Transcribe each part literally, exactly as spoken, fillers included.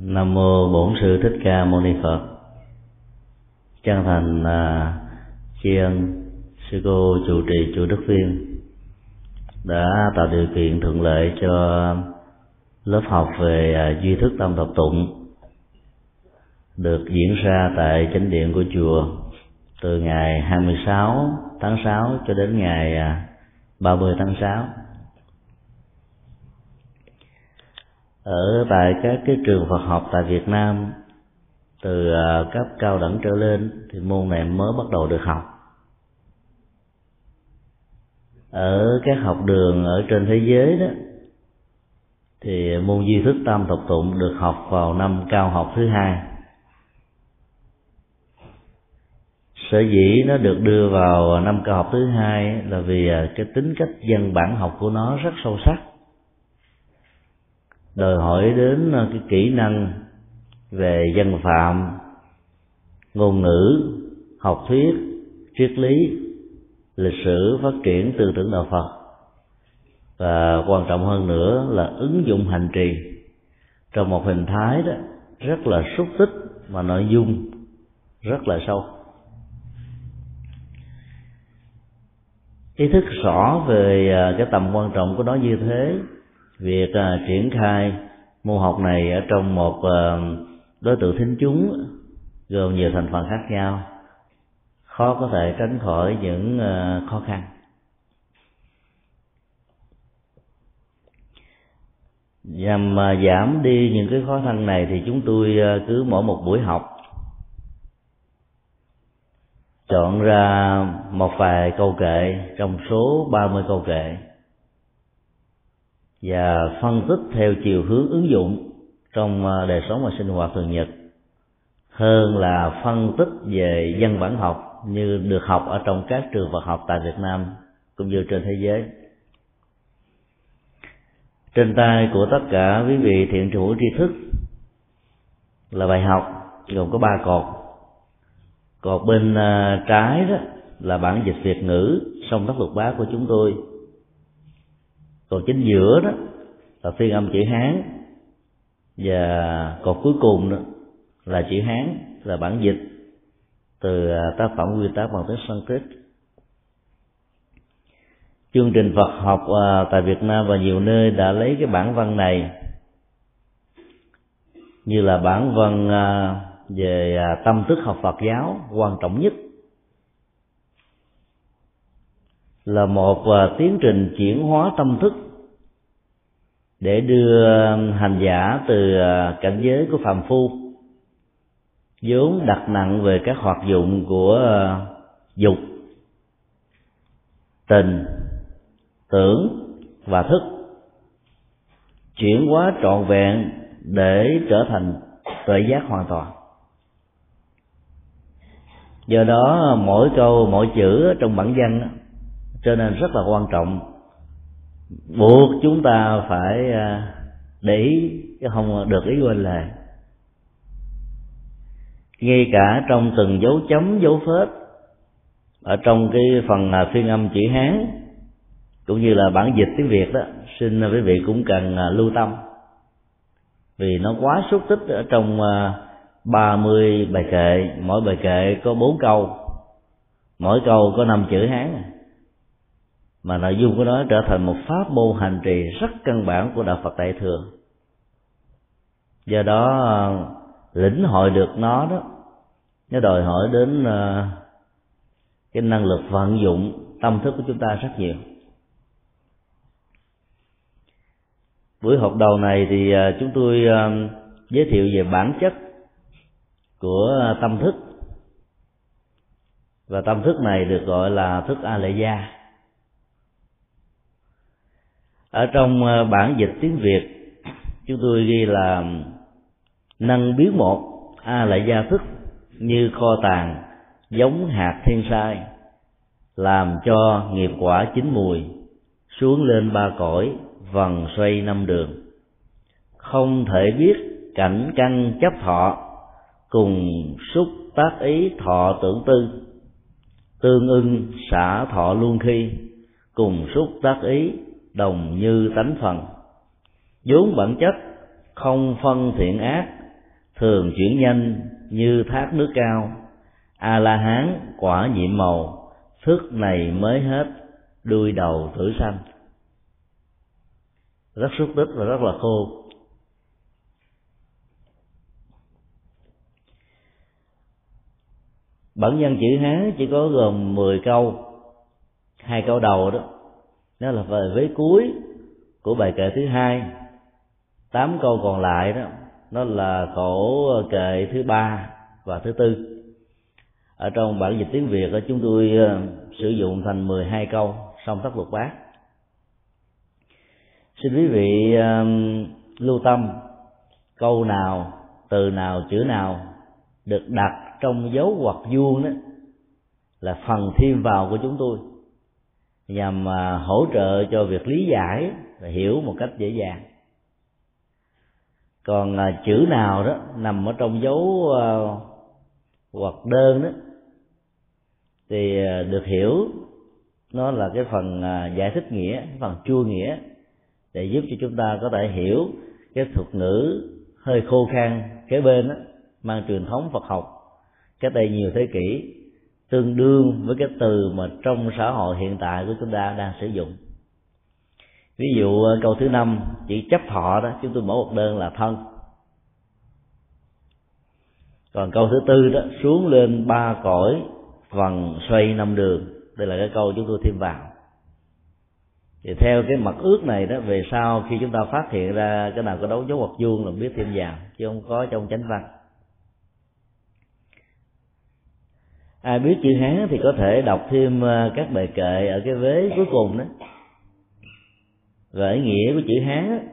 Nam mô Bổn Sư Thích Ca Mâu Ni Phật. Chân thành tri ân sư cô trụ trì chùa Đức Viên đã tạo điều kiện thuận lợi cho lớp học về Duy Thức Tam Thập Tụng được diễn ra tại chánh điện của chùa từ ngày hai mươi sáu tháng sáu cho đến ngày ba mươi tháng sáu. Ở tại các cái trường Phật học tại Việt Nam, từ cấp cao đẳng trở lên thì môn này mới bắt đầu được học. Ở các học đường ở trên thế giới đó thì môn Duy Thức Tam Thập Tụng được học vào năm cao học thứ hai. Sở dĩ nó được đưa vào năm cao học thứ hai là vì cái tính cách văn bản học của nó rất sâu sắc, đòi hỏi đến cái kỹ năng về văn phạm, ngôn ngữ, học thuyết, triết lý, lịch sử phát triển tư tưởng đạo Phật, và quan trọng hơn nữa là ứng dụng hành trì trong một hình thái đó rất là xúc tích mà nội dung rất là sâu. Ý thức rõ về cái tầm quan trọng của nó như thế, việc uh, triển khai môn học này ở trong một uh, đối tượng thính chúng gồm nhiều thành phần khác nhau, khó có thể tránh khỏi những uh, khó khăn. Nhằm uh, giảm đi những cái khó khăn này thì chúng tôi uh, cứ mỗi một buổi học chọn ra một vài câu kệ trong số ba mươi câu kệ và phân tích theo chiều hướng ứng dụng trong đời sống và sinh hoạt thường nhật, hơn là phân tích về văn bản học như được học ở trong các trường Phật học tại Việt Nam cũng như trên thế giới. Trên tay của tất cả quý vị thiện hữu tri thức là bài học gồm có ba cột. Cột bên trái đó là bản dịch Việt ngữ song tác luật bá của chúng tôi. Cột chính giữa đó là phiên âm chữ Hán, và cột cuối cùng đó là chữ Hán, là bản dịch từ tác phẩm Quy Tắc bằng tiếng Sanskrit. Chương trình Phật học tại Việt Nam và nhiều nơi đã lấy cái bản văn này như là bản văn về tâm thức học Phật giáo quan trọng nhất, là một tiến trình chuyển hóa tâm thức để đưa hành giả từ cảnh giới của phàm phu vốn đặt nặng về các hoạt dụng của dục, tình, tưởng và thức, chuyển hóa trọn vẹn để trở thành tuệ giác hoàn toàn. Do đó mỗi câu mỗi chữ trong bản văn cho nên rất là quan trọng, buộc chúng ta phải để ý chứ không được ý quên lời. Ngay cả trong từng dấu chấm, dấu phết ở trong cái phần phiên âm chữ Hán cũng như là bản dịch tiếng Việt đó, xin quý vị cũng cần lưu tâm, vì nó quá xúc tích ở trong ba mươi bài kệ, mỗi bài kệ có bốn câu, mỗi câu có năm chữ Hán, mà nội dung của nó trở thành một pháp môn hành trì rất căn bản của đạo Phật Đại Thừa. Do đó lĩnh hội được nó đó, nó đòi hỏi đến cái năng lực vận dụng tâm thức của chúng ta rất nhiều. Buổi học đầu này thì chúng tôi giới thiệu về bản chất của tâm thức, và tâm thức này được gọi là thức A Lệ Gia. Ở trong bản dịch tiếng Việt chúng tôi ghi là năng biến một A Lại Gia thức như kho tàng giống hạt thiên sai, làm cho nghiệp quả chín mùi, xuống lên ba cõi vần xoay năm đường, không thể biết cảnh căn chấp thọ, cùng xúc tác ý thọ tưởng tư, tương ưng xả thọ luôn khi, cùng xúc tác ý đồng như tánh phần, vốn bản chất không phân thiện ác, thường chuyển nhanh như thác nước cao. A-la-hán quả nhiệm màu, thức này mới hết đuôi đầu tử sanh. Rất xúc tích và rất là khô. Bản văn chữ Hán chỉ có gồm mười câu. Hai câu đầu đó nó là về vế cuối của bài kệ thứ hai. Tám câu còn lại đó nó là khổ kệ thứ ba và thứ tư. Ở trong bản dịch tiếng Việt chúng tôi sử dụng thành mười hai câu song tác lục bát. Xin quý vị lưu tâm câu nào, từ nào, chữ nào được đặt trong dấu hoặc vuông đó là phần thêm vào của chúng tôi, nhằm hỗ trợ cho việc lý giải và hiểu một cách dễ dàng. Còn chữ nào đó nằm ở trong dấu hoặc đơn đó thì được hiểu nó là cái phần giải thích nghĩa, phần chua nghĩa, để giúp cho chúng ta có thể hiểu cái thuật ngữ hơi khô khan kế bên đó, mang truyền thống Phật học cách đây nhiều thế kỷ, tương đương với cái từ mà trong xã hội hiện tại của chúng ta đang sử dụng. Ví dụ câu thứ năm, chữ chấp thọ đó, chúng tôi mở một đơn là thân. Còn câu thứ tư đó, xuống lên ba cõi vần xoay năm đường, đây là cái câu chúng tôi thêm vào. Thì theo cái mật ước này đó, về sau khi chúng ta phát hiện ra cái nào có đấu dấu hoặc vuông là biết thêm vào, chứ không có trong chánh văn. Ai biết chữ Hán thì có thể đọc thêm các bài kệ ở cái vế cuối cùng đó. Và ý nghĩa của chữ Hán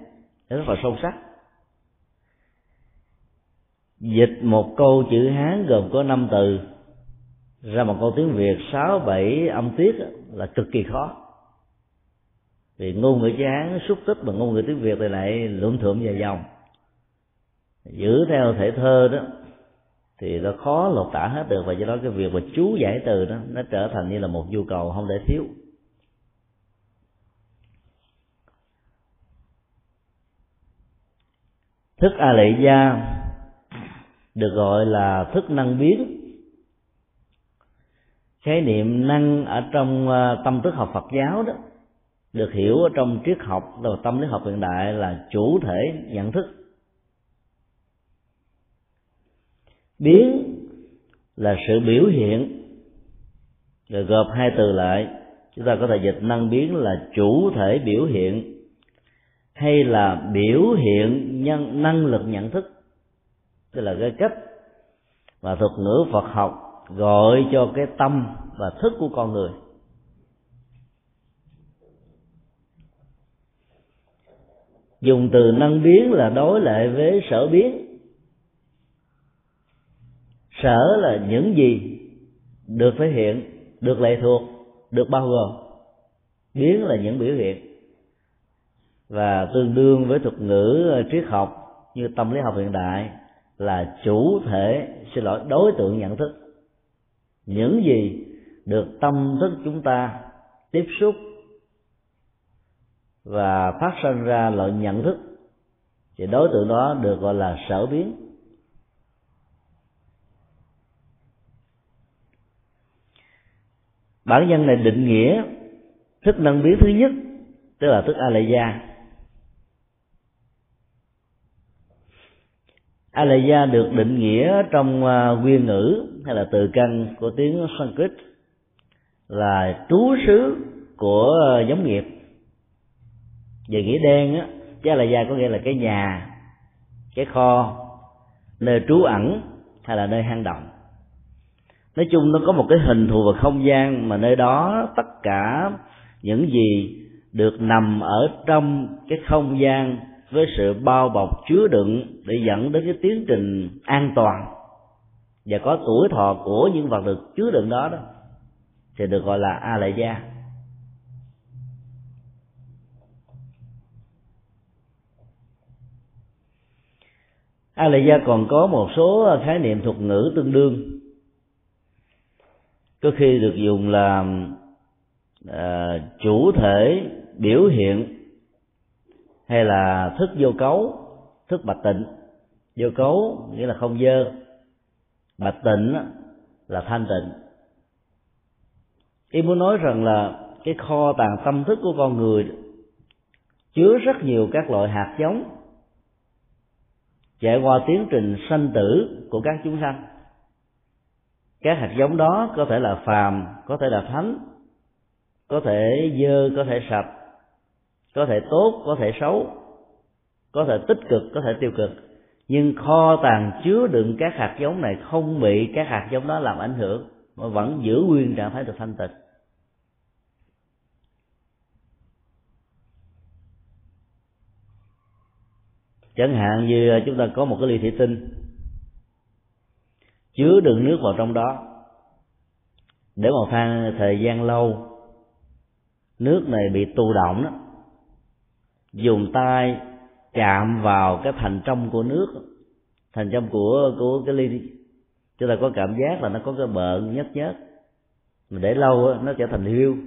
rất là sâu sắc. Dịch một câu chữ Hán gồm có năm từ ra một câu tiếng Việt sáu bảy âm tiết là cực kỳ khó. Vì ngôn ngữ chữ Hán xúc tích và ngôn ngữ tiếng Việt thì lại lượm thượm dài dòng. Giữ theo thể thơ đó thì nó khó lột tả hết được, và do đó cái việc mà chú giải từ đó nó trở thành như là một nhu cầu không thể thiếu. Thức A Lệ Gia được gọi là thức năng biến. Khái niệm năng ở trong tâm thức học Phật giáo đó được hiểu ở trong triết học và tâm lý học hiện đại là chủ thể nhận thức. Biến là sự biểu hiện, rồi gộp hai từ lại chúng ta có thể dịch năng biến là chủ thể biểu hiện, hay là biểu hiện nhân năng lực nhận thức. Tức là cái cách mà thuật ngữ Phật học gọi cho cái tâm và thức của con người. Dùng từ năng biến là đối lại với sở biến. Sở là những gì được thể hiện, được lệ thuộc, được bao gồm. Biến là những biểu hiện. Và tương đương với thuật ngữ triết học như tâm lý học hiện đại là chủ thể, xin lỗi, đối tượng nhận thức. Những gì được tâm thức chúng ta tiếp xúc và phát sinh ra loại nhận thức, thì đối tượng đó được gọi là sở biến. Bản văn này định nghĩa thức năng biến thứ nhất, tức là thức A-la-gia. A-la-gia được định nghĩa trong nguyên ngữ hay là từ căn của tiếng Sanskrit là trú xứ của giống nghiệp. Về nghĩa đen á, chứ A-la-gia có nghĩa là cái nhà, cái kho, nơi trú ẩn hay là nơi hang động. Nói chung nó có một cái hình thù và không gian mà nơi đó tất cả những gì được nằm ở trong cái không gian với sự bao bọc chứa đựng để dẫn đến cái tiến trình an toàn và có tuổi thọ của những vật được chứa đựng đó, đó thì được gọi là A Lại Gia. A Lại Gia còn có một số khái niệm thuật ngữ tương đương, có khi được dùng là à, chủ thể biểu hiện, hay là thức vô cấu, thức bạch tịnh, Vô cấu nghĩa là không dơ, mà tịnh là thanh tịnh. Ý muốn nói rằng là cái kho tàng tâm thức của con người chứa rất nhiều các loại hạt giống trải qua tiến trình sanh tử của các chúng sanh. Các hạt giống đó có thể là phàm, có thể là thánh, có thể dơ, có thể sạch, có thể tốt, có thể xấu, có thể tích cực, có thể tiêu cực. Nhưng kho tàng chứa đựng các hạt giống này không bị các hạt giống đó làm ảnh hưởng, mà vẫn giữ nguyên trạng thái được thanh tịnh. Chẳng hạn như chúng ta có một cái ly thủy tinh chứa đựng nước vào trong đó, để mà pha thời gian lâu, nước này bị tù động đó, dùng tay chạm vào cái thành trong của nước, thành trong của của cái ly, chúng ta có cảm giác là nó có cái bợ nhớt nhớt, mà để lâu nó trở thành hiu.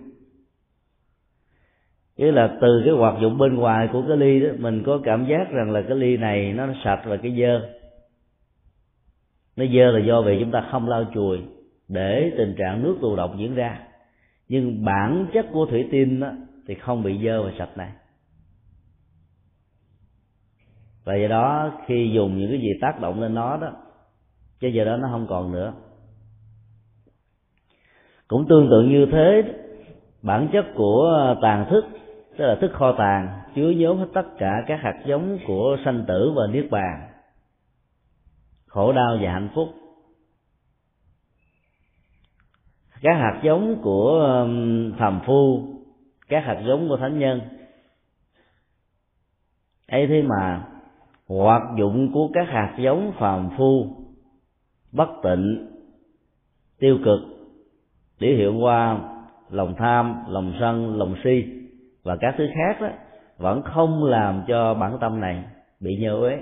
Nghĩa là từ cái hoạt dụng bên ngoài của cái ly đó, mình có cảm giác rằng là cái ly này nó sạch và cái dơ. Nó dơ là do vì chúng ta không lau chùi để tình trạng nước tù động diễn ra. Nhưng bản chất của thủy tinh đó, thì không bị dơ và sạch này. Và do đó khi dùng những cái gì tác động lên nó đó, chứ giờ đó nó không còn nữa. Cũng tương tự như thế, bản chất của tàng thức, tức là thức kho tàng chứa nhóm hết tất cả các hạt giống của sanh tử và niết bàn, khổ đau và hạnh phúc. Các hạt giống của phàm phu, các hạt giống của thánh nhân. Ấy thế mà hoạt dụng của các hạt giống phàm phu, bất tịnh, tiêu cực, biểu hiện qua lòng tham, lòng sân, lòng si và các thứ khác đó, vẫn không làm cho bản tâm này bị nhơ uế.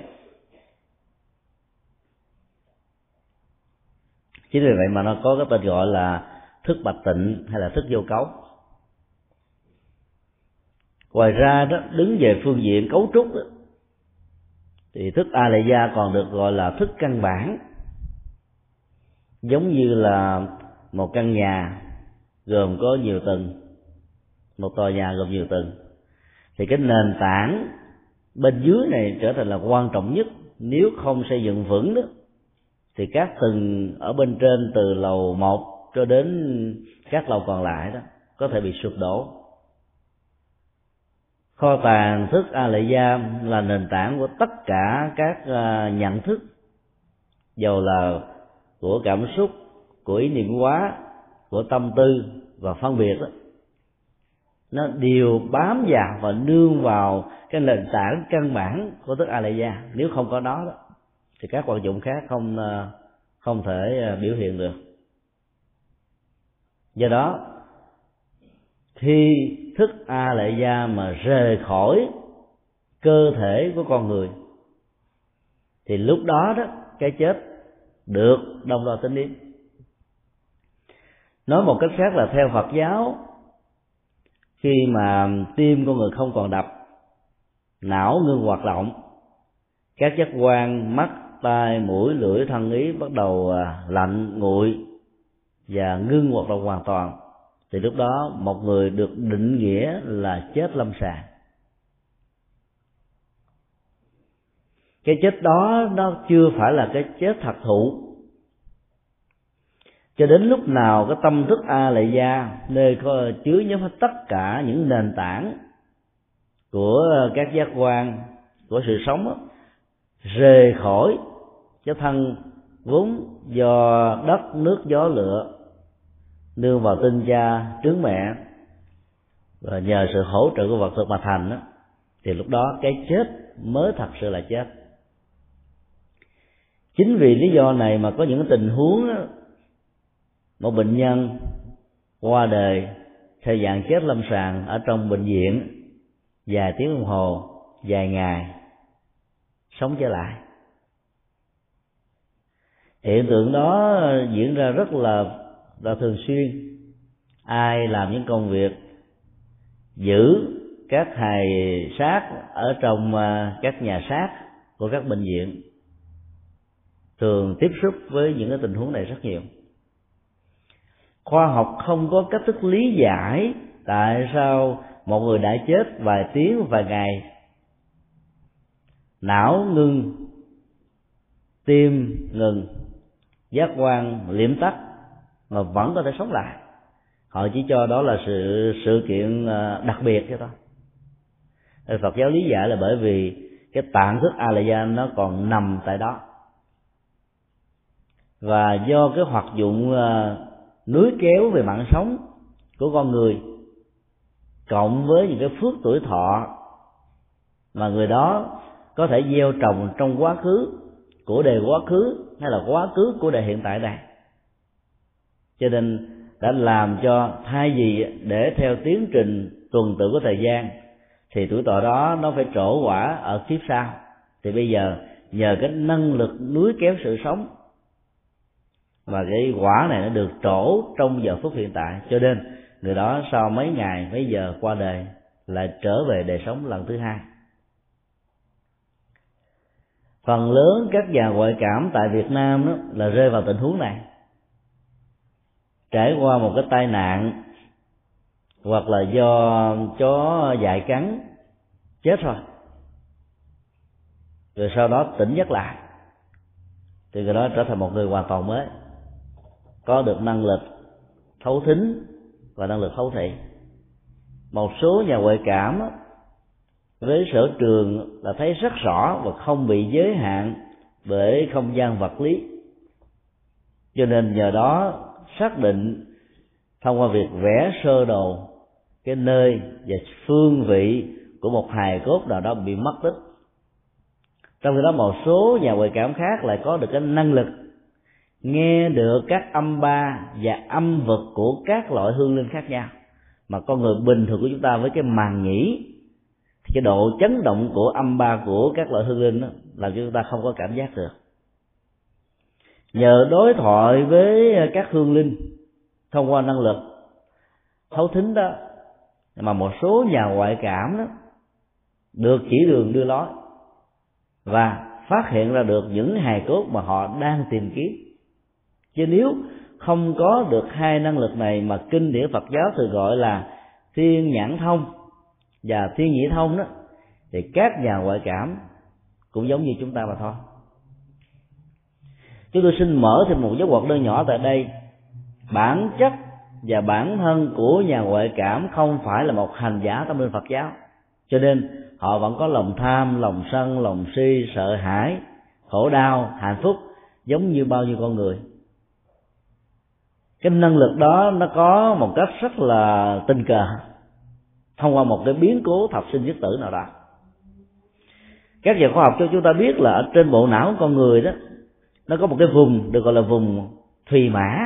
Chính vì vậy mà nó có cái tên gọi là thức bạch tịnh hay là thức vô cấu. Ngoài ra đó, đứng về phương diện cấu trúc đó, thì thức A-lệ-gia còn được gọi là thức căn bản. Giống như là một căn nhà gồm có nhiều tầng, một tòa nhà gồm nhiều tầng, thì cái nền tảng bên dưới này trở thành là quan trọng nhất. Nếu không xây dựng vững đó, thì các tầng ở bên trên từ lầu một cho đến các lầu còn lại đó có thể bị sụp đổ. Kho tàng thức A-lệ-gia là nền tảng của tất cả các nhận thức, dầu là của cảm xúc, của ý niệm hóa, của tâm tư và phân biệt đó. Nó đều bám vào và nương vào cái nền tảng căn bản của thức A-lệ-gia. Nếu không có nó đó, thì các hoạt dụng khác không không thể biểu hiện được. Do đó, khi thức A-lệ-gia mà rời khỏi cơ thể của con người, thì lúc đó đó cái chết được đồng loạt tính đến. Nói một cách khác là theo Phật giáo, khi mà tim con người không còn đập, não ngưng hoạt động, các giác quan mắt, tai, mũi, lưỡi, thân ý bắt đầu lạnh, nguội và ngưng hoạt động hoàn toàn, thì lúc đó một người được định nghĩa là chết lâm sàng. Cái chết đó nó chưa phải là cái chết thật thụ. Cho đến lúc nào cái tâm thức A-lệ-gia, nơi có chứa nhóm hết tất cả những nền tảng của các giác quan, của sự sống đó, rời khỏi cái thân vốn do đất, nước, gió, lửa, nương vào tinh cha, trứng mẹ và nhờ sự hỗ trợ của vật thực mà thành đó, thì lúc đó cái chết mới thật sự là chết. Chính vì lý do này mà có những tình huống đó, một bệnh nhân qua đời theo dạng chết lâm sàng ở trong bệnh viện vài tiếng đồng hồ, vài ngày, sống trở lại. Hiện tượng đó diễn ra rất là, là thường xuyên. Ai làm những công việc giữ các hài xác ở trong các nhà xác của các bệnh viện thường tiếp xúc với những cái tình huống này rất nhiều. Khoa học không có cách thức lý giải tại sao một người đã chết vài tiếng vài ngày, não ngừng, tim ngừng, giác quan liệm tắt mà vẫn có thể sống lại. Họ chỉ cho đó là sự sự kiện đặc biệt cho thôi. Phật giáo lý giải là bởi vì cái tạng thức A-la-da nó còn nằm tại đó, và do cái hoạt dụng núi kéo về mạng sống của con người cộng với những cái phước tuổi thọ mà người đó có thể gieo trồng trong quá khứ của đời quá khứ hay là quá khứ của đời hiện tại này, cho nên đã làm cho thay vì để theo tiến trình tuần tự của thời gian thì tuổi thọ đó nó phải trổ quả ở kiếp sau, thì bây giờ nhờ cái năng lực núi kéo sự sống và cái quả này nó được trổ trong giờ phút hiện tại, cho nên người đó sau mấy ngày mấy giờ qua đời lại trở về đời sống lần thứ hai. Phần lớn các nhà ngoại cảm tại Việt Nam đó là rơi vào tình huống này. Trải qua một cái tai nạn hoặc là do chó dại cắn chết rồi, rồi sau đó tỉnh giấc lại thì người đó trở thành một người hoàn toàn mới, có được năng lực thấu thính và năng lực thấu thị. Một số nhà ngoại cảm đó, với sở trường là thấy rất rõ và không bị giới hạn bởi không gian vật lý, cho nên nhờ đó xác định thông qua việc vẽ sơ đồ cái nơi và phương vị của một hài cốt nào đó bị mất tích. Trong khi đó một số nhà ngoại cảm khác lại có được cái năng lực nghe được các âm ba và âm vực của các loại hương linh khác nhau, mà con người bình thường của chúng ta với cái màng nhĩ, cái độ chấn động của âm ba của các loại hương linh đó, làm cho chúng ta không có cảm giác được. Nhờ đối thoại với các hương linh thông qua năng lực thấu thính đó mà một số nhà ngoại cảm đó được chỉ đường đưa lối và phát hiện ra được những hài cốt mà họ đang tìm kiếm. Chứ nếu không có được hai năng lực này mà kinh điển Phật giáo thường gọi là thiên nhãn thông và thiên nhĩ thông đó, thì các nhà ngoại cảm cũng giống như chúng ta mà thôi. Chúng tôi xin mở thêm một dấu ngoặc đơn nhỏ tại đây. Bản chất và bản thân của nhà ngoại cảm không phải là một hành giả tâm linh Phật giáo, cho nên họ vẫn có lòng tham, lòng sân, lòng si, sợ hãi, khổ đau, hạnh phúc giống như bao nhiêu con người. Cái năng lực đó nó có một cách rất là tình cờ, thông qua một cái biến cố thập sinh nhất tử nào đó. Các nhà khoa học cho chúng ta biết là ở trên bộ não con người đó, nó có một cái vùng được gọi là vùng thùy mã.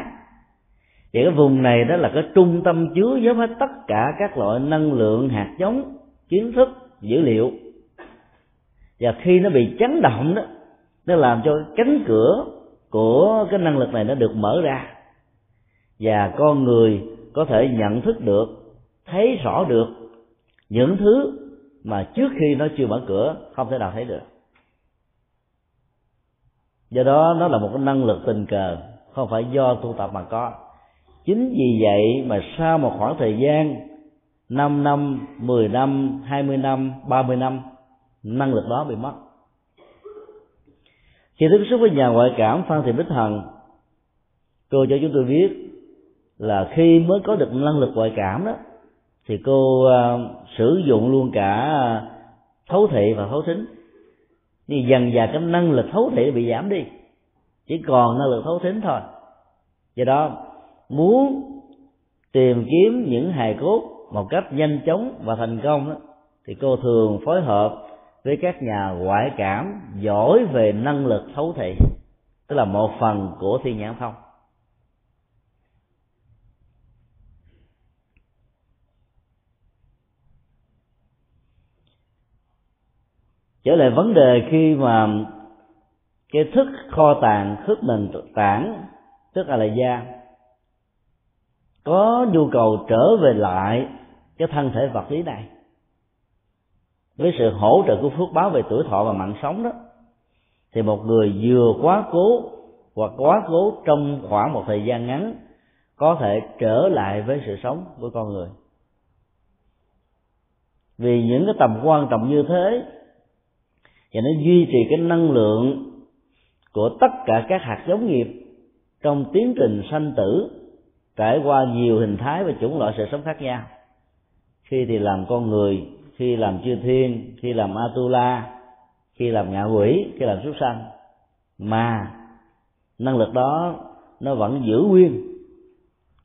Vậy cái vùng này đó là cái trung tâm chứa giấu hết tất cả các loại năng lượng, hạt giống, kiến thức, dữ liệu. Và khi nó bị chấn động đó, nó làm cho cánh cửa của cái năng lực này nó được mở ra, và con người có thể nhận thức được, thấy rõ được những thứ mà trước khi nó chưa mở cửa không thể nào thấy được. Do đó nó là một cái năng lực tình cờ, không phải do tu tập mà có. Chính vì vậy mà sau một khoảng thời gian năm năm, mười năm, hai mươi năm, ba mươi năm, năng lực đó bị mất. Khi tiếp xúc với nhà ngoại cảm Phan Thị Bích Hằng, cô cho chúng tôi biết là khi mới có được năng lực ngoại cảm đó thì cô uh, sử dụng luôn cả thấu thị và thấu thính. Nhưng dần dà cái năng lực thấu thị bị giảm đi, chỉ còn năng lực thấu thính thôi. Do đó muốn tìm kiếm những hài cốt một cách nhanh chóng và thành công đó, thì cô thường phối hợp với các nhà ngoại cảm giỏi về năng lực thấu thị, tức là một phần của thiên nhãn thông. Trở lại vấn đề khi mà cái thức kho tàng, thức nền tảng, thức A-la-da có nhu cầu trở về lại cái thân thể vật lý này với sự hỗ trợ của phước báo về tuổi thọ và mạng sống đó, thì một người vừa quá cố hoặc quá cố trong khoảng một thời gian ngắn có thể trở lại với sự sống của con người. Vì những cái tầm quan trọng như thế, và nó duy trì cái năng lượng của tất cả các hạt giống nghiệp trong tiến trình sanh tử, trải qua nhiều hình thái và chủng loại sự sống khác nhau. Khi thì làm con người, khi làm chư thiên, khi làm Atula, khi làm ngạ quỷ, khi làm súc sanh, mà năng lực đó nó vẫn giữ nguyên,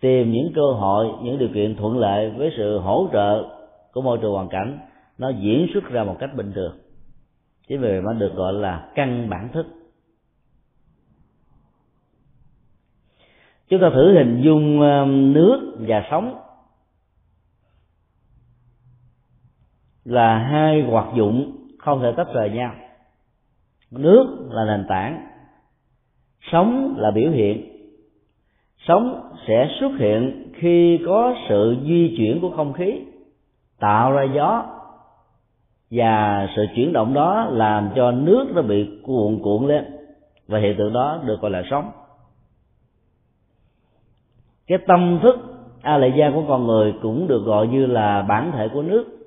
tìm những cơ hội, những điều kiện thuận lợi với sự hỗ trợ của môi trường hoàn cảnh, nó diễn xuất ra một cách bình thường. Chính vì vậy nó được gọi là căn bản thức. Chúng ta thử hình dung nước và sóng là hai hoạt dụng không thể tách rời nhau. Nước là nền tảng, sóng là biểu hiện. Sóng sẽ xuất hiện khi có sự di chuyển của không khí, tạo ra gió, và sự chuyển động đó làm cho nước nó bị cuộn cuộn lên, và hiện tượng đó được gọi là sóng. Cái tâm thức a la gia của con người cũng được gọi như là bản thể của nước.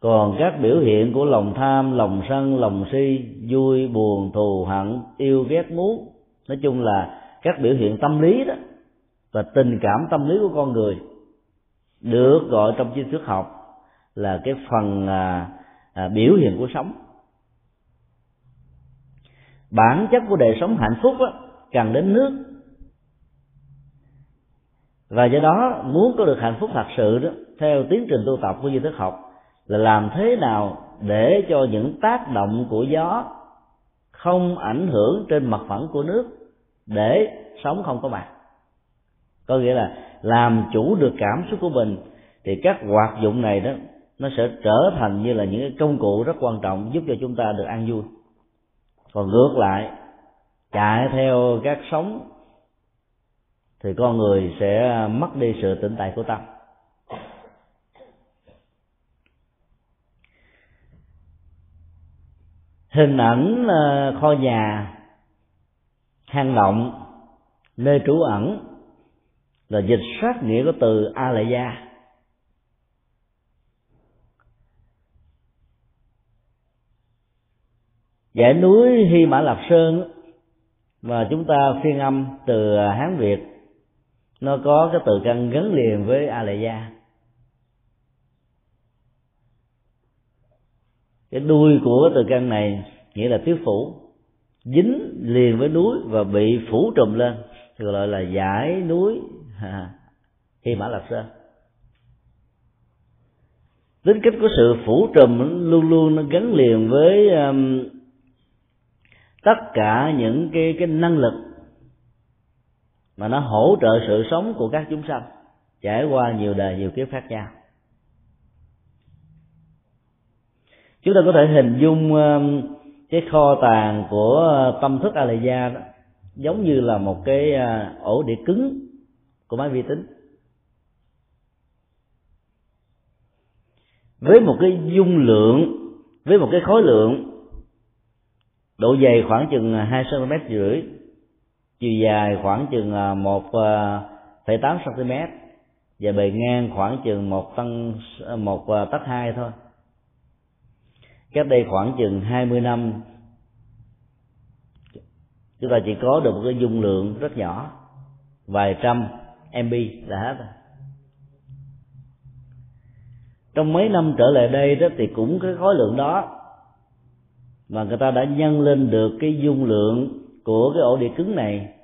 Còn các biểu hiện của lòng tham, lòng sân, lòng si, vui, buồn, thù, hận, yêu, ghét, muốn, nói chung là các biểu hiện tâm lý đó và tình cảm tâm lý của con người được gọi trong triết thuyết học là cái phần à, à, biểu hiện của sống. Bản chất của đời sống hạnh phúc đó, cần đến nước. Và do đó muốn có được hạnh phúc thật sự đó, theo tiến trình tu tập của Duy Thức học, là làm thế nào để cho những tác động của gió không ảnh hưởng trên mặt phẳng của nước, để sống không có mặt. Có nghĩa là làm chủ được cảm xúc của mình, thì các hoạt dụng này đó nó sẽ trở thành như là những cái công cụ rất quan trọng giúp cho chúng ta được an vui. Còn ngược lại, chạy theo các sóng thì con người sẽ mất đi sự tĩnh tại của tâm. Hình ảnh kho nhà, hang động, nơi trú ẩn là dịch sát nghĩa của từ a la gia. Dãy núi Hy Mã Lạp Sơn mà chúng ta phiên âm từ Hán Việt, nó có cái từ căn gắn liền với a la gia. Cái đuôi của từ căn này nghĩa là tiếp phủ, dính liền với núi và bị phủ trùm lên, thì gọi là dãy núi Hy Mã Lạp Sơn. Tính cách của sự phủ trùm luôn luôn nó gắn liền với um, tất cả những cái cái năng lực mà nó hỗ trợ sự sống của các chúng sanh trải qua nhiều đời nhiều kiếp khác nhau. Chúng ta có thể hình dung um, cái kho tàng của tâm thức a la gia đó giống như là một cái ổ đĩa cứng của máy vi tính, với một cái dung lượng, với một cái khối lượng, độ dày khoảng chừng hai xăng ti mét rưỡi, chiều dài khoảng chừng một phẩy tám xăng ti mét và bề ngang khoảng chừng một tấc một tấc hai thôi. Cách đây khoảng chừng hai mươi năm, chúng ta chỉ có được một cái dung lượng rất nhỏ, vài trăm em bê là hết rồi. Trong mấy năm trở lại đây đó thì cũng cái khối lượng đó mà người ta đã nhân lên được cái dung lượng của cái ổ đĩa cứng này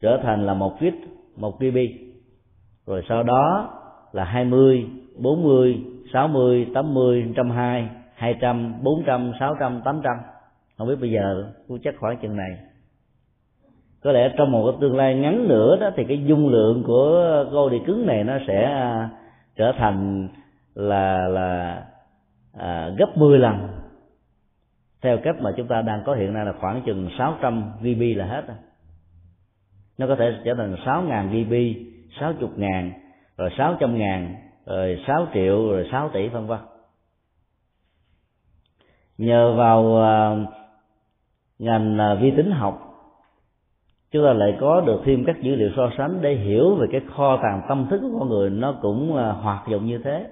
trở thành là một gig, một gi bi, rồi sau đó là hai mươi, bốn mươi, sáu mươi, tám mươi, một trăm hai mươi, hai trăm, bốn trăm, sáu trăm, tám trăm, không biết bây giờ cũng chắc khoảng chừng này. Có lẽ trong một cái tương lai ngắn nữa đó thì cái dung lượng của ổ đĩa cứng này nó sẽ trở thành là là à, gấp mười lần theo cách mà chúng ta đang có hiện nay, là khoảng chừng sáu trăm gi bi là hết rồi. Nó có thể trở thành sáu nghìn gi bi, sáu mươi ngàn, rồi sáu trăm ngàn, rồi sáu triệu, rồi sáu tỷ, vân vân. Nhờ vào ngành vi tính học, chúng ta lại có được thêm các dữ liệu so sánh để hiểu về cái kho tàng tâm thức của con người nó cũng hoạt động như thế.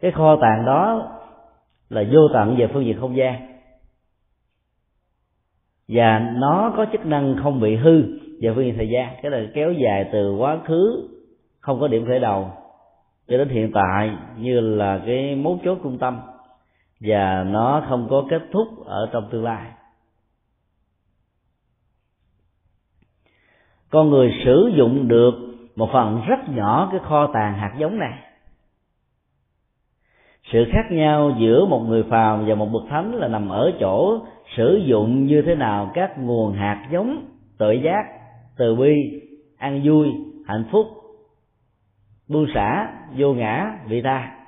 Cái kho tàng đó là vô tận về phương diện không gian, và nó có chức năng không bị hư về phương diện thời gian, cái là kéo dài từ quá khứ không có điểm khởi đầu cho đến hiện tại như là cái mấu chốt trung tâm, và nó không có kết thúc ở trong tương lai. Con người sử dụng được một phần rất nhỏ cái kho tàng hạt giống này. Sự khác nhau giữa một người phàm và một bậc thánh là nằm ở chỗ sử dụng như thế nào các nguồn hạt giống tự giác, từ bi, an vui, hạnh phúc, buông xả, vô ngã, vị tha.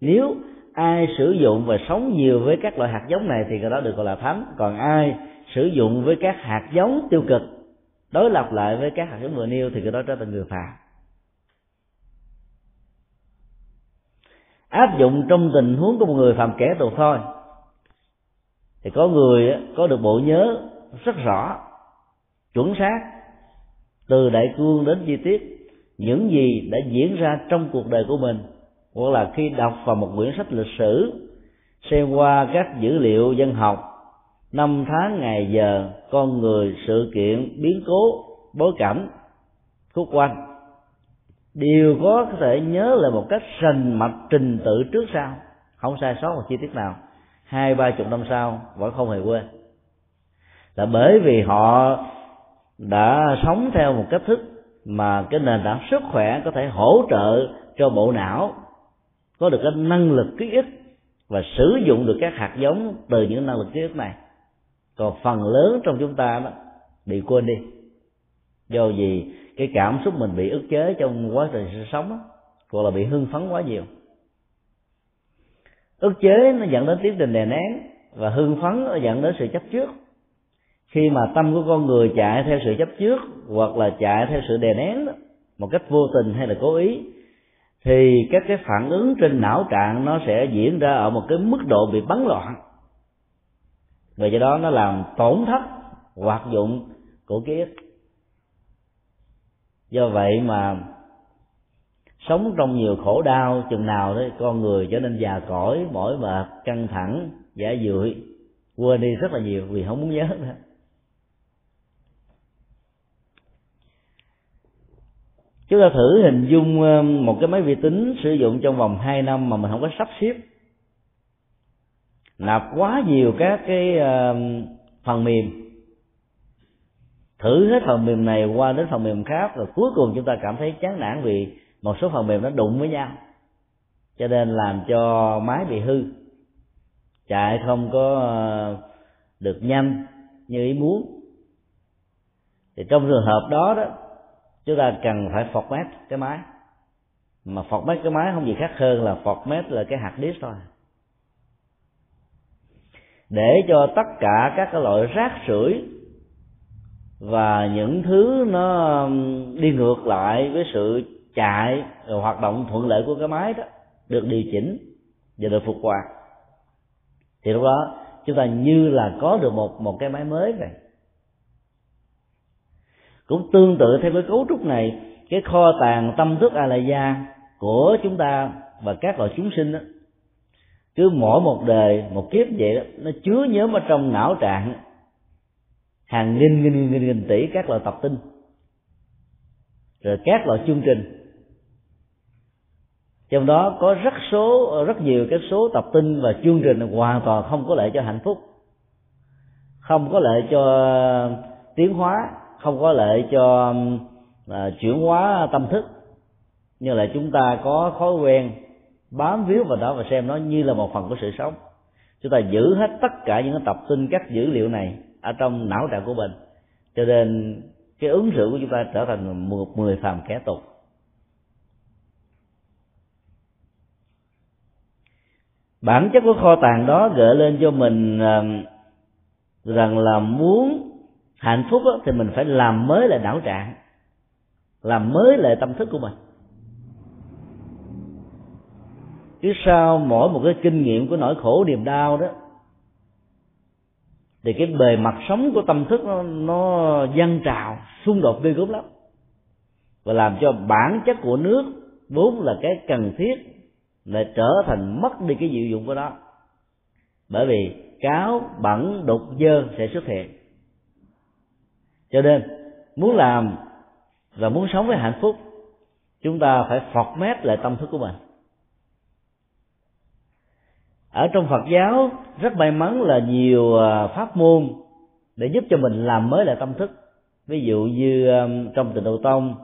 Nếu ai sử dụng và sống nhiều với các loại hạt giống này thì người đó được gọi là thánh, còn ai sử dụng với các hạt giống tiêu cực đối lập lại với các hạt giống vừa nêu thì người đó trở thành người phàm. Áp dụng trong tình huống của một người phàm kẻ tù thôi, thì có người có được bộ nhớ rất rõ, chuẩn xác từ đại cương đến chi tiết những gì đã diễn ra trong cuộc đời của mình, hoặc là khi đọc vào một quyển sách lịch sử, xem qua các dữ liệu dân học, năm tháng ngày giờ, con người, sự kiện, biến cố, bối cảnh khúc quanh, đều có thể nhớ lại một cách rành mạch trình tự trước sau, không sai sót một chi tiết nào. Hai ba chục năm sau vẫn không hề quên, là bởi vì họ đã sống theo một cách thức mà cái nền tảng sức khỏe có thể hỗ trợ cho bộ não có được cái năng lực ký ức và sử dụng được các hạt giống từ những năng lực ký ức này. Còn phần lớn trong chúng ta đó bị quên đi, do gì cái cảm xúc mình bị ức chế trong quá trình sống đó, hoặc là bị hưng phấn quá nhiều. Ức chế nó dẫn đến tiến trình đè nén, và hưng phấn nó dẫn đến sự chấp trước. Khi mà tâm của con người chạy theo sự chấp trước hoặc là chạy theo sự đè nén đó, một cách vô tình hay là cố ý, thì các cái phản ứng trên não trạng nó sẽ diễn ra ở một cái mức độ bị bắn loạn, và do đó nó làm tổn thất hoạt dụng của ký ức. Do vậy mà sống trong nhiều khổ đau, chừng nào đấy con người trở nên già cỗi, mỏi mệt, căng thẳng, giả dưỡi, quên đi rất là nhiều vì không muốn nhớ nữa. Chúng ta thử hình dung một cái máy vi tính sử dụng trong vòng hai năm mà mình không có sắp xếp, nạp quá nhiều các cái phần mềm, thử hết phần mềm này qua đến phần mềm khác, rồi cuối cùng chúng ta cảm thấy chán nản vì một số phần mềm nó đụng với nhau, cho nên làm cho máy bị hư, chạy không có được nhanh như ý muốn. Thì trong trường hợp đó đó, chúng ta cần phải format cái máy, mà format cái máy không gì khác hơn là format là cái hard disk thôi, để cho tất cả các loại rác rưởi và những thứ nó đi ngược lại với sự chạy rồi hoạt động thuận lợi của cái máy đó được điều chỉnh và được phục hoạt. Thì lúc đó chúng ta như là có được một một cái máy mới vậy. Cũng tương tự theo cái cấu trúc này, cái kho tàng tâm thức Alaya của chúng ta và các loài chúng sinh đó, cứ mỗi một đời một kiếp vậy đó, nó chứa nhóm ở trong não trạng hàng nghìn nghìn nghìn nghìn tỷ các loại tập tin, rồi các loại chương trình, trong đó có rất số rất nhiều cái số tập tin và chương trình hoàn toàn không có lợi cho hạnh phúc, không có lợi cho tiến hóa, không có lợi cho à, chuyển hóa tâm thức, như là chúng ta có thói quen bám víu vào đó và xem nó như là một phần của sự sống. Chúng ta giữ hết tất cả những tập tin, các dữ liệu này ở trong não trạng của mình, cho nên cái ứng xử của chúng ta trở thành một người phàm kẻ tục. Bản chất của kho tàng đó gợi lên cho mình rằng là muốn hạnh phúc thì mình phải làm mới lại não trạng, làm mới lại tâm thức của mình. Chứ sau mỗi một cái kinh nghiệm của nỗi khổ niềm đau đó thì cái bề mặt sống của tâm thức nó, nó dâng trào xung đột ghê gớm lắm, và làm cho bản chất của nước vốn là cái cần thiết lại trở thành mất đi cái diệu dụng của nó, bởi vì cáo bẩn đục dơ sẽ xuất hiện. Cho nên muốn làm và muốn sống với hạnh phúc, chúng ta phải format lại tâm thức của mình. Ở trong Phật giáo rất may mắn là nhiều pháp môn để giúp cho mình làm mới lại tâm thức. Ví dụ như trong Tịnh Độ Tông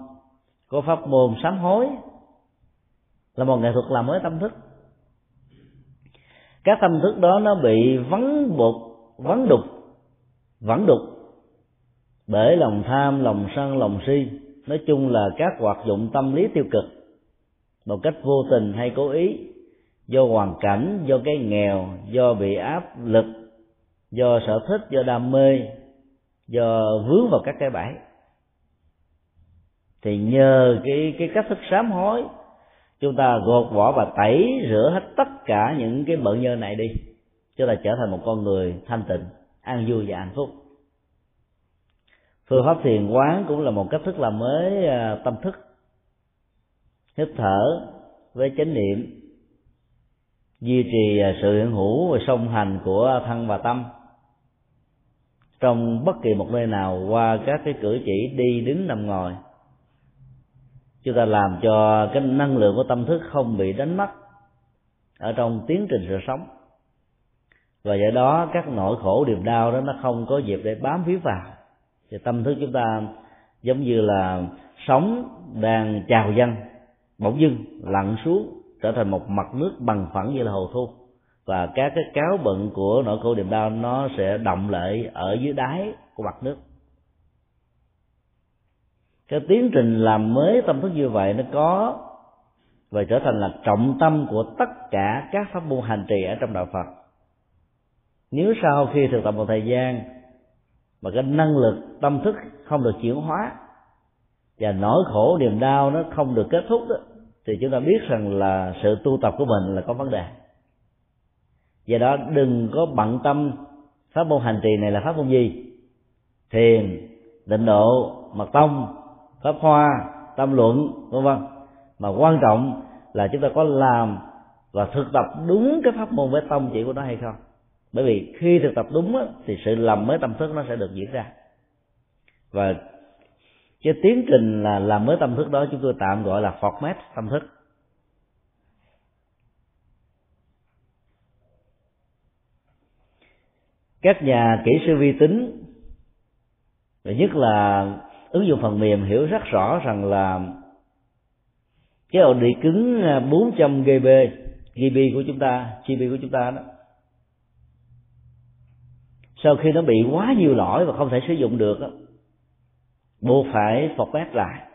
có pháp môn sám hối, là một nghệ thuật làm mới tâm thức. Các tâm thức đó nó bị vắng bột, vắng đục, vắng đục bởi lòng tham, lòng sân, lòng si, nói chung là các hoạt dụng tâm lý tiêu cực một cách vô tình hay cố ý, do hoàn cảnh, do cái nghèo, do bị áp lực, do sở thích, do đam mê, do vướng vào các cái bẫy. Thì nhờ cái cái cách thức sám hối, chúng ta gột vỏ và tẩy rửa hết tất cả những cái bận nhơ này đi, chúng ta trở thành một con người thanh tịnh, an vui và hạnh phúc. Phương pháp thiền quán cũng là một cách thức làm mới tâm thức. Hít thở với chánh niệm, duy trì sự hiện hữu và song hành của thân và tâm trong bất kỳ một nơi nào qua các cái cử chỉ đi, đứng, nằm, ngồi. Chúng ta làm cho cái năng lượng của tâm thức không bị đánh mất ở trong tiến trình sự sống, và do đó các nỗi khổ niềm đau đó nó không có dịp để bám víu vào. Thì tâm thức chúng ta giống như là sóng đang trào dâng, bỗng dưng lặn xuống trở thành một mặt nước bằng phẳng như là hồ thu, và các cái cáo bận của nỗi khổ niềm đau nó sẽ đọng lại ở dưới đáy của mặt nước. Cái tiến trình làm mới tâm thức như vậy nó có và trở thành là trọng tâm của tất cả các pháp môn hành trì ở trong đạo Phật. Nếu sau khi thực tập một thời gian mà cái năng lực tâm thức không được chuyển hóa và nỗi khổ niềm đau nó không được kết thúc đó, thì chúng ta biết rằng là sự tu tập của mình là có vấn đề. Do đó đừng có bận tâm pháp môn hành trì này là pháp môn gì: thiền, tịnh độ, mật tông, pháp hoa, tam luận, vân vân. Mà quan trọng là chúng ta có làm và thực tập đúng cái pháp môn với tông chỉ của nó hay không. Bởi vì khi thực tập đúng á, thì sự làm mới tâm thức nó sẽ được diễn ra. Và cái tiến trình là làm mới tâm thức đó chúng tôi tạm gọi là format tâm thức. Các nhà kỹ sư vi tính, và nhất là ứng dụng phần mềm, hiểu rất rõ rằng là cái ổ đĩa cứng bốn trăm gi bi gi bi của chúng ta, gi bi của chúng ta đó, sau khi nó bị quá nhiều lỗi và không thể sử dụng được đó, buộc phải format lại.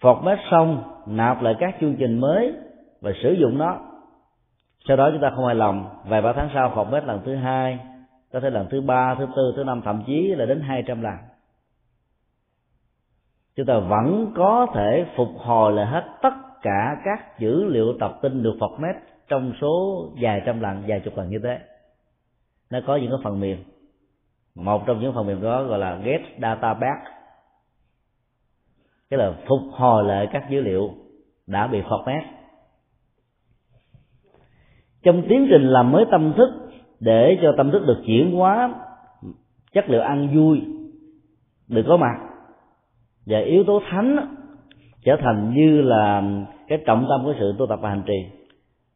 Format xong nạp lại các chương trình mới và sử dụng nó. Sau đó chúng ta không hài lòng, vài ba tháng sau format lần thứ hai, có thể lần thứ ba, thứ tư, thứ năm, thậm chí là đến hai trăm lần. Chúng ta vẫn có thể phục hồi lại hết tất cả các dữ liệu tập tin được format trong số vài trăm lần, vài chục lần như thế. Nó có những cái phần mềm, một trong những phần mềm đó gọi là Get Data Back, tức là phục hồi lại các dữ liệu đã bị format. Trong tiến trình làm mới tâm thức, để cho tâm thức được chuyển hóa, chất liệu ăn vui được có mặt và yếu tố thánh trở thành như là cái trọng tâm của sự tu tập và hành trì.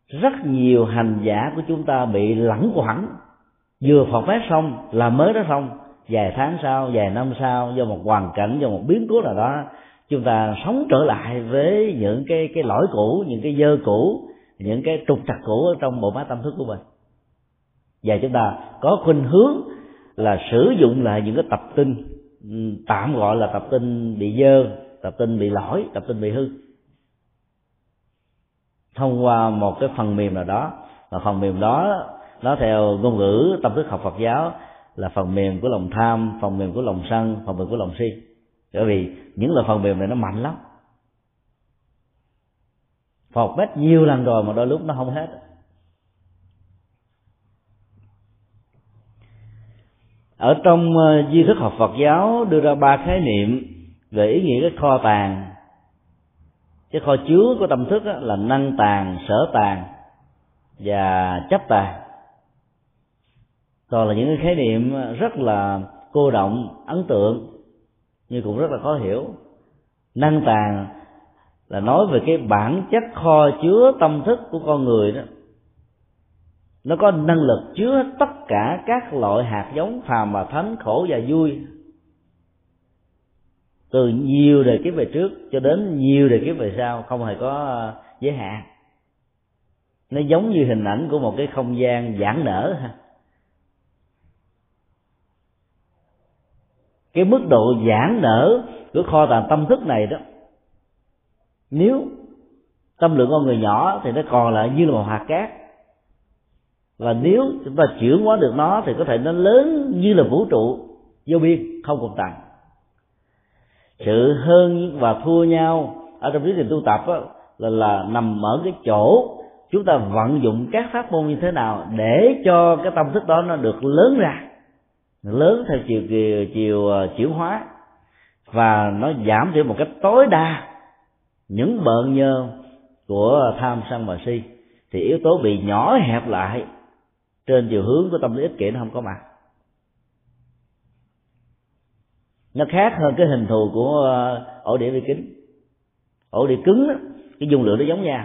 Rất nhiều hành giả của chúng ta bị lẳng quẳng, vừa phật pháp xong, làm mới đó xong, vài tháng sau, vài năm sau, do một hoàn cảnh, do một biến cố nào đó, chúng ta sống trở lại với những cái cái lỗi cũ, những cái dơ cũ, những cái trục trặc cũ ở trong bộ máy tâm thức của mình. Và chúng ta có khuynh hướng là sử dụng lại những cái tập tin, tạm gọi là tập tin bị dơ, tập tin bị lỗi, tập tin bị hư, thông qua một cái phần mềm nào đó. Và phần mềm đó, nó theo ngôn ngữ tâm thức học Phật giáo là phần mềm của lòng tham, phần mềm của lòng sân, phần mềm của lòng si. Bởi vì những loại phần mềm này nó mạnh lắm. Phật bách nhiều lần rồi mà đôi lúc nó không hết. Ở trong duy thức học Phật giáo đưa ra ba khái niệm về ý nghĩa cái kho tàng, cái kho chứa của tâm thức là năng tàng, sở tàng và chấp tàng. Toàn là những cái khái niệm rất là cô động, ấn tượng nhưng cũng rất là khó hiểu. Năng tàng là nói về cái bản chất kho chứa tâm thức của con người đó, nó có năng lực chứa tất cả các loại hạt giống phàm và thánh, khổ và vui, từ nhiều đời kiếp về trước cho đến nhiều đời kiếp về sau, không hề có giới hạn. Nó giống như hình ảnh của một cái không gian giãn nở. Cái mức độ giãn nở của kho tàng tâm thức này đó, nếu tâm lượng con người nhỏ thì nó còn lại như là một hạt cát, và nếu chúng ta chuyển hóa được nó thì có thể nó lớn như là vũ trụ vô biên không cùng tận. Sự hơn và thua nhau ở trong tiến trình tu tập đó, là, là nằm ở cái chỗ chúng ta vận dụng các pháp môn như thế nào để cho cái tâm thức đó nó được lớn ra, lớn theo chiều chiều, chiều chuyển hóa, và nó giảm thiểu một cách tối đa những bợn nhơ của tham sân và si, thì yếu tố bị nhỏ hẹp lại trên chiều hướng của tâm lý ích kỷ nó không có mặt. Nó khác hơn cái hình thù của ổ đĩa vi kính. Ổ đĩa cứng đó, cái dung lượng nó giống nhau,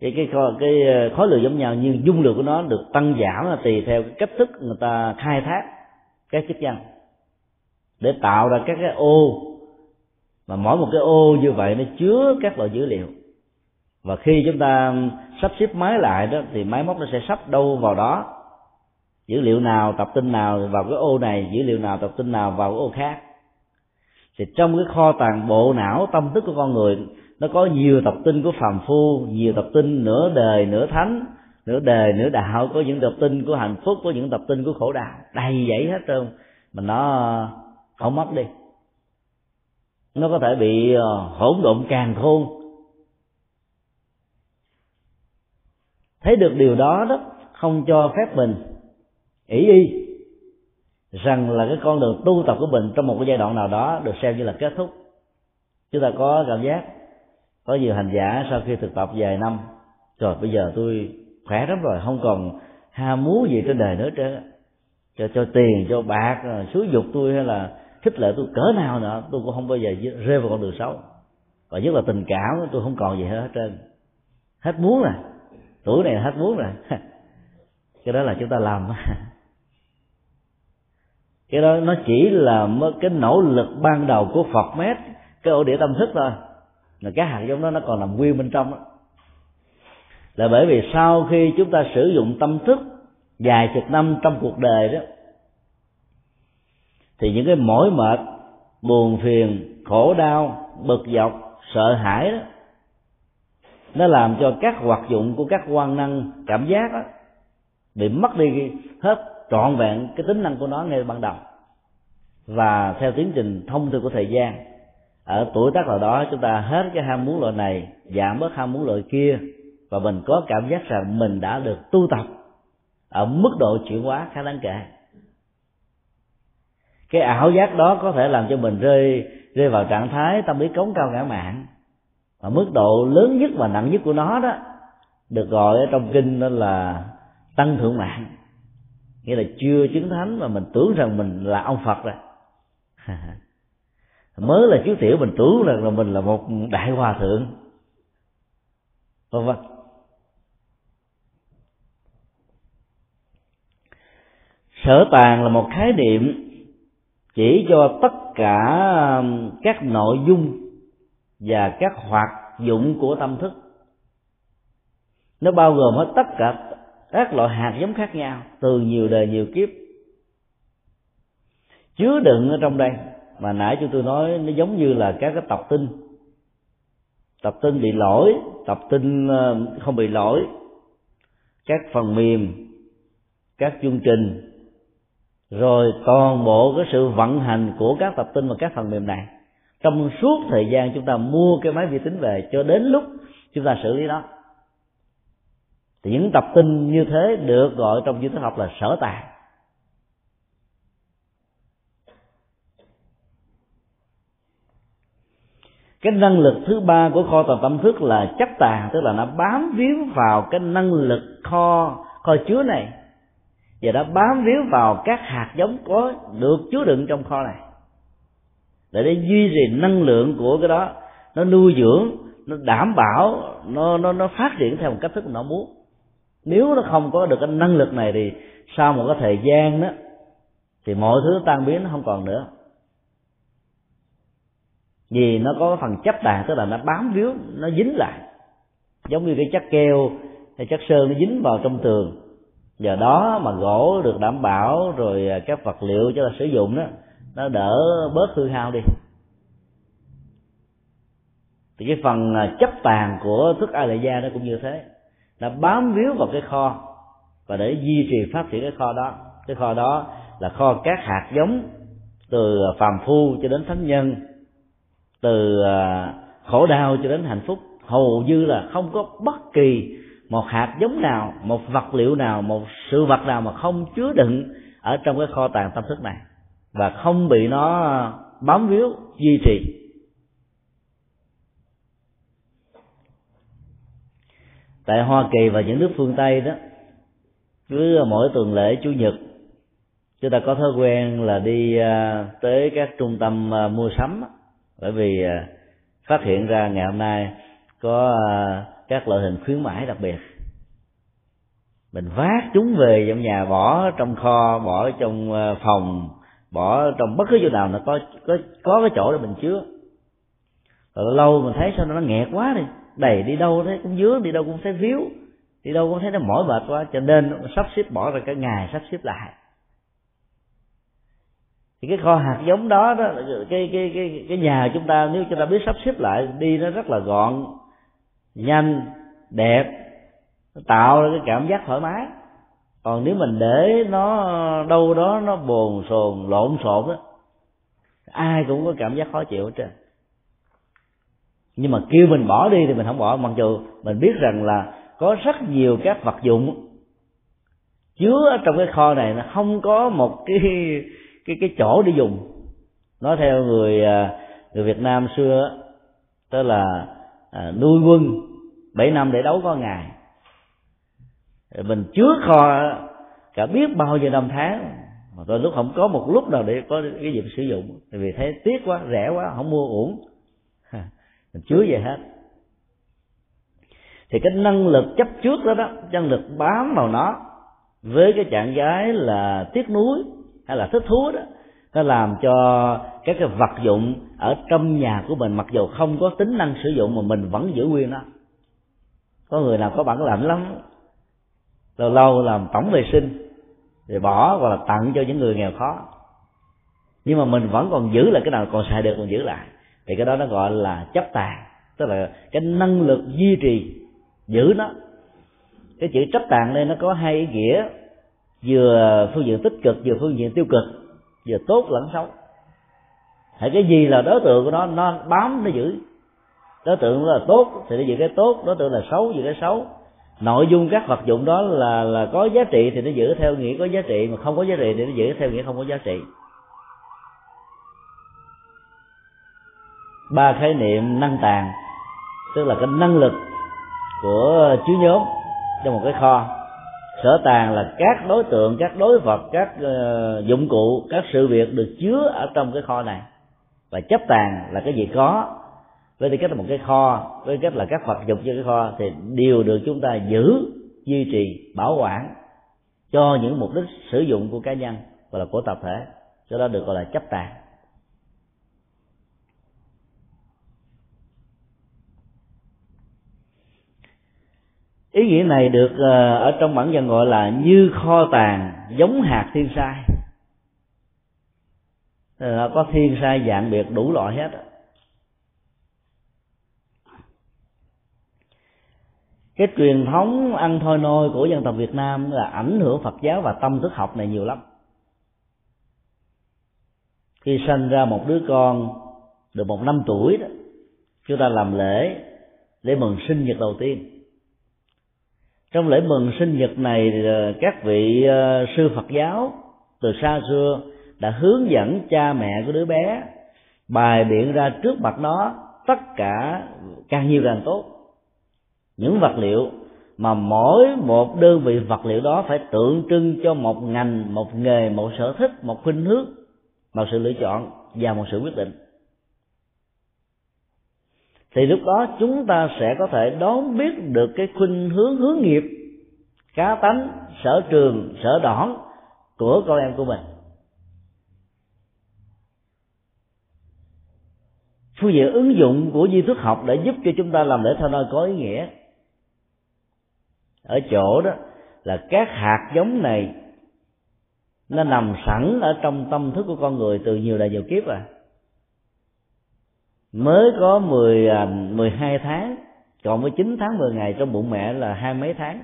cái, cái, cái khối lượng giống nhau, nhưng dung lượng của nó được tăng giảm là tùy theo cái cách thức người ta khai thác các chức năng để tạo ra các cái ô, mà mỗi một cái ô như vậy nó chứa các loại dữ liệu, và khi chúng ta sắp xếp máy lại đó thì máy móc nó sẽ sắp đâu vào đó, dữ liệu nào tập tin nào vào cái ô này, dữ liệu nào tập tin nào vào cái ô khác. Thì trong cái kho tàng bộ não tâm thức của con người nó có nhiều tập tin của phàm phu, nhiều tập tin nửa đời nửa thánh, nửa đời nửa đạo, có những tập tin của hạnh phúc, có những tập tin của khổ đau, đầy dẫy hết trơn, mà nó không mất đi. Nó có thể bị hỗn độn càn khôn. Thấy được điều đó đó, không cho phép mình ỷ y rằng là cái con đường tu tập của mình trong một cái giai đoạn nào đó được xem như là kết thúc. Chúng ta có cảm giác có nhiều hành giả sau khi thực tập vài năm, rồi bây giờ tôi khỏe lắm rồi, không còn ham muốn gì trên đời nữa chứ, cho cho tiền cho bạc xúi dục tôi hay là khích lệ tôi cỡ nào nữa, tôi cũng không bao giờ rơi vào con đường xấu, và nhất là tình cảm tôi không còn gì hết trơn, hết muốn rồi, tuổi này hết muốn rồi. Cái đó là chúng ta làm. Cái đó nó chỉ là cái nỗ lực ban đầu của Phật mét cái ổ đĩa tâm thức thôi, là cái hạt giống đó nó còn nằm nguyên bên trong đó. Là bởi vì sau khi chúng ta sử dụng tâm thức vài chục năm trong cuộc đời đó, thì những cái mỏi mệt, buồn phiền, khổ đau, bực dọc, sợ hãi đó, nó làm cho các hoạt dụng của các quan năng cảm giác đó bị mất đi hết trọn vẹn cái tính năng của nó ngay ban đầu. Và theo tiến trình thông thường của thời gian, ở tuổi tác nào đó chúng ta hết cái ham muốn loại này, giảm bớt ham muốn loại kia, và mình có cảm giác rằng mình đã được tu tập ở mức độ chuyển hóa khá đáng kể. Cái ảo giác đó có thể làm cho mình rơi rơi vào trạng thái tâm lý cống cao ngã mạn, và mức độ lớn nhất và nặng nhất của nó đó được gọi ở trong kinh đó là tăng thượng mạng, nghĩa là chưa chứng thánh mà mình tưởng rằng mình là ông Phật rồi. Mới là chú tiểu mình tưởng rằng là mình là một đại hòa thượng, vân vân. Sở tàng là một khái niệm chỉ cho tất cả các nội dung và các hoạt dụng của tâm thức. Nó bao gồm hết tất cả các loại hạt giống khác nhau từ nhiều đời nhiều kiếp chứa đựng ở trong đây. Mà nãy chúng tôi nói nó giống như là các cái tập tin, tập tin bị lỗi, tập tin không bị lỗi, các phần mềm, các chương trình, rồi toàn bộ cái sự vận hành của các tập tin và các phần mềm này trong suốt thời gian chúng ta mua cái máy vi tính về, cho đến lúc chúng ta xử lý đó. Thì những tập tin như thế được gọi trong duy thức học là sở tàng. Cái năng lực thứ ba của kho tàng tâm thức là chấp tàng, tức là nó bám víu vào cái năng lực kho kho chứa này, và nó bám víu vào các hạt giống có được chứa đựng trong kho này, để để duy trì năng lượng của cái đó, nó nuôi dưỡng, nó đảm bảo, nó nó nó phát triển theo một cách thức mà nó muốn. Nếu nó không có được cái năng lực này thì sau một cái thời gian đó thì mọi thứ tan biến, nó không còn nữa. Vì nó có phần chấp tàng, tức là nó bám víu, nó dính lại, giống như cái chất keo hay chất sơn nó dính vào trong tường. Giờ đó mà gỗ được đảm bảo rồi, các vật liệu cho là sử dụng đó, nó đỡ bớt hư hao đi. Thì cái phần chấp tàng của thức A Lệ Gia nó cũng như thế, nó bám víu vào cái kho, và để duy trì phát triển cái kho đó. Cái kho đó là kho các hạt giống từ phàm phu cho đến thánh nhân, từ khổ đau cho đến hạnh phúc, hầu như là không có bất kỳ một hạt giống nào, một vật liệu nào, một sự vật nào mà không chứa đựng ở trong cái kho tàng tâm thức này, và không bị nó bám víu duy trì. Tại Hoa Kỳ và những nước phương Tây đó, cứ mỗi tuần lễ Chủ nhật chúng ta có thói quen là đi tới các trung tâm mua sắm, bởi vì phát hiện ra ngày hôm nay có các loại hình khuyến mãi đặc biệt. Mình vác chúng về trong nhà, bỏ trong kho, bỏ trong phòng, bỏ trong bất cứ chỗ nào nó có có có cái chỗ để mình chứa. Rồi lâu mình thấy sao nó nghẹt quá đi, đầy đi đâu thấy cũng dướng, đi đâu cũng thấy víu, đi đâu cũng thấy nó mỏi mệt quá, cho nên sắp xếp bỏ ra cả ngày sắp xếp lại. Thì cái kho hạt giống đó, đó cái cái cái cái nhà chúng ta nếu chúng ta biết sắp xếp lại đi, nó rất là gọn, nhanh, đẹp, nó tạo ra cái cảm giác thoải mái. Còn nếu mình để nó đâu đó nó bồn chồn, lộn xộn đó, ai cũng có cảm giác khó chịu hết trơn. Nhưng mà kêu mình bỏ đi thì mình không bỏ, mặc dù mình biết rằng là có rất nhiều các vật dụng chứa trong cái kho này nó không có một cái cái cái chỗ để dùng. Nói theo người người Việt Nam xưa, tức là à, nuôi quân bảy năm để đấu có ngày. Rồi mình chứa kho cả biết bao nhiêu năm tháng, mà đôi lúc không có một lúc nào để có cái dịp sử dụng, vì thấy tiếc quá, rẻ quá, không mua uổng, mình chứa về hết. Thì cái năng lực chấp trước đó đó, năng lực bám vào nó với cái trạng thái là tiếc nuối hay là thích thú đó, nó làm cho các cái vật dụng ở trong nhà của mình mặc dù không có tính năng sử dụng mà mình vẫn giữ nguyên nó. Có người nào có bản lãnh lắm, lâu lâu làm tổng vệ sinh rồi bỏ hoặc là tặng cho những người nghèo khó, nhưng mà mình vẫn còn giữ lại cái nào còn xài được còn giữ lại. Thì cái đó nó gọi là chấp tàng, tức là cái năng lực duy trì giữ nó. Cái chữ chấp tàng đây nó có hai ý nghĩa, vừa phương diện tích cực, vừa phương diện tiêu cực, vừa tốt lẫn xấu. Hãy cái gì là đối tượng của nó, nó bám nó giữ. Đối tượng là tốt thì nó giữ cái tốt, đối tượng là xấu giữ cái xấu. Nội dung các vật dụng đó là là có giá trị thì nó giữ theo nghĩa có giá trị, mà không có giá trị thì nó giữ theo nghĩa không có giá trị. Ba khái niệm năng tàng, tức là cái năng lực của chứa nhóm trong một cái kho. Sở tàng là các đối tượng, các đối vật, các uh, dụng cụ, các sự việc được chứa ở trong cái kho này. Và chấp tàng là cái gì có với tư cách là một cái kho, với tư cách là các vật dụng cho cái kho, thì đều được chúng ta giữ, duy trì, bảo quản cho những mục đích sử dụng của cá nhân và là của tập thể. Cho đó được gọi là chấp tàng. Ý nghĩa này được ở trong bản văn gọi là như kho tàng giống hạt thiên sai. Nó có thiên sai dạng biệt đủ loại hết. Cái truyền thống ăn thôi nôi của dân tộc Việt Nam là ảnh hưởng Phật giáo và tâm thức học này nhiều lắm. Khi sanh ra một đứa con được một năm tuổi đó, chúng ta làm lễ lễ mừng sinh nhật đầu tiên. Trong lễ mừng sinh nhật này, các vị sư Phật giáo từ xa xưa đã hướng dẫn cha mẹ của đứa bé bài biện ra trước mặt nó tất cả, càng nhiều càng tốt, những vật liệu mà mỗi một đơn vị vật liệu đó phải tượng trưng cho một ngành, một nghề, một sở thích, một khuynh hướng, một sự lựa chọn và một sự quyết định. Thì lúc đó chúng ta sẽ có thể đón biết được cái khuynh hướng hướng nghiệp, cá tánh, sở trường, sở đoản của con em của mình. Phương diện ứng dụng của duy thức học để giúp cho chúng ta làm lễ Tha Nơi có ý nghĩa ở chỗ đó là các hạt giống này nó nằm sẵn ở trong tâm thức của con người từ nhiều đời nhiều kiếp à. Mới có mười, mười hai tháng, còn với chín tháng mười ngày trong bụng mẹ là hai mấy tháng.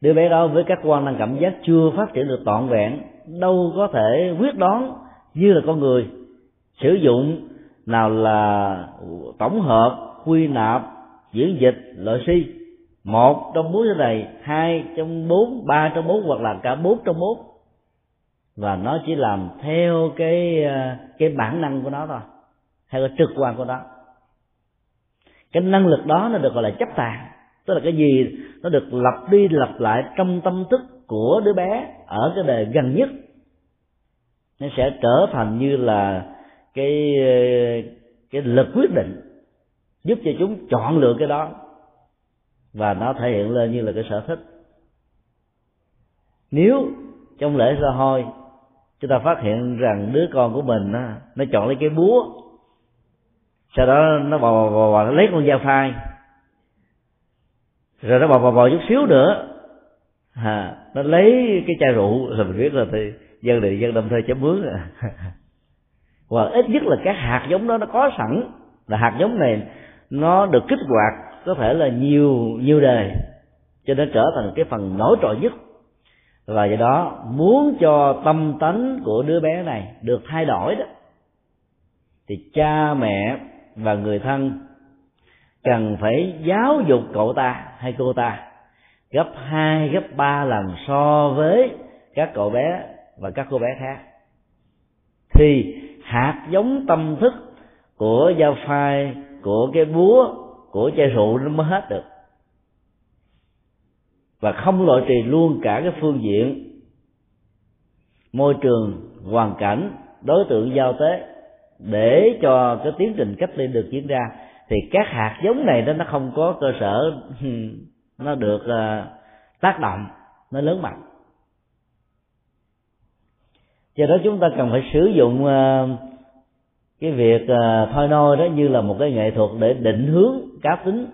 Đứa bé đó với các quan năng cảm giác chưa phát triển được trọn vẹn, đâu có thể quyết đoán như là con người, sử dụng nào là tổng hợp, quy nạp, diễn dịch, loại suy. Một trong bốn thế này, hai trong bốn, ba trong bốn hoặc là cả bốn trong bốn. Và nó chỉ làm theo cái cái bản năng của nó thôi, hay là trực quan của nó. Cái năng lực đó nó được gọi là chấp tà, tức là cái gì nó được lặp đi lặp lại trong tâm thức của đứa bé ở cái đời gần nhất, nó sẽ trở thành như là cái cái lực quyết định giúp cho chúng chọn lựa cái đó, và nó thể hiện lên như là cái sở thích. Nếu trong lễ ra hôi chúng ta phát hiện rằng đứa con của mình nó, nó chọn lấy cái búa, sau đó nó bò bò bò, bò nó lấy con dao phai, rồi nó bò bò bò chút xíu nữa à, nó lấy cái chai rượu, rồi mình biết là thì dân địa dân đâm thơi chấm mướn à. Hoặc ít nhất là các hạt giống đó nó có sẵn, là hạt giống này nó được kích hoạt có thể là nhiều nhiều đời, cho nên trở thành cái phần nổi trội nhất. Và do đó muốn cho tâm tánh của đứa bé này được thay đổi đó, thì cha mẹ và người thân cần phải giáo dục cậu ta hay cô ta gấp hai, gấp ba lần so với các cậu bé và các cô bé khác. Thì hạt giống tâm thức của dao phai, của cái búa, của chai rượu nó mới hết được. Và không loại trừ luôn cả cái phương diện môi trường, hoàn cảnh, đối tượng giao tế, để cho cái tiến trình cách ly được diễn ra. Thì các hạt giống này đó, nó không có cơ sở nó được uh, tác động, nó lớn mạnh. Do đó chúng ta cần phải sử dụng uh, cái việc uh, thôi nôi đó như là một cái nghệ thuật để định hướng cá tính,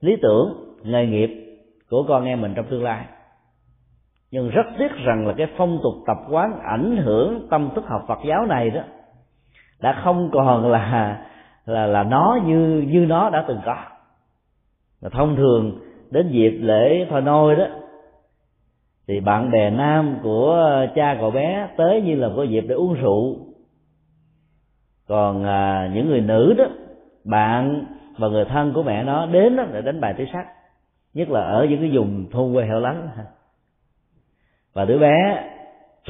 lý tưởng, nghề nghiệp của con em mình trong tương lai. Nhưng rất tiếc rằng là cái phong tục tập quán ảnh hưởng tâm thức học Phật giáo này đó đã không còn là là là nó như như nó đã từng có. Và thông thường đến dịp lễ thôi nôi đó thì bạn bè nam của cha cậu bé tới như là có dịp để uống rượu, còn à, những người nữ đó, bạn và người thân của mẹ nó đến đó để đánh bài tứ sắc, nhất là ở những cái vùng thôn quê hẻo lánh. Và đứa bé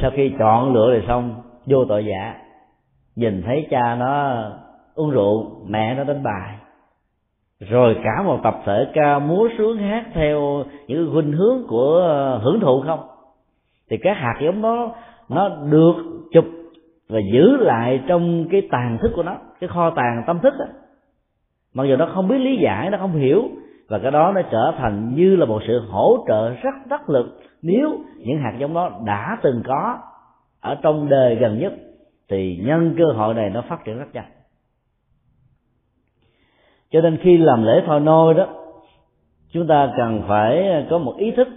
sau khi chọn lựa rồi xong vô tội vạ, nhìn thấy cha nó uống rượu, mẹ nó đánh bài, rồi cả một tập thể ca múa sướng hát theo những khuynh hướng của hưởng thụ không, thì các hạt giống đó nó được chụp và giữ lại trong cái tàng thức của nó, cái kho tàng tâm thức đó. Mặc dù nó không biết lý giải, nó không hiểu, và cái đó nó trở thành như là một sự hỗ trợ rất đắc lực. Nếu những hạt giống đó đã từng có ở trong đời gần nhất thì nhân cơ hội này nó phát triển rất nhanh. Cho nên khi làm lễ thôi nôi đó, chúng ta cần phải có một ý thức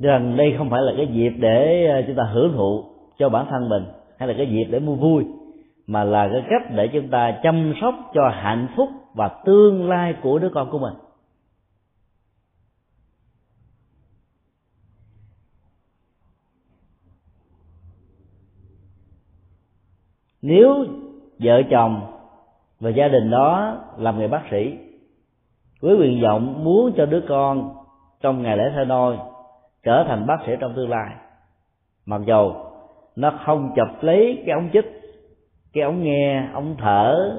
rằng đây không phải là cái dịp để chúng ta hưởng thụ cho bản thân mình, hay là cái dịp để mua vui, mà là cái cách để chúng ta chăm sóc cho hạnh phúc và tương lai của đứa con của mình. Nếu vợ chồng và gia đình đó làm người bác sĩ với nguyện vọng muốn cho đứa con trong ngày lễ thơ nôi trở thành bác sĩ trong tương lai, mặc dầu nó không chọc lấy cái ống chích, cái ống nghe, ống thở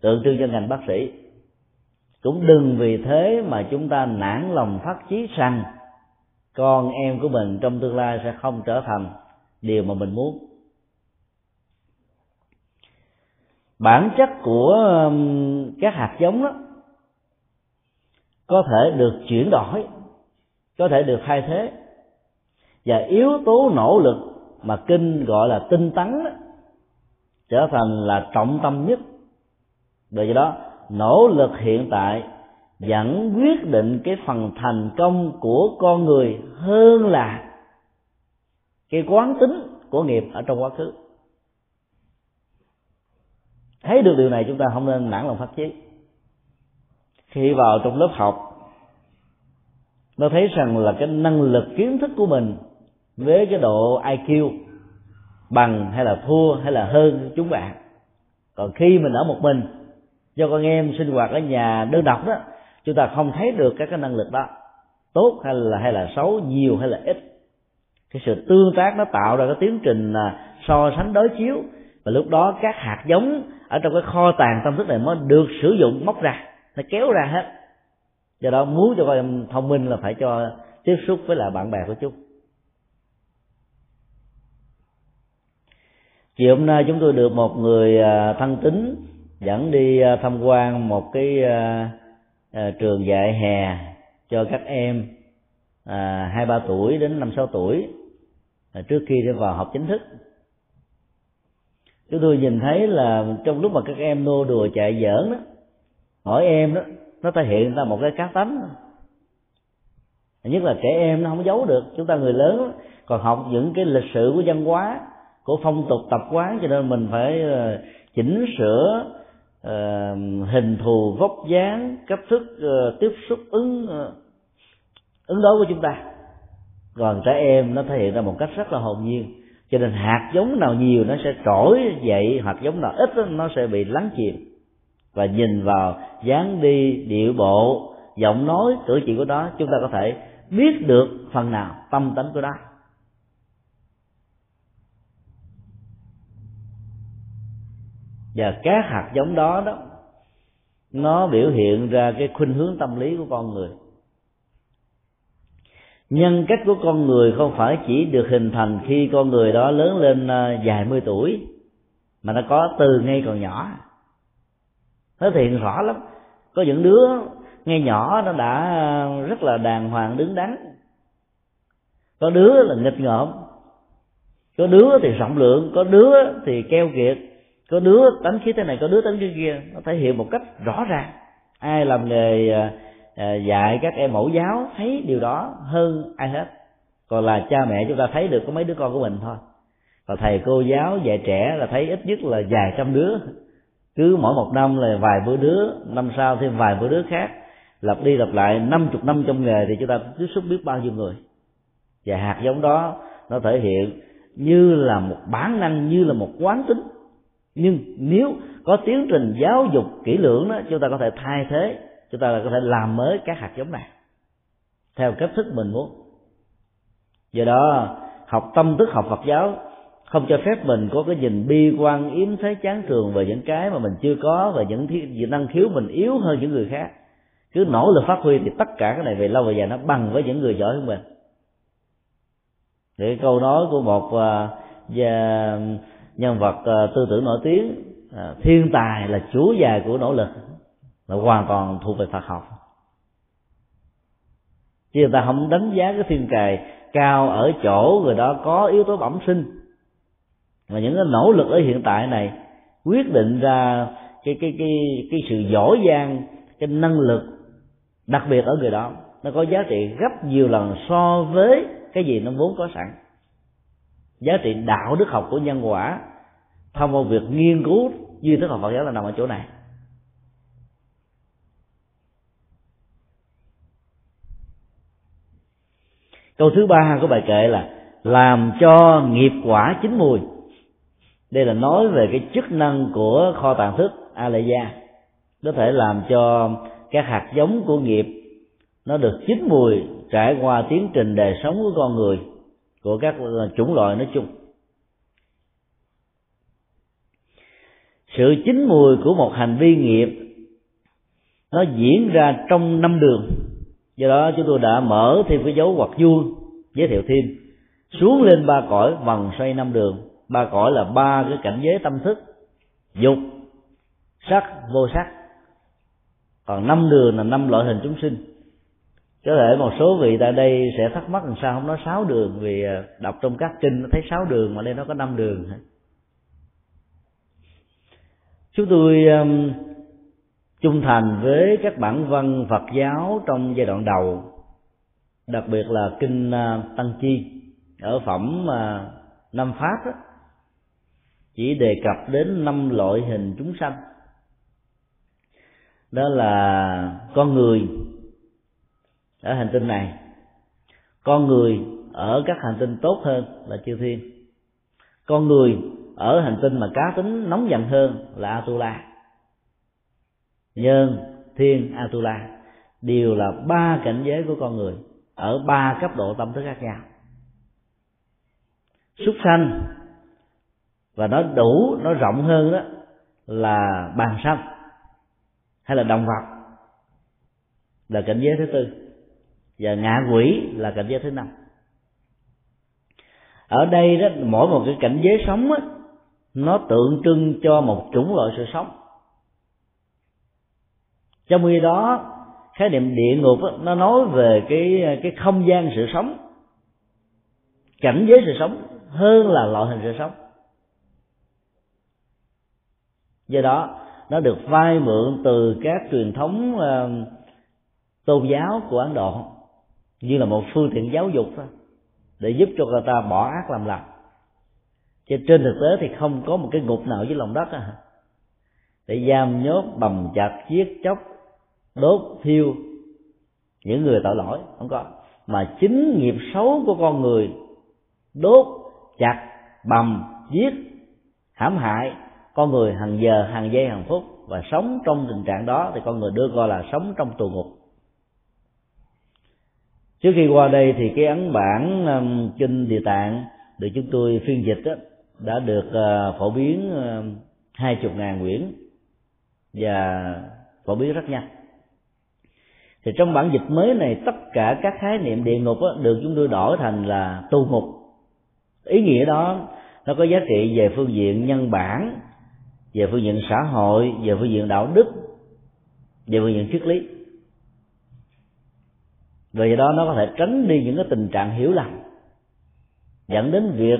tượng trưng cho ngành bác sĩ. Cũng đừng vì thế mà chúng ta nản lòng phát chí rằng con em của mình trong tương lai sẽ không trở thành điều mà mình muốn. Bản chất của các hạt giống đó có thể được chuyển đổi, có thể được thay thế, và yếu tố nỗ lực mà kinh gọi là tinh tấn đó, trở thành là trọng tâm nhất. Bởi vậy đó, nỗ lực hiện tại vẫn quyết định cái phần thành công của con người hơn là cái quán tính của nghiệp ở trong quá khứ. Thấy được điều này, chúng ta không nên nản lòng phát chí. Khi vào trong lớp học, nó thấy rằng là cái năng lực kiến thức của mình với cái độ i kiu bằng hay là thua hay là hơn chúng bạn. Còn khi mình ở một mình, do con em sinh hoạt ở nhà đơn độc đó, chúng ta không thấy được các cái năng lực đó tốt hay là hay là xấu, nhiều hay là ít. Cái sự tương tác nó tạo ra cái tiến trình so sánh đối chiếu, và lúc đó các hạt giống ở trong cái kho tàng tâm thức này mới được sử dụng, móc ra, nó kéo ra hết. Do đó muốn cho con em thông minh là phải cho tiếp xúc với lại bạn bè của chúng. Chiều hôm nay chúng tôi được một người thân tín dẫn đi tham quan một cái trường dạy hè cho các em hai ba tuổi đến năm sáu tuổi trước khi để vào học chính thức. Chúng tôi nhìn thấy là trong lúc mà các em nô đùa chạy giỡn đó, hỏi em đó, nó thể hiện ra một cái cá tánh, nhất là trẻ em nó không giấu được. Chúng ta người lớn còn học những cái lịch sử của văn hóa, của phong tục tập quán, cho nên mình phải chỉnh sửa uh, hình thù, vóc dáng, cách thức uh, tiếp xúc ứng uh, ứng đối của chúng ta. Còn trẻ em nó thể hiện ra một cách rất là hồn nhiên, cho nên hạt giống nào nhiều nó sẽ trỗi dậy, hạt giống nào ít nó sẽ bị lắng chìm. Và nhìn vào dáng đi, điệu bộ, giọng nói, cử chỉ của đó, chúng ta có thể biết được phần nào tâm tánh của đó. Và các hạt giống đó đó, nó biểu hiện ra cái khuynh hướng tâm lý của con người. Nhân cách của con người không phải chỉ được hình thành khi con người đó lớn lên vài mươi tuổi, mà nó có từ ngay còn nhỏ. Nó thể hiện rõ lắm. Có những đứa ngay nhỏ nó đã rất là đàng hoàng đứng đắn, có đứa là nghịch ngợm, có đứa thì rộng lượng, có đứa thì keo kiệt, có đứa tánh khí thế này, có đứa tánh khí kia. Nó thể hiện một cách rõ ràng. Ai làm nghề dạy các em mẫu giáo thấy điều đó hơn ai hết. Còn là cha mẹ chúng ta thấy được có mấy đứa con của mình thôi, và thầy cô giáo dạy trẻ là thấy ít nhất là vài trăm đứa. Cứ mỗi một năm là vài bữa đứa, năm sau thêm vài bữa đứa khác, lặp đi lặp lại năm chục năm trong nghề thì chúng ta tiếp xúc biết bao nhiêu người. Và hạt giống đó nó thể hiện như là một bản năng, như là một quán tính. Nhưng nếu có tiến trình giáo dục kỹ lưỡng đó, chúng ta có thể thay thế, chúng ta có thể làm mới các hạt giống này theo cách thức mình muốn. Do đó học tâm thức, học Phật giáo không cho phép mình có cái nhìn bi quan, yếm thế, chán trường về những cái mà mình chưa có, về những thi, năng khiếu mình yếu hơn những người khác. Cứ nỗ lực phát huy thì tất cả cái này về lâu về dài nó bằng với những người giỏi hơn mình. Để câu nói của một uh, nhân vật uh, tư tưởng nổi tiếng, uh, thiên tài là chúa dài của nỗ lực, là hoàn toàn thuộc về Phật học. Chứ người ta không đánh giá cái thiên tài cao ở chỗ người đó có yếu tố bẩm sinh, mà những cái nỗ lực ở hiện tại này quyết định ra cái cái cái cái sự giỏi giang, cái năng lực đặc biệt ở người đó. Nó có giá trị gấp nhiều lần so với cái gì nó vốn có sẵn. Giá trị đạo đức học của nhân quả thông qua việc nghiên cứu duy thức học Phật giáo là nằm ở chỗ này. Câu thứ ba của bài kệ là làm cho nghiệp quả chín mùi. Đây là nói về cái chức năng của kho tàng thức Aleya, có thể làm cho các hạt giống của nghiệp nó được chín mùi trải qua tiến trình đời sống của con người, của các chủng loại nói chung. Sự chín mùi của một hành vi nghiệp nó diễn ra trong năm đường. Do đó chúng tôi đã mở thêm cái dấu hoặc vuông giới thiệu thêm xuống lên ba cõi, vòng xoay năm đường. Ba cõi là ba cái cảnh giới tâm thức: dục, sắc, vô sắc. Còn năm đường là năm loại hình chúng sinh. Có thể một số vị tại đây sẽ thắc mắc làm sao không nói sáu đường, vì đọc trong các kinh nó thấy sáu đường mà đây nó có năm đường. Chúng tôi um, trung thành với các bản văn Phật giáo trong giai đoạn đầu, đặc biệt là kinh uh, Tăng Chi ở phẩm uh, Năm Pháp đó, chỉ đề cập đến năm loại hình chúng sanh. Đó là con người ở hành tinh này, con người ở các hành tinh tốt hơn là chư thiên, con người ở hành tinh mà cá tính nóng giận hơn là Atula. Nhân, thiên, Atula đều là ba cảnh giới của con người ở ba cấp độ tâm thức khác nhau. Súc sanh, và nó đủ, nó rộng hơn đó là bàn sanh hay là động vật, là cảnh giới thứ tư, và ngạ quỷ là cảnh giới thứ năm. Ở đây đó, mỗi một cái cảnh giới sống đó, nó tượng trưng cho một chủng loại sự sống. Trong khi đó khái niệm địa ngục đó, nó nói về cái cái không gian sự sống, cảnh giới sự sống hơn là loại hình sự sống. Do đó nó được vay mượn từ các truyền thống uh, tôn giáo của Ấn Độ như là một phương tiện giáo dục thôi, để giúp cho người ta bỏ ác làm lành. Chứ trên thực tế thì không có một cái ngục nào dưới lòng đất đó, để giam nhốt, bầm chặt, giết chóc, đốt thiêu những người tội lỗi, không có. Mà chính nghiệp xấu của con người đốt, chặt, bầm, giết, hãm hại con người hàng giờ, hàng giây, hàng phút, và sống trong tình trạng đó thì con người đưa gọi là sống trong tù ngục. Trước khi qua đây thì cái ấn bản um, kinh Địa Tạng được chúng tôi phiên dịch đó, đã được uh, phổ biến hai chục ngàn quyển và phổ biến rất nhanh. Thì trong bản dịch mới này tất cả các khái niệm địa ngục đó, được chúng tôi đổi thành là tu ngục. Ý nghĩa đó nó có giá trị về phương diện nhân bản, về phương diện xã hội, về phương diện đạo đức, về phương diện triết lý. Vì vậy đó nó có thể tránh đi những cái tình trạng hiểu lầm, dẫn đến việc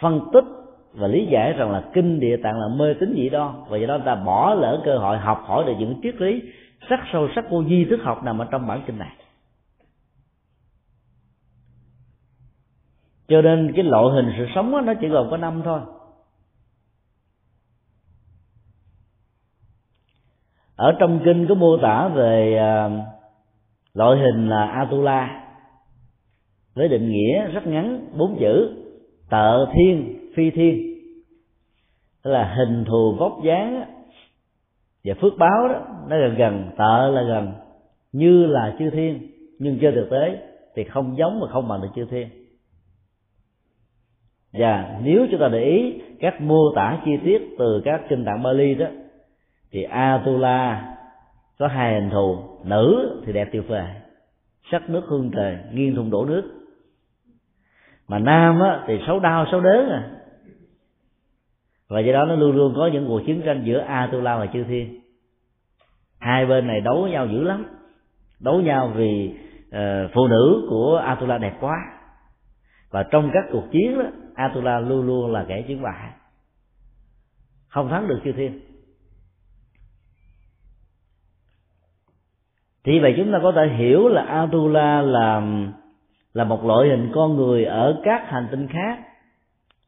phân tích và lý giải rằng là kinh Địa Tạng là mê tín dị đoan. Và do đó ta bỏ lỡ cơ hội học hỏi được những triết lý rất sâu sắc của duy thức học nằm ở trong bản kinh này. Cho nên cái loại hình sự sống đó, nó chỉ gồm có năm thôi. Ở trong kinh có mô tả về loại hình là Atula với định nghĩa rất ngắn bốn chữ: tợ thiên phi thiên, tức là hình thù vóc dáng và phước báo đó nó gần gần. Tợ là gần như là chư thiên, nhưng trên thực tế thì không giống và không bằng được chư thiên. Và nếu chúng ta để ý các mô tả chi tiết từ các kinh tạng Bali đó, thì Atula có hai hình thù: nữ thì đẹp tuyệt vời, sắc nước hương trời, nghiêng thùng đổ nước, mà nam á, thì xấu đau xấu đớn à. Và do đó nó luôn luôn có những cuộc chiến tranh giữa Atula và chư thiên. Hai bên này đấu nhau dữ lắm, đấu nhau vì uh, phụ nữ của Atula đẹp quá, và trong các cuộc chiến đó, Atula luôn luôn là kẻ chiến bại, không thắng được chư thiên. Thì vậy chúng ta có thể hiểu là Atula là là một loại hình con người ở các hành tinh khác,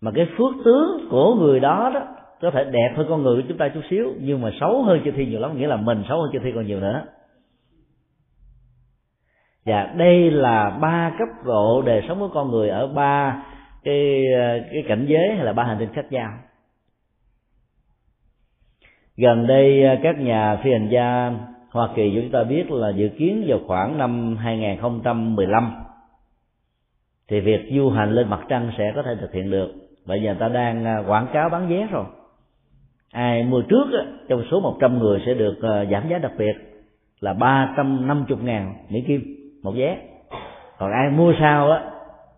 mà cái phước tướng của người đó đó có thể đẹp hơn con người của chúng ta chút xíu, nhưng mà xấu hơn chư thiên nhiều lắm, nghĩa là mình xấu hơn chư thiên còn nhiều nữa. Và đây là ba cấp độ đời sống của con người ở ba cái cái cảnh giới hay là ba hành tinh khác nhau. Gần đây các nhà phi hành gia Hoa Kỳ chúng ta biết là dự kiến vào khoảng năm hai không một lăm thì việc du hành lên mặt trăng sẽ có thể thực hiện được. Bây giờ ta đang quảng cáo bán vé rồi. Ai mua trước trong số một trăm người sẽ được giảm giá đặc biệt là ba trăm năm mươi ngàn Mỹ Kim một vé. Còn ai mua sau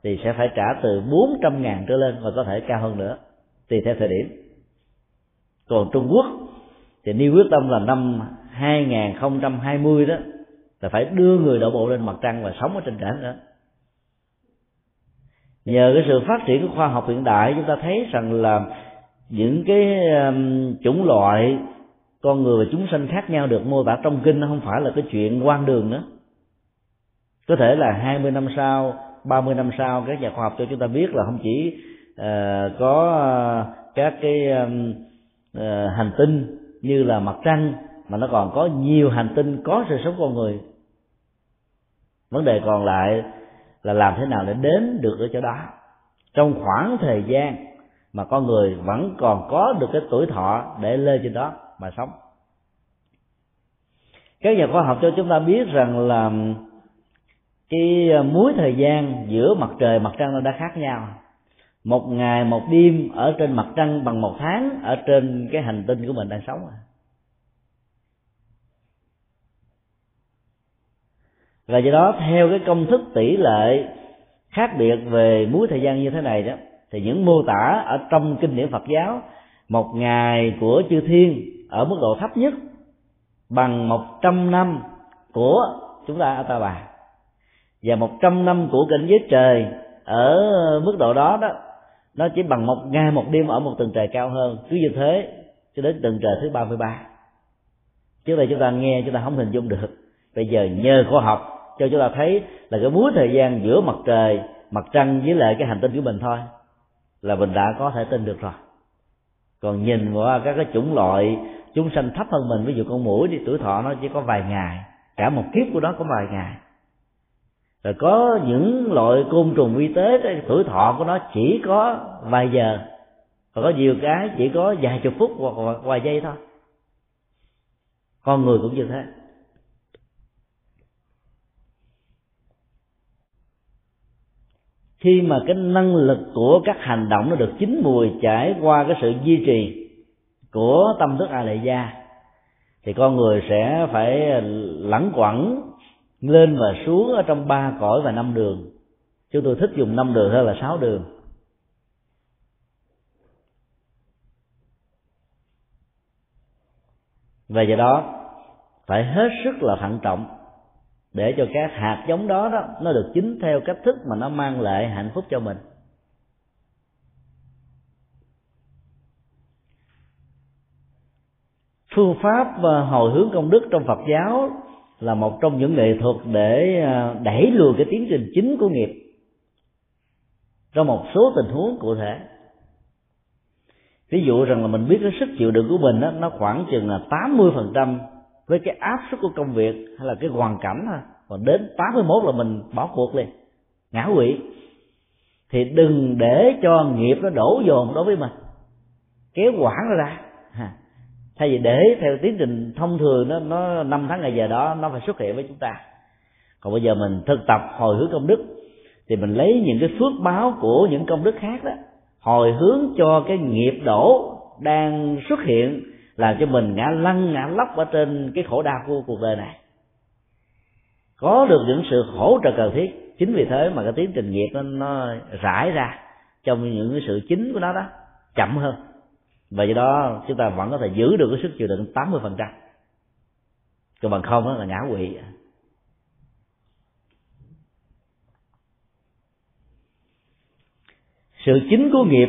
thì sẽ phải trả từ bốn trăm ngàn trở lên và có thể cao hơn nữa, tùy theo thời điểm. Còn Trung Quốc thì ni quyết tâm là năm hai không hai không đó là phải đưa người đổ bộ lên mặt trăng và sống ở trên trển nữa. Nhờ cái sự phát triển của khoa học hiện đại, chúng ta thấy rằng là những cái chủng loại con người và chúng sanh khác nhau được mô tả trong kinh nó không phải là cái chuyện quan đường nữa. Có thể là hai mươi năm sau, ba mươi năm sau các nhà khoa học cho chúng ta biết là không chỉ uh, có các cái um, uh, hành tinh như là mặt trăng, mà nó còn có nhiều hành tinh có sự sống con người. Vấn đề còn lại là làm thế nào để đến được ở chỗ đó trong khoảng thời gian mà con người vẫn còn có được cái tuổi thọ để lên trên đó mà sống. Các nhà khoa học cho chúng ta biết rằng là cái múi thời gian giữa mặt trời mặt trăng nó đã khác nhau. Một ngày một đêm ở trên mặt trăng bằng một tháng ở trên cái hành tinh của mình đang sống. Và do đó theo cái công thức tỷ lệ khác biệt về múi thời gian như thế này đó, thì những mô tả ở trong kinh điển Phật giáo một ngày của chư thiên ở mức độ thấp nhất bằng một trăm năm của chúng ta ở Ta Bà, và một trăm năm của cảnh giới trời ở mức độ đó đó nó chỉ bằng một ngày một đêm ở một tầng trời cao hơn, cứ như thế cho đến tầng trời thứ ba mươi ba. Trước đây chúng ta nghe chúng ta không hình dung được, bây giờ nhờ khoa học cho chúng ta thấy là cái múi thời gian giữa mặt trời mặt trăng với lại cái hành tinh của mình thôi là mình đã có thể tin được rồi. Còn nhìn vào các cái chủng loại chúng sanh thấp hơn mình, ví dụ con muỗi thì tuổi thọ nó chỉ có vài ngày, cả một kiếp của nó có vài ngày. Rồi có những loại côn trùng vi tế tuổi thọ của nó chỉ có vài giờ, rồi có nhiều cái chỉ có vài chục phút hoặc vài giây thôi. Con người cũng như thế. Khi mà cái năng lực của các hành động nó được chín mùi trải qua cái sự duy trì của tâm thức A Lệ Gia, thì con người sẽ phải lẳng quẩn lên và xuống ở trong ba cõi và năm đường. Chúng tôi thích dùng năm đường hơn là sáu đường. Và do đó phải hết sức là thận trọng để cho các hạt giống đó, đó nó được chín theo cách thức mà nó mang lại hạnh phúc cho mình. Phương pháp hồi hướng công đức trong Phật giáo là một trong những nghệ thuật để đẩy lùi cái tiến trình chính của nghiệp trong một số tình huống cụ thể. Ví dụ rằng là mình biết cái sức chịu đựng của mình đó, nó khoảng chừng là tám mươi phần trăm với cái áp suất của công việc hay là cái hoàn cảnh thôi, còn đến tám mươi mốt là mình bỏ cuộc liền, ngã quỵ. Thì đừng để cho nghiệp nó đổ dồn đối với mình, kéo quãng nó ra. Thay vì để theo tiến trình thông thường đó, nó năm tháng ngày giờ đó nó phải xuất hiện với chúng ta. Còn bây giờ mình thực tập hồi hướng công đức thì mình lấy những cái phước báo của những công đức khác đó hồi hướng cho cái nghiệp đổ đang xuất hiện, làm cho mình ngã lăn ngã lóc ở trên cái khổ đau của cuộc đời này, có được những sự hỗ trợ cần thiết. Chính vì thế mà cái tiến trình nghiệp nó, nó rải ra trong những cái sự chính của nó đó chậm hơn. Và do đó chúng ta vẫn có thể giữ được cái sức chịu đựng tám mươi phần trăm, còn bằng không đó là ngã quỵ. Sự chính của nghiệp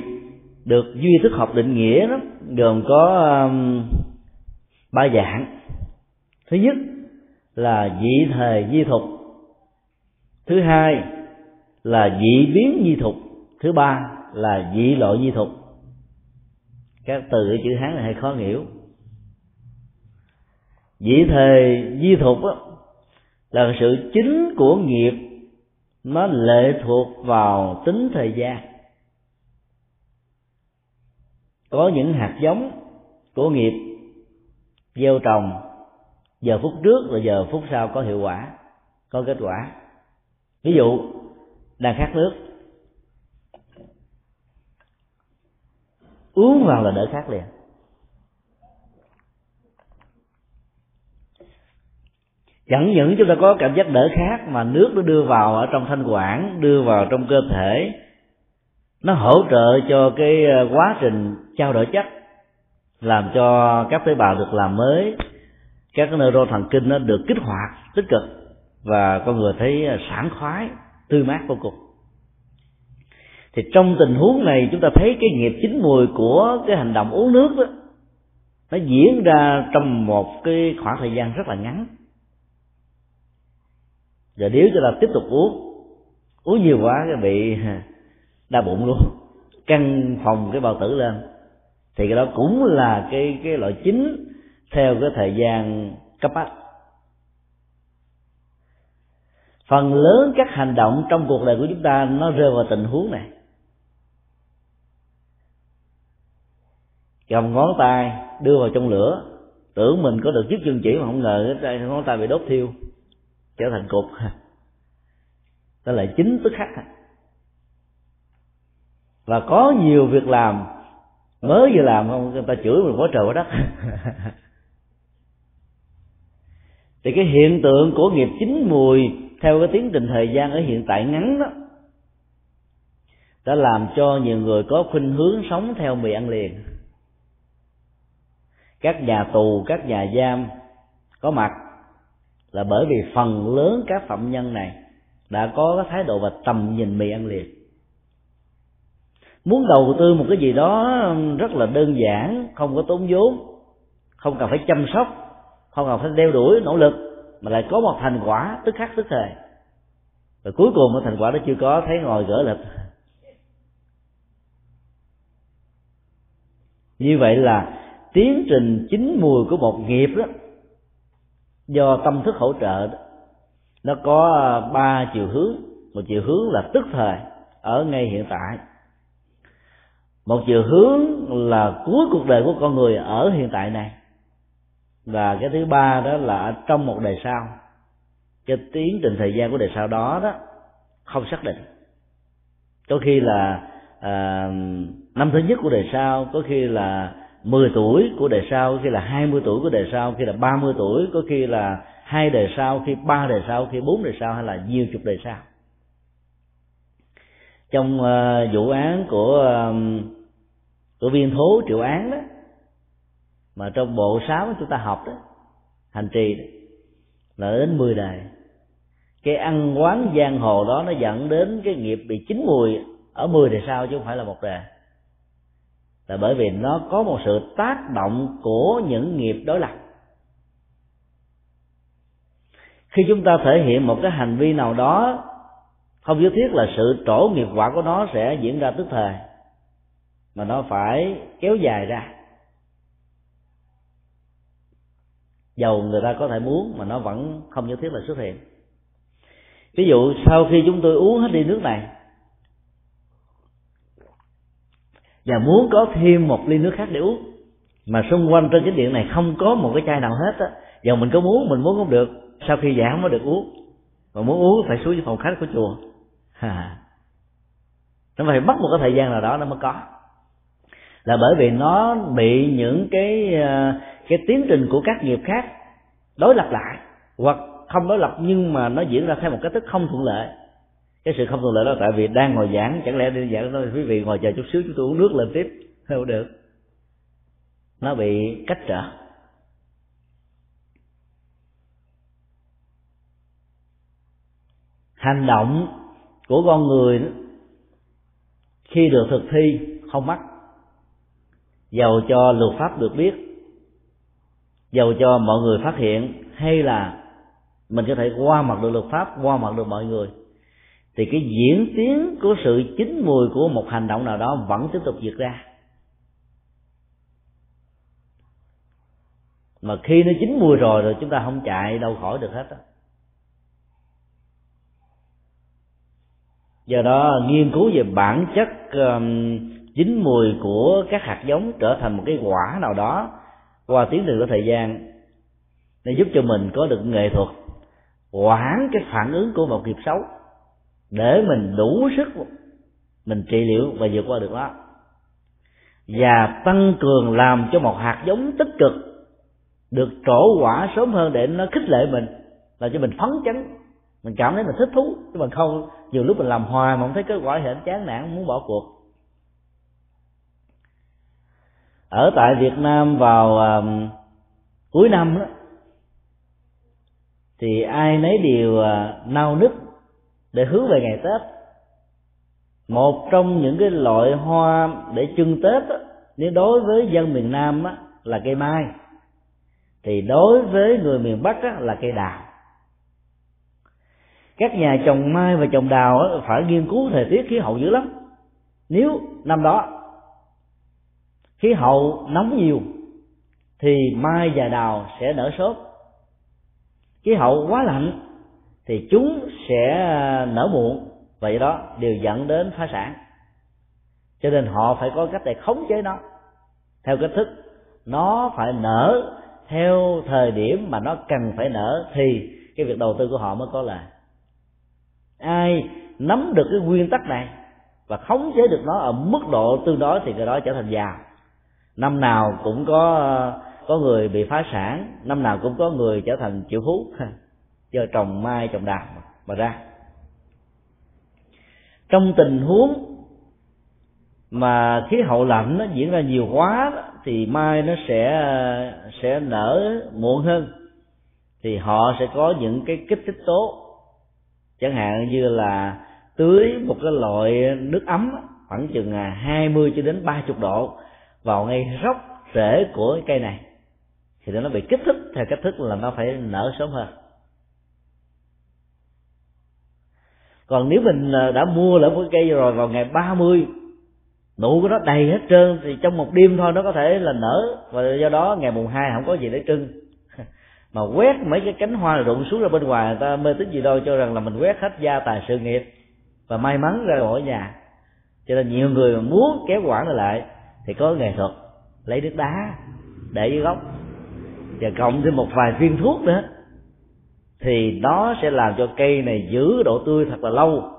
được duy thức học định nghĩa đó gồm có um, ba dạng. Thứ nhất là dị thời di thục, thứ hai là dị biến di thục, thứ ba là dị loại di thục. Các từ ở chữ Hán này hay khó hiểu. Dị thời di thục đó là sự chính của nghiệp nó lệ thuộc vào tính thời gian. Có những hạt giống của nghiệp gieo trồng giờ phút trước rồi giờ phút sau có hiệu quả, có kết quả. Ví dụ đang khát nước, uống vào là đỡ khát liền. Chẳng những chúng ta có cảm giác đỡ khát mà nước nó đưa vào ở trong thanh quản, đưa vào trong cơ thể, nó hỗ trợ cho cái quá trình trao đổi chất, làm cho các tế bào được làm mới, các cái neuron thần kinh nó được kích hoạt tích cực, và con người thấy sảng khoái, tươi mát vô cùng. Thì trong tình huống này chúng ta thấy cái nghiệp chín mùi của cái hành động uống nước đó, nó diễn ra trong một cái khoảng thời gian rất là ngắn. Rồi nếu chúng ta tiếp tục uống, uống nhiều quá cái bị đau bụng luôn, căng phòng cái bao tử lên, thì cái đó cũng là cái cái loại chính theo cái thời gian cấp bách. Phần lớn các hành động trong cuộc đời của chúng ta nó rơi vào tình huống này. Cầm ngón tay đưa vào trong lửa, tưởng mình có được chiếc dương chỉ mà không ngờ cái ngón tay bị đốt thiêu, trở thành cục. Đó là chính tức khắc. Và có nhiều việc làm mới vừa làm không, người ta chửi mình quá trời quá đất. Thì cái hiện tượng của nghiệp chín mùi theo cái tiến trình thời gian ở hiện tại ngắn đó đã làm cho nhiều người có khuynh hướng sống theo mì ăn liền. Các nhà tù, các nhà giam có mặt là bởi vì phần lớn các phạm nhân này đã có cái thái độ và tầm nhìn mì ăn liền. Muốn đầu tư một cái gì đó rất là đơn giản, không có tốn vốn, không cần phải chăm sóc, không cần phải đeo đuổi nỗ lực, mà lại có một thành quả tức khắc tức thời. Rồi cuối cùng cái thành quả đó chưa có, thấy ngồi gỡ lịch. Như vậy là tiến trình chín mùi của một nghiệp đó, do tâm thức hỗ trợ đó, nó có ba chiều hướng. Một chiều hướng là tức thời, ở ngay hiện tại. Một chiều hướng là cuối cuộc đời của con người ở hiện tại này. Và cái thứ ba đó là trong một đời sau. Cái tiến trình thời gian của đời sau đó đó không xác định. Có khi là à, năm thứ nhất của đời sau, có khi là mười tuổi của đời sau, có khi là hai mươi tuổi của đời sau, có khi là ba mươi tuổi, có khi là hai đời sau, khi ba đời sau, khi bốn đời sau, hay là nhiều chục đời sau. Trong uh, vụ án của uh, của Viên Thố Triệu Án đó, mà trong bộ sáu chúng ta học đó, hành trì đó, là đến mười đời. Cái ăn quán giang hồ đó nó dẫn đến cái nghiệp bị chín mùi ở mười đời sau chứ không phải là một đời. Là bởi vì nó có một sự tác động của những nghiệp đối lập. Khi chúng ta thể hiện một cái hành vi nào đó, không nhất thiết là sự trổ nghiệp quả của nó sẽ diễn ra tức thời, mà nó phải kéo dài ra. Dầu người ta có thể muốn mà nó vẫn không nhất thiết là xuất hiện. Ví dụ sau khi chúng tôi uống hết ly nước này và muốn có thêm một ly nước khác để uống, mà xung quanh trên cái điện này không có một cái chai nào hết á, dầu mình có muốn, mình muốn không được. Sau khi giảm mới được uống, mà muốn uống phải xuống phòng khách của chùa. Ha. Nó phải mất một cái thời gian nào đó nó mới có. Là bởi vì nó bị những cái cái tiến trình của các nghiệp khác đối lập lại, hoặc không đối lập nhưng mà nó diễn ra theo một cách thức không thuận lợi. Cái sự không thuận lợi đó tại vì đang ngồi giảng, chẳng lẽ đi giảng nói quý vị ngồi chờ chút xíu chúng tôi uống nước lên tiếp, không được. Nó bị cách trở. Hành động của con người khi được thực thi không mắc, dầu cho luật pháp được biết, dầu cho mọi người phát hiện, hay là mình có thể qua mặt được luật pháp, qua mặt được mọi người, thì cái diễn tiến của sự chín mùi của một hành động nào đó vẫn tiếp tục diễn ra. Mà khi nó chín mùi rồi rồi chúng ta không chạy đâu khỏi được hết đó. Do đó nghiên cứu về bản chất um, chín mùi của các hạt giống trở thành một cái quả nào đó Qua tiến trình của thời gian để giúp cho mình có được nghệ thuật quản cái phản ứng của một nghiệp xấu, để mình đủ sức mình trị liệu và vượt qua được đó, và tăng cường làm cho một hạt giống tích cực được trổ quả sớm hơn để nó khích lệ mình, làm cho mình phấn chấn, mình cảm thấy mình thích thú. Chứ mà không, nhiều lúc mình làm hoài mà không thấy kết quả thì chán nản, muốn bỏ cuộc. Ở tại Việt Nam vào uh, cuối năm đó, thì ai nấy đều uh, nao nức để hướng về ngày Tết. Một trong những cái loại hoa để trưng Tết đó, nếu đối với dân miền Nam đó, là cây mai, thì đối với người miền Bắc đó, là cây đào. Các nhà trồng mai và trồng đào đó, phải nghiên cứu thời tiết khí hậu dữ lắm. Nếu năm đó khí hậu nóng nhiều thì mai và đào sẽ nở sớm, khí hậu quá lạnh thì chúng sẽ nở muộn, và do đó đều dẫn đến phá sản. Cho nên họ phải có cách để khống chế nó theo cách thức nó phải nở theo thời điểm mà nó cần phải nở, thì cái việc đầu tư của họ mới có lợi. Ai nắm được cái nguyên tắc này và khống chế được nó ở mức độ tương đối thì người đó trở thành giàu. Năm nào cũng có có người bị phá sản, năm nào cũng có người trở thành triệu phú, do trồng mai trồng đào mà ra. Trong tình huống mà khí hậu lạnh nó diễn ra nhiều quá thì mai nó sẽ sẽ nở muộn hơn, thì họ sẽ có những cái kích thích tố, chẳng hạn như là tưới một cái loại nước ấm khoảng chừng hai mươi cho đến ba mươi độ vào ngay gốc rễ của cây này, thì nó bị kích thích theo cách thức là nó phải nở sớm hơn. Còn nếu mình đã mua lại một cái cây rồi, vào ngày ba mươi nụ của nó đầy hết trơn, thì trong một đêm thôi nó có thể là nở, và do đó ngày mùng hai không có gì để trưng. Mà quét mấy cái cánh hoa rụng xuống ra bên ngoài, người ta mê tín gì đâu, cho rằng là mình quét hết gia tài sự nghiệp và may mắn ra khỏi nhà. Cho nên nhiều người mà muốn kéo quản lại thì có nghệ thuật lấy nước đá để dưới gốc và cộng thêm một vài viên thuốc nữa, thì nó sẽ làm cho cây này giữ độ tươi thật là lâu,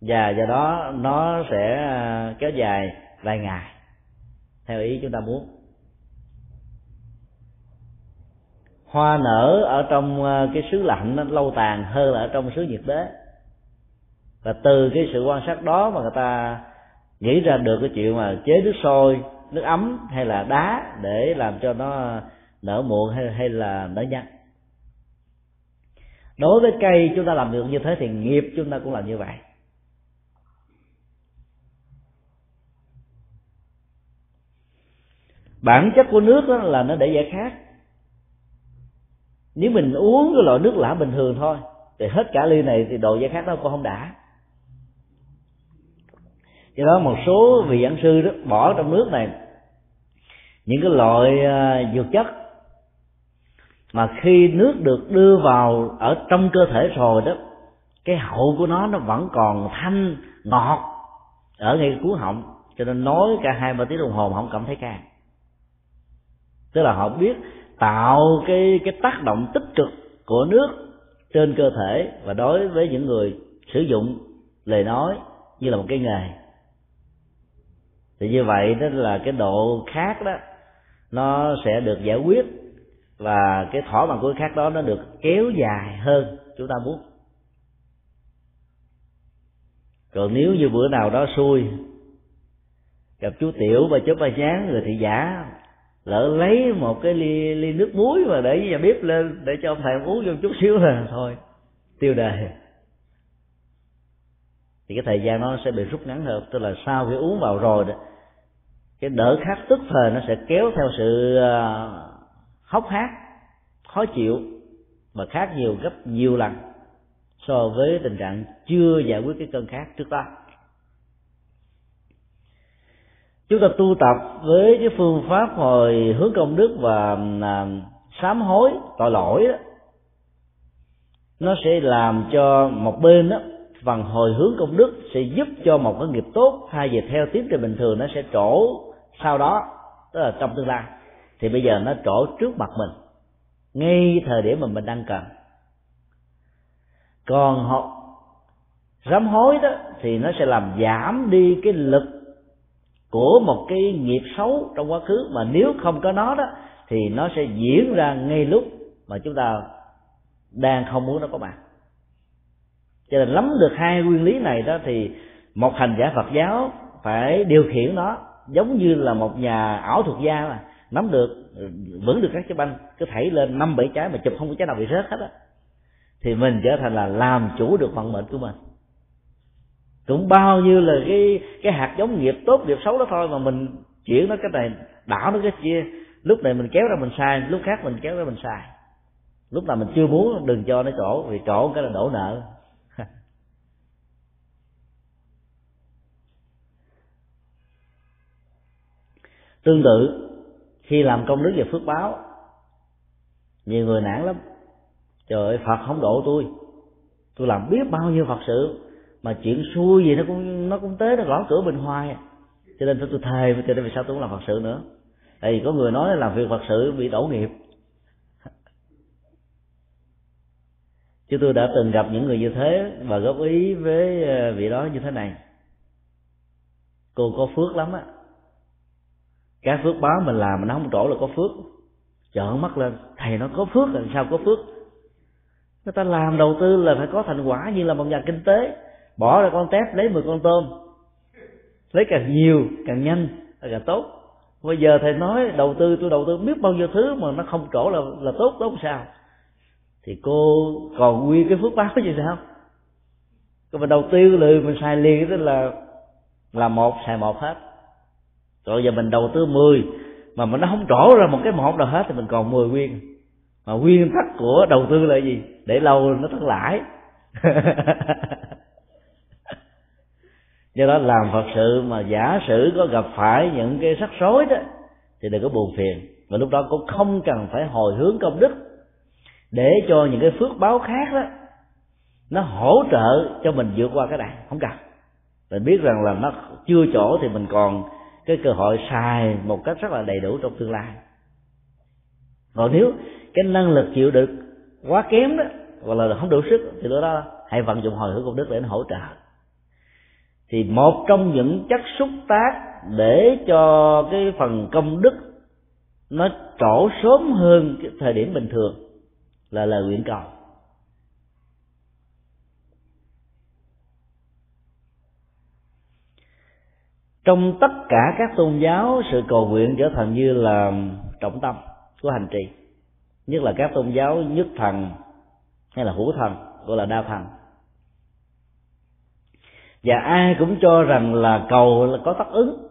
và do đó nó sẽ kéo dài vài ngày theo ý chúng ta muốn. Hoa nở ở trong cái xứ lạnh nó lâu tàn hơn là ở trong xứ nhiệt đới, và từ cái sự quan sát đó mà người ta nghĩ ra được cái chuyện mà chế nước sôi, nước ấm hay là đá để làm cho nó nở muộn hay, hay là nở nhanh. Đối với cây chúng ta làm được như thế thì nghiệp chúng ta cũng làm như vậy. Bản chất của nước đó là nó để giải khát. Nếu mình uống cái loại nước lã bình thường thôi thì hết cả ly này thì độ giải khát nó cũng không đã. Do đó một số vị giảng sư đó bỏ trong nước này những cái loại dược chất mà khi nước được đưa vào ở trong cơ thể rồi đó, cái hậu của nó nó vẫn còn thanh ngọt ở ngay cuống họng, cho nên nói cả hai ba tiếng đồng hồ không cảm thấy cay. Tức là họ biết tạo cái cái tác động tích cực của nước trên cơ thể, và đối với những người sử dụng lời nói như là một cái nghề, thì như vậy đó là cái độ khát đó nó sẽ được giải quyết, và cái thỏa mãn của khát đó nó được kéo dài hơn chúng ta muốn. Còn nếu như bữa nào đó xui gặp chú tiểu và chú ba chán người thị giả lỡ lấy một cái ly, ly nước muối mà để nhà bếp lên để cho ông thầy uống vô chút xíu là thôi tiêu đề, thì cái thời gian nó sẽ bị rút ngắn hơn. Tức là sau khi uống vào rồi đó, cái đỡ khát tức thời nó sẽ kéo theo sự hốc hác khó chịu mà khát nhiều gấp nhiều lần so với tình trạng chưa giải quyết cái cơn khát trước đó. Chúng ta tu tập với cái phương pháp hồi hướng công đức và sám hối tội lỗi đó, nó sẽ làm cho một bên đó, phần hồi hướng công đức sẽ giúp cho một cái nghiệp tốt thay vì theo tiến trình bình thường nó sẽ trổ sau đó, tức là trong tương lai thì bây giờ nó trổ trước mặt mình ngay thời điểm mà mình đang cần. Còn họ sám hối đó thì nó sẽ làm giảm đi cái lực của một cái nghiệp xấu trong quá khứ, mà nếu không có nó đó thì nó sẽ diễn ra ngay lúc mà chúng ta đang không muốn nó có mặt. Cho nên lắm được hai nguyên lý này đó thì một hành giả Phật giáo phải điều khiển nó, giống như là một nhà ảo thuật gia mà nắm được, vững được các cái banh, cứ thảy lên năm bảy trái mà chụp không có trái nào bị rớt hết á, thì mình trở thành là làm chủ được vận mệnh của mình. Cũng bao nhiêu là cái cái hạt giống nghiệp tốt nghiệp xấu đó thôi mà mình chuyển nó cái này đảo nó cái kia, lúc này mình kéo ra mình sai, lúc khác mình kéo ra mình sai. Lúc nào mình chưa muốn đừng cho nó trổ, vì trổ cái là đổ nợ. Tương tự khi làm công đức và phước báo, nhiều người nản lắm, trời ơi Phật không độ tôi, tôi làm biết bao nhiêu Phật sự mà chuyện xui gì nó cũng nó cũng tới nó gõ cửa bên hoài, cho nên tôi thề cho nên vì sao tôi không làm Phật sự nữa. Tại vì có người nói làm việc Phật sự bị đổ nghiệp, chứ tôi đã từng gặp những người như thế và góp ý với vị đó như thế này: cô có phước lắm á, cái phước báo mình làm mà nó không trổ là có phước. Trợn mắt lên, thầy nó có phước là sao có phước? Người ta làm đầu tư là phải có thành quả, như là một nhà kinh tế bỏ ra con tép lấy mười con tôm, lấy càng nhiều càng nhanh càng tốt. Bây giờ thầy nói đầu tư, tôi đầu tư biết bao nhiêu thứ mà nó không trổ là là tốt, tốt sao? Thì cô còn nguyên cái phước báo gì sao? Còn mình đầu tư lười mình xài liền, tức là là một xài một hết. Rồi giờ mình đầu tư mười mà nó không trổ ra một cái một nào hết thì mình còn mười nguyên. Mà nguyên tắc của đầu tư là gì? Để lâu nó thất lãi. Do đó làm Phật sự mà giả sử có gặp phải những cái rắc rối đó thì đừng có buồn phiền, và lúc đó cũng không cần phải hồi hướng công đức để cho những cái phước báo khác đó nó hỗ trợ cho mình vượt qua cái này, không cần. Mình biết rằng là nó chưa chỗ thì mình còn cái cơ hội xài một cách rất là đầy đủ trong tương lai. Còn nếu cái năng lực chịu đựng quá kém đó, hoặc là không đủ sức, thì lúc đó hãy vận dụng hồi hướng công đức để nó hỗ trợ. Thì một trong những chất xúc tác để cho cái phần công đức nó trổ sớm hơn cái thời điểm bình thường là lời nguyện cầu. Trong tất cả các tôn giáo, sự cầu nguyện trở thành như là trọng tâm của hành trì, nhất là các tôn giáo nhất thần hay là hữu thần, gọi là đa thần. Và ai cũng cho rằng là cầu là có tác ứng.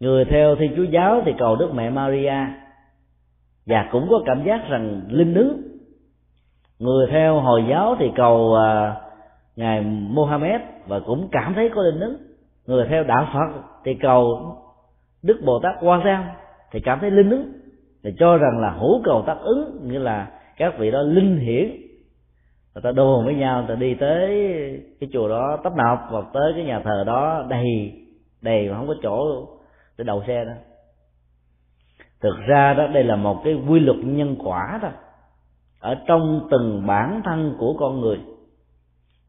Người theo Thiên Chúa giáo thì cầu Đức Mẹ Maria, và cũng có cảm giác rằng linh ứng. Người theo Hồi giáo thì cầu Ngài Mohammed, và cũng cảm thấy có linh ứng. Người theo đạo Phật thì cầu Đức Bồ Tát Hoa Giang, thì cảm thấy linh ứng, thì cho rằng là hữu cầu tác ứng, nghĩa là các vị đó linh hiển. Người ta đồn với nhau, người ta đi tới cái chùa đó tấp nập, hoặc tới cái nhà thờ đó đầy đầy mà không có chỗ để đậu xe đó. Thực ra đó đây là một cái quy luật nhân quả đó, ở trong từng bản thân của con người,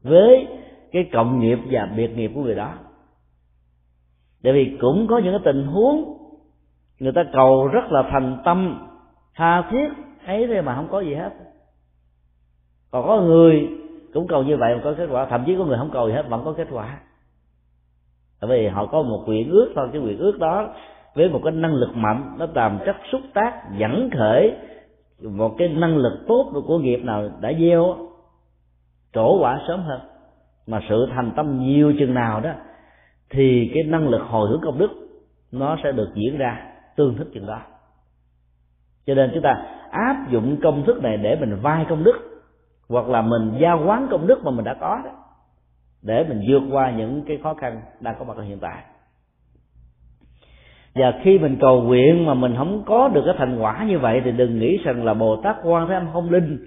với cái cộng nghiệp và biệt nghiệp của người đó. Tại vì cũng có những cái tình huống người ta cầu rất là thành tâm, tha thiết ấy thế mà không có gì hết. Còn có người cũng cầu như vậy mà có kết quả, thậm chí có người không cầu gì hết vẫn có kết quả. Tại vì họ có một nguyện ước thôi, cái nguyện ước đó với một cái năng lực mạnh, nó làm chất xúc tác dẫn khởi một cái năng lực tốt của nghiệp nào đã gieo trổ quả sớm hơn. Mà sự thành tâm nhiều chừng nào đó thì cái năng lực hồi hướng công đức nó sẽ được diễn ra tương thích chừng đó. Cho nên chúng ta áp dụng công thức này để mình vay công đức, hoặc là mình giao quán công đức mà mình đã có đó, để mình vượt qua những cái khó khăn đang có mặt ở hiện tại. Và khi mình cầu nguyện mà mình không có được cái thành quả như vậy thì đừng nghĩ rằng là Bồ Tát Quan Thế Âm không linh,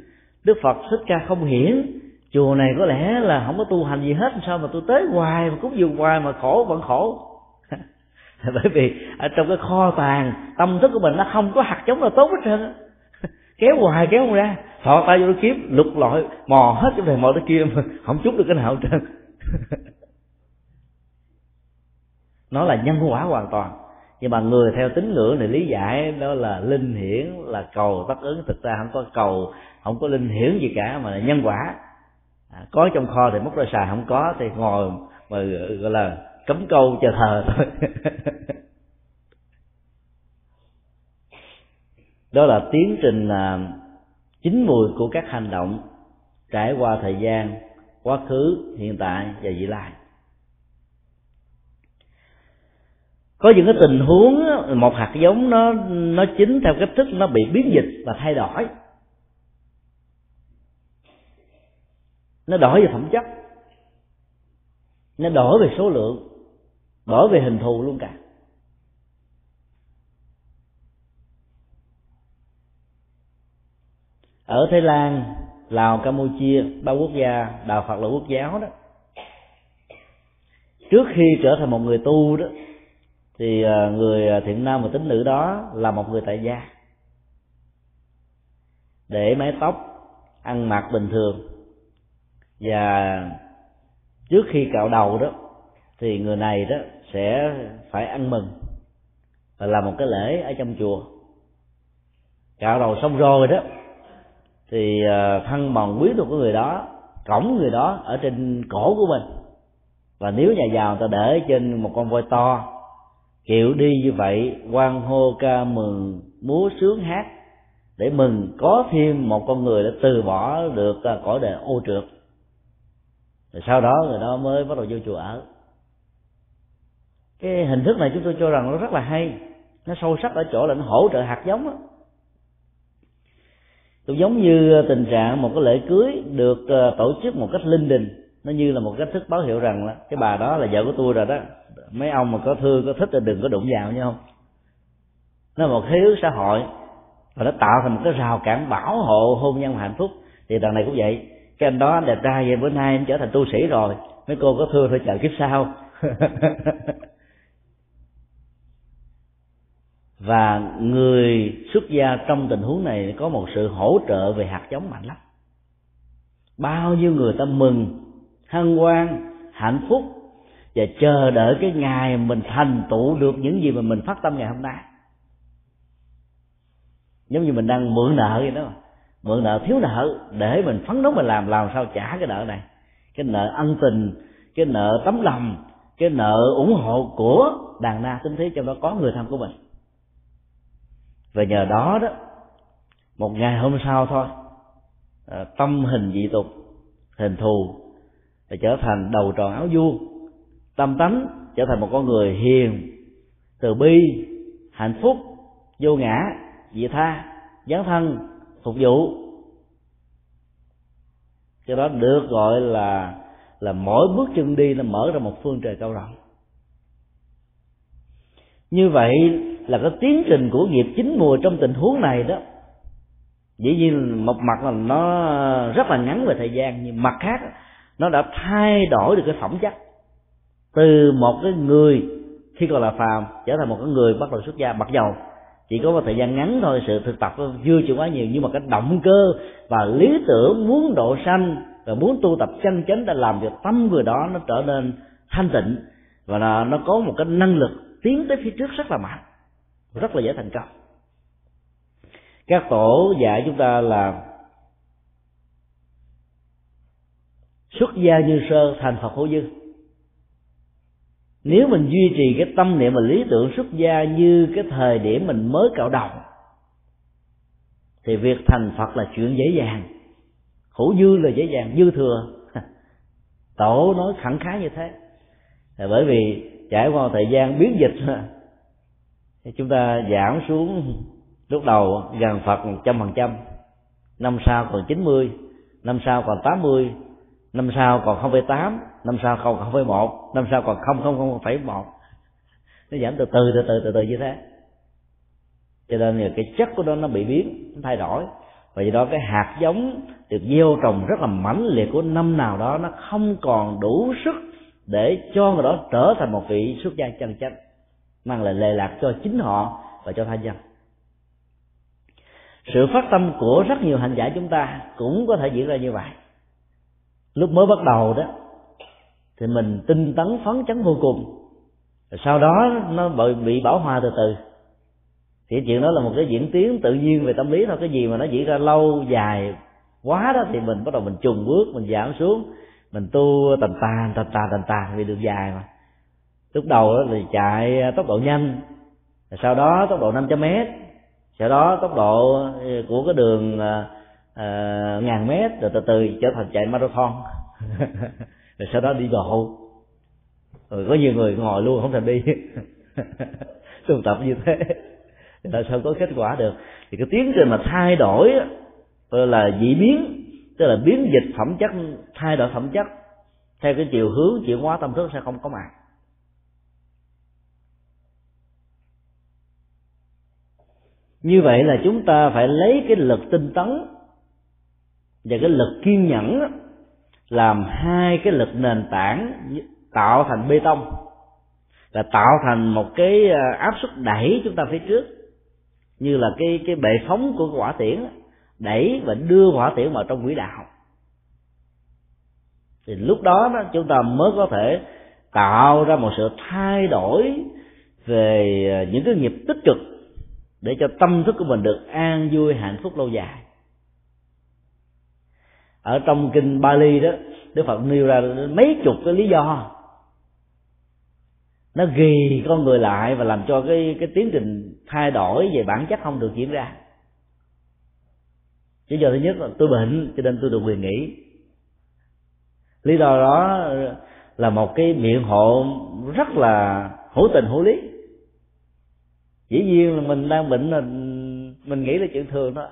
Đức Phật Thích Ca không hiển, chùa này có lẽ là không có tu hành gì hết, sao mà tôi tới hoài mà cúng dường hoài mà khổ vẫn khổ. Bởi vì ở trong cái kho tàng tâm thức của mình nó không có hạt giống nào tốt hết trơn, kéo hoài kéo không ra, thọ tay vô kiếm lục lọi mò hết cái này mò cái kia mà không chút được cái nào hết trơn. Nó là nhân quả hoàn toàn. Nhưng mà người theo tín ngưỡng này lý giải đó là linh hiển, là cầu tất ứng. Thực ra không có cầu, không có linh hiển gì cả, mà là nhân quả. À, có trong kho thì móc ra xài, không có thì ngồi mà gọi là cấm câu chờ thờ thôi. Đó là tiến trình chín mùi của các hành động trải qua thời gian, quá khứ, hiện tại và vị lai. Có những cái tình huống một hạt giống nó nó chín theo cách thức nó bị biến dịch và thay đổi, nó đổi về phẩm chất, nó đổi về số lượng, đổi về hình thù luôn cả. Ở Thái Lan, Lào, Campuchia, ba quốc gia đạo Phật là quốc giáo đó, trước khi trở thành một người tu đó thì người thiện nam và tín nữ đó là một người tại gia, để mái tóc, ăn mặc bình thường. Và trước khi cạo đầu đó thì người này đó sẽ phải ăn mừng và làm một cái lễ ở trong chùa. Cạo đầu xong rồi đó thì thân mòn quý thuộc của người đó, cõng người đó ở trên cổ của mình. Và nếu nhà giàu người ta để trên một con voi to, chịu đi như vậy hoan hô ca mừng múa sướng hát để mừng có thêm một con người đã từ bỏ được cõi đời ô trượt. Rồi sau đó người đó mới bắt đầu vô chùa ở. Cái hình thức này chúng tôi cho rằng nó rất là hay, nó sâu sắc ở chỗ là nó hỗ trợ hạt giống đó. Cũng giống như tình trạng một cái lễ cưới được tổ chức một cách linh đình, nó như là một cách thức báo hiệu rằng là cái bà đó là vợ của tôi rồi đó, mấy ông mà có thương có thích thì đừng có đụng vào, như không nó là một khế ước xã hội và nó tạo thành một cái rào cản bảo hộ hôn nhân và hạnh phúc. Thì đằng này cũng vậy, cái anh đó anh đẹp trai vậy, bữa nay em trở thành tu sĩ rồi, mấy cô có thương thôi chờ kiếp sau. Và người xuất gia trong tình huống này có một sự hỗ trợ về hạt giống mạnh lắm. Bao nhiêu người ta mừng, hân hoan, hạnh phúc và chờ đợi cái ngày mình thành tựu được những gì mà mình phát tâm ngày hôm nay. Giống như mình đang mượn nợ vậy đó, mượn nợ thiếu nợ để mình phấn đấu mình làm, làm sao trả cái nợ này. Cái nợ ân tình, cái nợ tấm lòng, cái nợ ủng hộ của đàn na tín thí, trong đó có người thân của mình. Và nhờ đó đó, một ngày hôm sau thôi, tâm hình dị tục, hình thù để trở thành đầu tròn áo vuông, tâm tánh trở thành một con người hiền, từ bi, hạnh phúc, vô ngã, vị tha, dấn thân, phục vụ. Cho đó được gọi là là mỗi bước chân đi nó mở ra một phương trời cao rộng. Như vậy là cái tiến trình của nghiệp chín mùa trong tình huống này đó, dĩ nhiên một mặt là nó rất là ngắn về thời gian, nhưng mặt khác nó đã thay đổi được cái phẩm chất từ một cái người khi còn là phàm trở thành một cái người bắt đầu xuất gia. Mặc dầu chỉ có một thời gian ngắn thôi, sự thực tập chưa chịu quá nhiều, nhưng mà cái động cơ và lý tưởng muốn độ sanh và muốn tu tập chân chánh đã làm cho tâm người đó nó trở nên thanh tịnh và nó, nó có một cái năng lực tiến tới phía trước rất là mạnh, rất là dễ thành công. Các tổ dạy chúng ta là xuất gia như sơ, thành Phật hữu dư. Nếu mình duy trì cái tâm niệm và lý tưởng xuất gia như cái thời điểm mình mới cạo đầu thì việc thành Phật là chuyện dễ dàng, hữu dư là dễ dàng, dư thừa. Tổ nói khẳng khái như thế là bởi vì trải qua thời gian biến dịch thì chúng ta giảm xuống, lúc đầu gần Phật một trăm phần trăm, năm sau còn chín mươi, năm sau còn tám mươi, năm sau còn không phẩy tám, năm sau còn không phẩy một, năm sau còn không phẩy không không phẩy một. Nó giảm từ từ từ từ từ từ như thế. Cho nên là cái chất của nó nó bị biến, nó thay đổi. Và do đó cái hạt giống được gieo trồng rất là mãnh liệt của năm nào đó nó không còn đủ sức để cho người đó trở thành một vị xuất gia chân chánh. mang lại lệ lạc cho chính họ và cho tha nhân. Sự phát tâm của rất nhiều hành giả chúng ta cũng có thể diễn ra như vậy. Lúc mới bắt đầu đó thì mình tinh tấn phấn chấn vô cùng, rồi sau đó nó bị bão hòa từ từ. Thì chuyện đó là một cái diễn tiến tự nhiên về tâm lý thôi. Cái gì mà nó diễn ra lâu dài quá đó thì mình bắt đầu mình chùn bước, mình giảm xuống, mình tu tàn tàn tàn tàn tàn tàn vì đường dài mà. Lúc đầu đó thì chạy tốc độ nhanh, rồi sau đó tốc độ năm trăm mét, sau đó tốc độ của cái đường uh, ngàn mét, rồi từ từ trở thành chạy marathon. Rồi sau đó đi bộ. Rồi có nhiều người ngồi luôn không thèm đi. Tụ tập như thế tại sao có kết quả được? Thì cái tiến trình mà thay đổi là dị biến, tức là biến dịch phẩm chất, thay đổi phẩm chất theo cái chiều hướng chuyển hóa tâm thức sẽ không có mặt. Như vậy là chúng ta phải lấy cái lực tinh tấn và cái lực kiên nhẫn làm hai cái lực nền tảng tạo thành bê tông, là tạo thành một cái áp suất đẩy chúng ta phía trước, như là cái cái bệ phóng của quả tiễn, đẩy và đưa quả tiễn vào trong quỹ đạo. Thì lúc đó, đó chúng ta mới có thể tạo ra một sự thay đổi về những cái nghiệp tích cực để cho tâm thức của mình được an vui hạnh phúc lâu dài. Ở trong kinh Pali đó, Đức Phật nêu ra mấy chục cái lý do nó ghi con người lại và làm cho cái cái tiến trình thay đổi về bản chất không được diễn ra. Lý do thứ nhất là tôi bệnh cho nên tôi được quyền nghỉ. Lý do đó là một cái biện hộ rất là hữu tình hữu lý. Dĩ nhiên là mình đang bệnh là mình nghĩ là chuyện thường đó,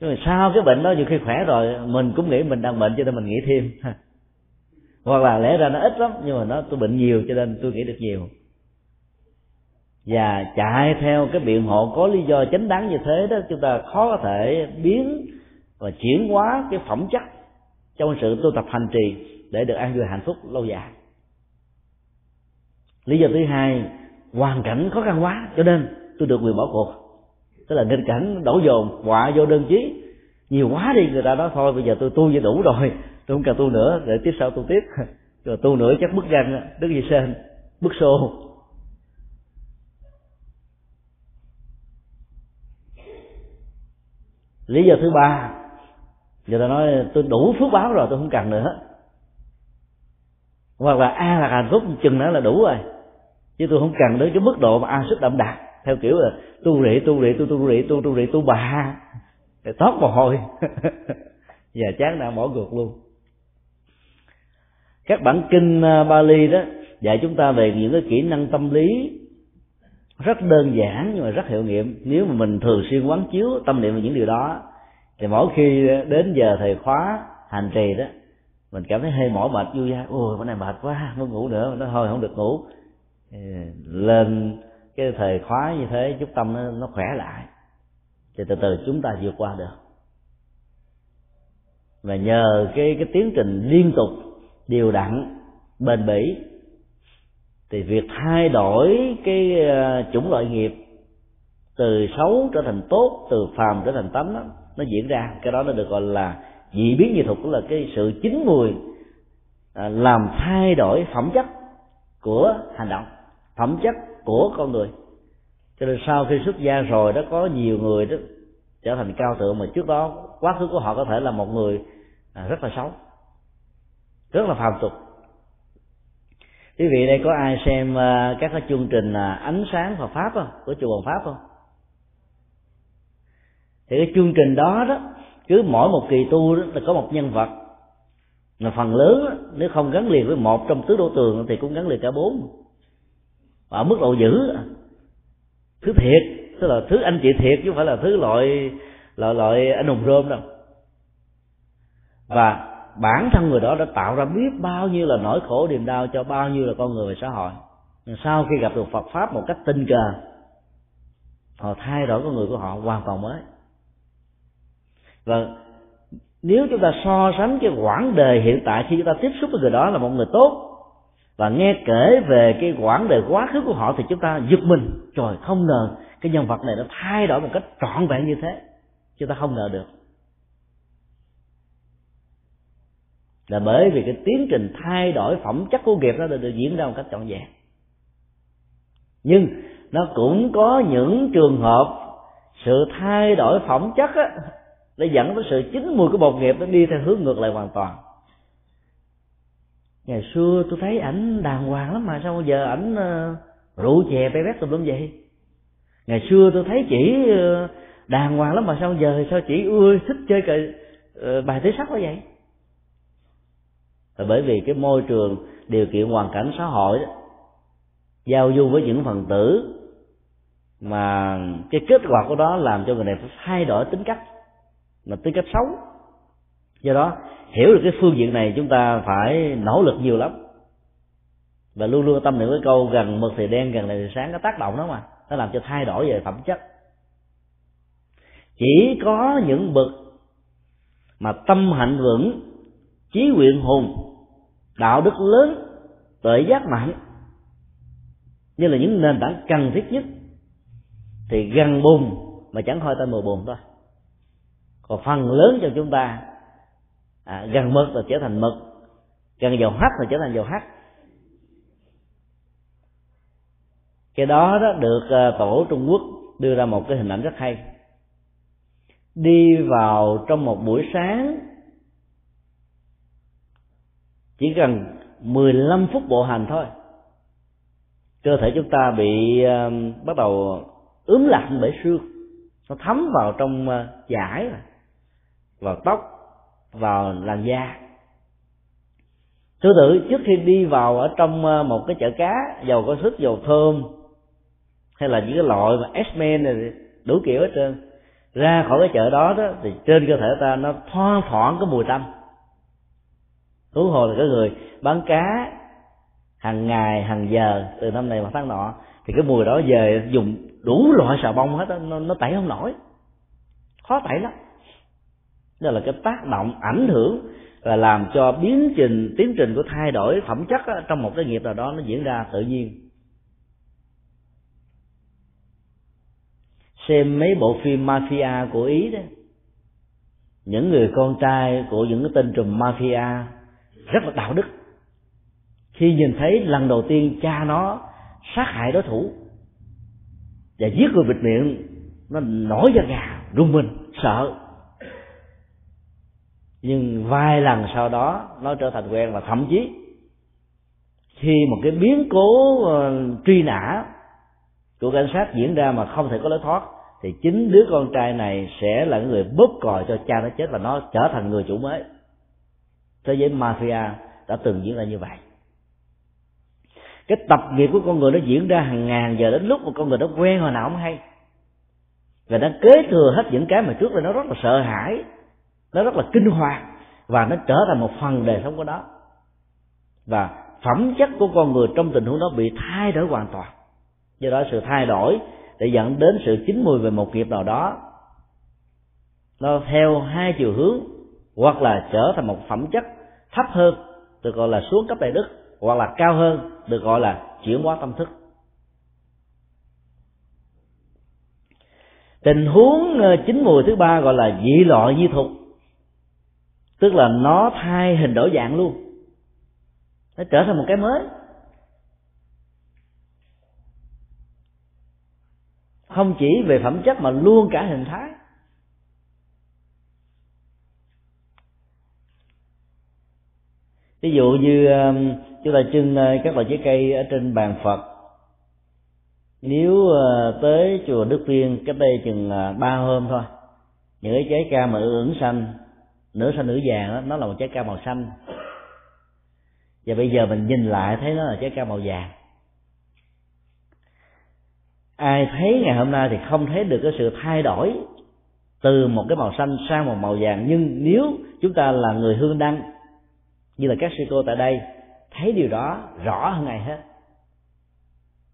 nhưng mà sau cái bệnh đó nhiều khi khỏe rồi mình cũng nghĩ mình đang bệnh cho nên mình nghỉ thêm, hoặc là lẽ ra nó ít lắm nhưng mà nó tôi bệnh nhiều cho nên tôi nghĩ được nhiều. Và chạy theo cái biện hộ có lý do chính đáng như thế đó, chúng ta khó có thể biến và chuyển hóa cái phẩm chất trong sự tu tập hành trì để được an vui hạnh phúc lâu dài. Lý do thứ hai, hoàn cảnh khó khăn quá cho nên tôi được quyền bỏ cuộc, tức là nghịch cảnh đổ dồn họa vô đơn chí nhiều quá đi, người ta nói thôi bây giờ tôi tu cho đủ rồi, tôi không cần tu nữa, để tiếp sau tu tiếp, rồi tu nữa chắc bứt răng, Đức Di Sơn bứt xô. Lý do thứ ba, người ta nói tôi đủ phước báo rồi tôi không cần nữa, hoặc là a là hạnh phúc chừng nữa là đủ rồi chứ tôi không cần đến cái mức độ mà a sức đậm đạt theo kiểu là tu rị tu rị tu tu rị tu tu rị tu bà để tót mồ hôi và chán đã mỏi ngược luôn. Các bản kinh Pali đó dạy chúng ta về những cái kỹ năng tâm lý rất đơn giản nhưng mà rất hiệu nghiệm. Nếu mà mình thường xuyên quán chiếu tâm niệm về những điều đó thì mỗi khi đến giờ thầy khóa hành trì đó mình cảm thấy hơi mỏi mệt vui ra, ôi bữa nay mệt quá muốn ngủ nữa, nó thôi không được ngủ, lên cái thời khóa như thế giúp tâm nó, nó khỏe lại thì từ từ chúng ta vượt qua được. Và nhờ cái cái tiến trình liên tục đều đặn bền bỉ thì việc thay đổi cái chủng loại nghiệp từ xấu trở thành tốt, từ phàm trở thành tánh đó, nó diễn ra. Cái đó nó được gọi là dị biến dị thục, là cái sự chín mùi làm thay đổi phẩm chất của hành động, phẩm chất của con người. Cho nên sau khi xuất gia rồi đó có nhiều người đó trở thành cao thượng mà trước đó quá khứ của họ có thể là một người rất là xấu, rất là phàm tục. Quý vị đây có ai xem các cái chương trình Ánh Sáng Phật Pháp không, của chùa Hoàng Pháp không? Thì cái chương trình đó đó cứ mỗi một kỳ tu đó là có một nhân vật, mà phần lớn đó, nếu không gắn liền với một trong tứ đô tường thì cũng gắn liền cả bốn. Và ở mức độ dữ, thứ thiệt, tức là thứ anh chị thiệt chứ không phải là thứ loại loại loại anh hùng rôm đâu. Và bản thân người đó đã tạo ra biết bao nhiêu là nỗi khổ niềm đau cho bao nhiêu là con người và xã hội. Sau khi gặp được Phật Pháp một cách tình cờ, họ thay đổi con người của họ hoàn toàn mới. Và nếu chúng ta so sánh cái quãng đời hiện tại khi chúng ta tiếp xúc với người đó là một người tốt Và nghe kể về cái quãng đời quá khứ của họ thì chúng ta giật mình, trời, không ngờ cái nhân vật này đã thay đổi một cách trọn vẹn như thế, chúng ta không ngờ được. Là bởi vì cái tiến trình thay đổi phẩm chất của nghiệp đó được, được diễn ra một cách trọn vẹn. Nhưng nó cũng có những trường hợp sự thay đổi phẩm chất á, để dẫn tới sự chín mùi của bột nghiệp, nó đi theo hướng ngược lại hoàn toàn. Ngày xưa tôi thấy ảnh đàng hoàng lắm mà sao giờ ảnh uh, rượu chè bê bét tùm lum vậy. Ngày xưa tôi thấy chỉ uh, đàng hoàng lắm mà sao giờ sao chỉ ưa thích chơi cờ, uh, bài tứ sắc quá vậy. Và bởi vì cái môi trường, điều kiện hoàn cảnh xã hội đó, giao du với những phần tử mà cái kết quả của đó làm cho người này phải thay đổi tính cách, mà tính cách xấu. Do đó hiểu được cái phương diện này chúng ta phải nỗ lực nhiều lắm, và luôn luôn tâm niệm với câu gần mực thì đen gần này thì sáng, cái tác động đó mà nó làm cho thay đổi về phẩm chất. Chỉ có những bậc mà tâm hạnh vững, chí nguyện hùng, đạo đức lớn, tuệ giác mạnh như là những nền tảng cần thiết nhất thì gần bùn mà chẳng hơi tay mờ bùn thôi. Còn phần lớn cho chúng ta à, gần mực là trở thành mực, gần dầu hắt là trở thành dầu hắt. Cái đó đó được tổ Trung Quốc đưa ra một cái hình ảnh rất hay. Đi vào trong một buổi sáng chỉ cần mười lăm phút bộ hành thôi, cơ thể chúng ta bị uh, bắt đầu ướm lạnh bởi xương, nó thấm vào trong uh, vải, vào tóc, vào làn da. Tương tự trước khi đi vào ở trong uh, một cái chợ cá, dầu có sức, dầu thơm hay là những cái loại mà X-Men này đủ kiểu hết trơn, ra khỏi cái chợ đó đó thì trên cơ thể ta nó thoang thoảng cái mùi tanh. Huống hồ là cái người bán cá hàng ngày hàng giờ từ năm này mà tháng nọ thì cái mùi đó về dùng đủ loại xà bông hết, nó, nó tẩy không nổi, khó tẩy lắm. Đó là cái tác động ảnh hưởng và làm cho biến trình tiến trình của thay đổi phẩm chất á, trong một cái nghiệp nào đó nó diễn ra tự nhiên. Xem mấy bộ phim mafia của Ý đó, những người con trai của những cái tên trùm mafia rất là đạo đức. Khi nhìn thấy lần đầu tiên cha nó sát hại đối thủ và giết người bịt miệng, nó nổi da gà, run mình, sợ. Nhưng vài lần sau đó nó trở thành quen, và thậm chí khi một cái biến cố truy nã của cảnh sát diễn ra mà không thể có lối thoát, thì chính đứa con trai này sẽ là người bóp còi cho cha nó chết, và nó trở thành người chủ mới. Thế giới mafia đã từng diễn ra như vậy. Cái tập nghiệp của con người nó diễn ra hàng ngàn giờ, đến lúc mà con người nó quen hồi nào không hay, và nó kế thừa hết những cái mà trước đây nó rất là sợ hãi, nó rất là kinh hoàng, và nó trở thành một phần đời sống của nó. Và phẩm chất của con người trong tình huống đó bị thay đổi hoàn toàn. Do đó sự thay đổi để dẫn đến sự chín mùi về một nghiệp nào đó, nó theo hai chiều hướng, hoặc là trở thành một phẩm chất thấp hơn được gọi là xuống cấp đại đức, hoặc là cao hơn được gọi là chuyển hóa tâm thức. Tình huống chín mùi thứ ba gọi là dị loại nhi thục, tức là nó thay hình đổi dạng luôn, nó trở thành một cái mới, không chỉ về phẩm chất mà luôn cả hình thái. Ví dụ như chúng ta trưng các loại trái cây ở trên bàn Phật. Nếu tới chùa Đức Viên cách đây chừng ba hôm thôi, những cái trái cam mà ửng xanh, nửa xanh nửa vàng đó, nó là một trái cam màu xanh. Và bây giờ mình nhìn lại thấy nó là trái cam màu vàng. Ai thấy ngày hôm nay thì không thấy được cái sự thay đổi từ một cái màu xanh sang một màu vàng. Nhưng nếu chúng ta là người hương đăng như là các sư cô tại đây, thấy điều đó rõ hơn ngày hết.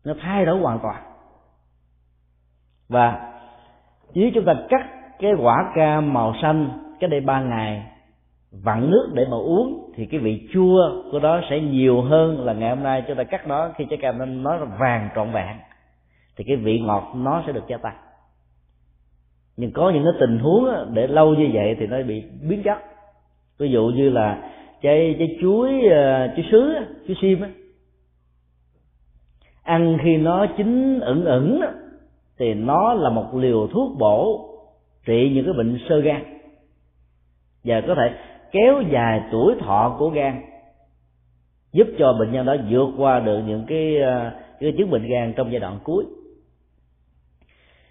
Nó thay đổi hoàn toàn. Và nếu chúng ta cắt cái quả cam màu xanh cái đây ba ngày vặn nước để mà uống thì cái vị chua của đó sẽ nhiều hơn là ngày hôm nay chúng ta cắt đó, khi trái cam nó nó vàng trọn vẹn thì cái vị ngọt nó sẽ được gia tăng. Nhưng có những cái tình huống để lâu như vậy thì nó bị biến chất. Ví dụ như là trái trái chuối chuối sứ chuối xiêm á, ăn khi nó chín ửng ửng thì nó là một liều thuốc bổ trị những cái bệnh xơ gan và có thể kéo dài tuổi thọ của gan, giúp cho bệnh nhân đó vượt qua được những cái, cái chứng bệnh gan trong giai đoạn cuối.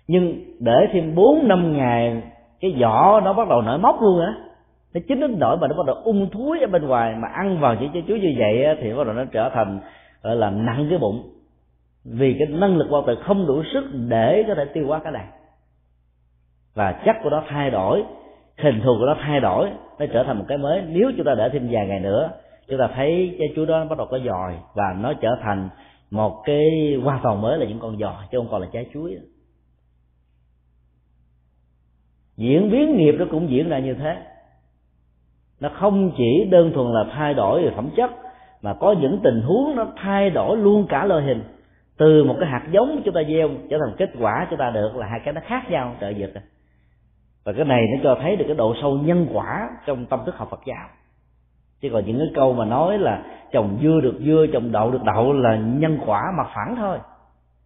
Nhưng để thêm bốn năm ngày cái vỏ nó bắt đầu nổi mốc luôn á, nó chín đến nỗi mà nó bắt đầu ung thúi ở bên ngoài, mà ăn vào những trái chuối như vậy á, thì bắt đầu nó trở thành gọi là nặng cái bụng, vì cái năng lực bao tử không đủ sức để có thể tiêu hóa cái này, và chất của nó thay đổi, hình thù của nó thay đổi, nó trở thành một cái mới. Nếu chúng ta để thêm vài ngày nữa, chúng ta thấy trái chuối đó bắt đầu có giòi và nó trở thành một cái hoa toàn mới, là những con giò chứ không còn là trái chuối. Diễn biến nghiệp nó cũng diễn ra như thế. Nó không chỉ đơn thuần là thay đổi về phẩm chất, mà có những tình huống nó thay đổi luôn cả loại hình. Từ một cái hạt giống chúng ta gieo trở thành kết quả chúng ta được là hai cái nó khác nhau trời vực. Và cái này nó cho thấy được cái độ sâu nhân quả trong tâm thức học Phật giáo. Chứ còn những cái câu mà nói là trồng dưa được dưa, trồng đậu được đậu là nhân quả mặt phẳng thôi.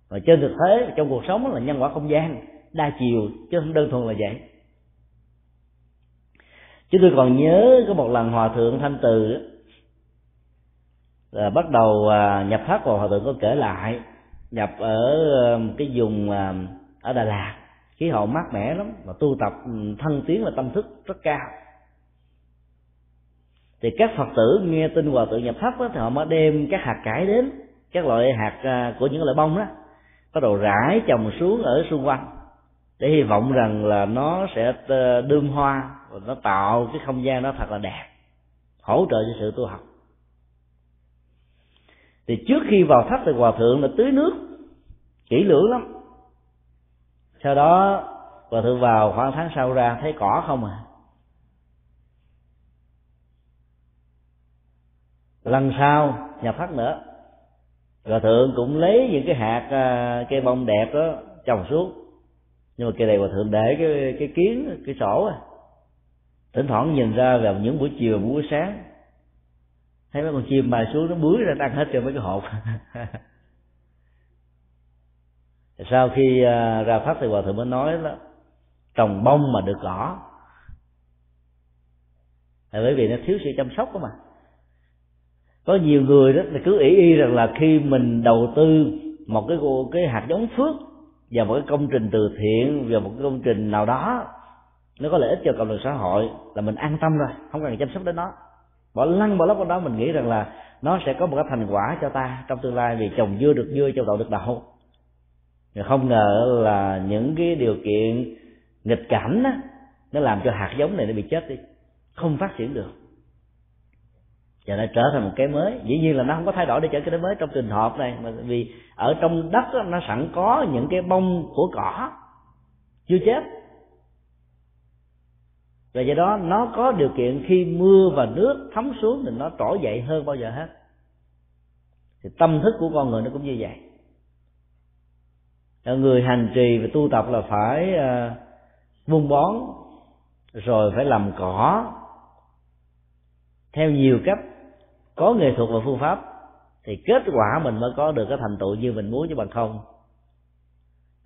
Và trên thực tế trong cuộc sống là nhân quả không gian, đa chiều chứ không đơn thuần là vậy. Chứ tôi còn nhớ có một lần Hòa Thượng Thanh Từ bắt đầu nhập thất, và Hòa Thượng có kể lại nhập ở cái vùng ở Đà Lạt, khí hậu mát mẻ lắm, mà tu tập thân tiến và tâm thức rất cao. Thì các Phật tử nghe tin Hòa Thượng nhập thất đó, thì họ mới đem các hạt cải đến, các loại hạt của những loại bông đó, bắt đầu rải trồng xuống ở xung quanh, để hy vọng rằng là nó sẽ đơm hoa, và nó tạo cái không gian nó thật là đẹp, hỗ trợ cho sự tu học. Thì trước khi vào thất thì Hòa Thượng là tưới nước kỹ lưỡng lắm. Sau đó Hòa Thượng vào khoảng tháng sau ra thấy cỏ không à. Lần sau nhập thất nữa, Hòa Thượng cũng lấy những cái hạt cây bông đẹp đó trồng xuống. Nhưng mà cây này Hòa Thượng để cái, cái kiến, cái sổ à. Thỉnh thoảng nhìn ra vào những buổi chiều, buổi sáng thấy mấy con chim bay xuống nó bướu ra ăn hết cho mấy cái hộp. Sau khi ra pháp thì Hòa Thượng mới nói đó, trồng bông mà được cỏ, là bởi vì nó thiếu sự chăm sóc đó mà. Có nhiều người đó là cứ ý y rằng là khi mình đầu tư một cái cái hạt giống phước và một cái công trình từ thiện và một cái công trình nào đó nó có lợi ích cho cộng đồng xã hội là mình an tâm rồi, không cần chăm sóc đến nó. Bỏ lăn bỏ lóc vào đó mình nghĩ rằng là nó sẽ có một cái thành quả cho ta trong tương lai, vì trồng dưa được dưa, trồng đậu được đậu. Không ngờ là những cái điều kiện nghịch cảnh đó, nó làm cho hạt giống này nó bị chết đi, không phát triển được, và nó trở thành một cái mới. Dĩ nhiên là nó không có thay đổi để trở cái mới trong trường hợp này, mà vì ở trong đất đó, nó sẵn có những cái bông của cỏ chưa chết. Và do đó nó có điều kiện khi mưa và nước thấm xuống thì nó trỗi dậy hơn bao giờ hết. Thì tâm thức của con người nó cũng như vậy. Người hành trì và tu tập là phải vun bón, rồi phải làm cỏ theo nhiều cách, có nghệ thuật và phương pháp, thì kết quả mình mới có được cái thành tựu như mình muốn, chứ bằng không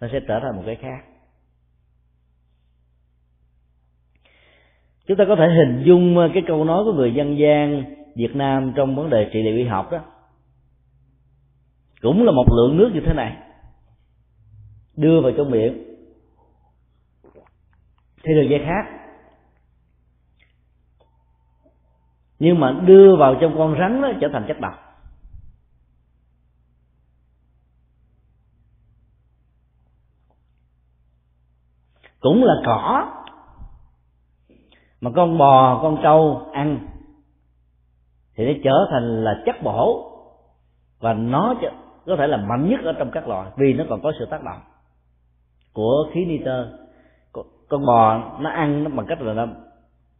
nó sẽ trở thành một cái khác. Chúng ta có thể hình dung cái câu nói của người dân gian Việt Nam trong vấn đề trị liệu y học đó, cũng là một lượng nước như thế này đưa vào trong miệng, theo đường dây khác, nhưng mà đưa vào trong con rắn đó, trở thành chất độc. Cũng là cỏ mà con bò, con trâu ăn thì nó trở thành là chất bổ, và nó có thể là mạnh nhất ở trong các loại, vì nó còn có sự tác động của khí nitơ. Con bò nó ăn nó bằng cách là nó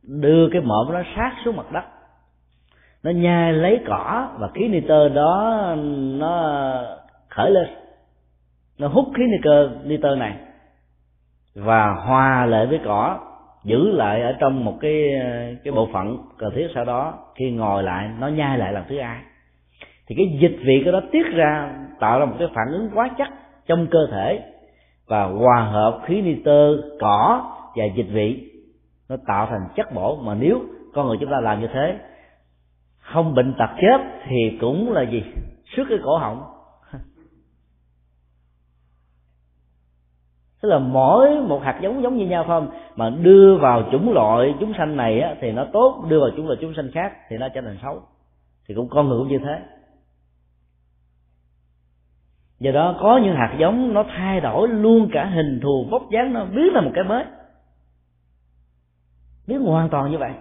đưa cái mõm nó sát xuống mặt đất, nó nhai lấy cỏ và khí nitơ đó nó khởi lên, nó hút khí nitơ này và hòa lại với cỏ, giữ lại ở trong một cái cái bộ phận cần thiết. Sau đó khi ngồi lại nó nhai lại lần thứ hai, thì cái dịch vị của nó tiết ra tạo ra một cái phản ứng hóa chất trong cơ thể và hòa hợp khí nitơ, cỏ và dịch vị, nó tạo thành chất bổ. Mà nếu con người chúng ta làm như thế, không bệnh tật chết thì cũng là gì? Sức cái cổ họng. Tức là mỗi một hạt giống giống như nhau không, mà đưa vào chủng loại chúng sanh này á, thì nó tốt, đưa vào chủng loại chúng sanh khác thì nó trở thành xấu. Thì cũng con người cũng như thế. Do đó có những hạt giống nó thay đổi luôn cả hình thù vóc dáng, nó biến là một cái mới, biến hoàn toàn như vậy.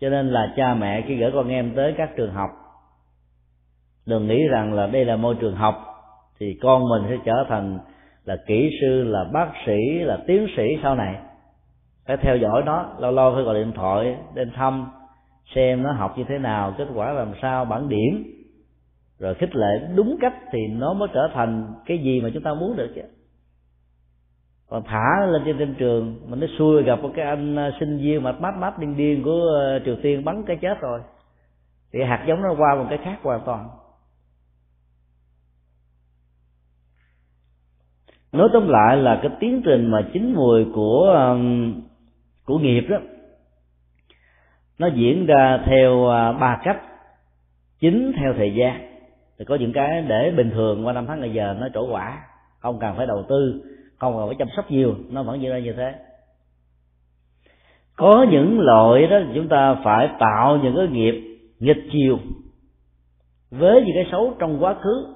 Cho nên là cha mẹ khi gửi con em tới các trường học, đừng nghĩ rằng là đây là môi trường học thì con mình sẽ trở thành là kỹ sư, là bác sĩ, là tiến sĩ sau này. Phải theo dõi nó, lâu lâu phải gọi điện thoại đến thăm, xem nó học như thế nào, kết quả làm sao, bảng điểm, rồi khích lệ đúng cách thì nó mới trở thành cái gì mà chúng ta muốn được chứ. Còn thả lên trên, trên trường mình nó xui gặp một cái anh sinh viên mà mát mát điên điên của Triều Tiên bắn cái chết rồi, thì hạt giống nó qua một cái khác hoàn toàn. Nói tóm lại là cái tiến trình mà chín mùi của của nghiệp đó, nó diễn ra theo ba cách. Chính theo thời gian, thì có những cái để bình thường qua năm tháng ngày giờ nó trổ quả, không cần phải đầu tư, không cần phải chăm sóc nhiều, nó vẫn diễn ra như thế. Có những loại đó chúng ta phải tạo những cái nghiệp nghịch chiều với những cái xấu trong quá khứ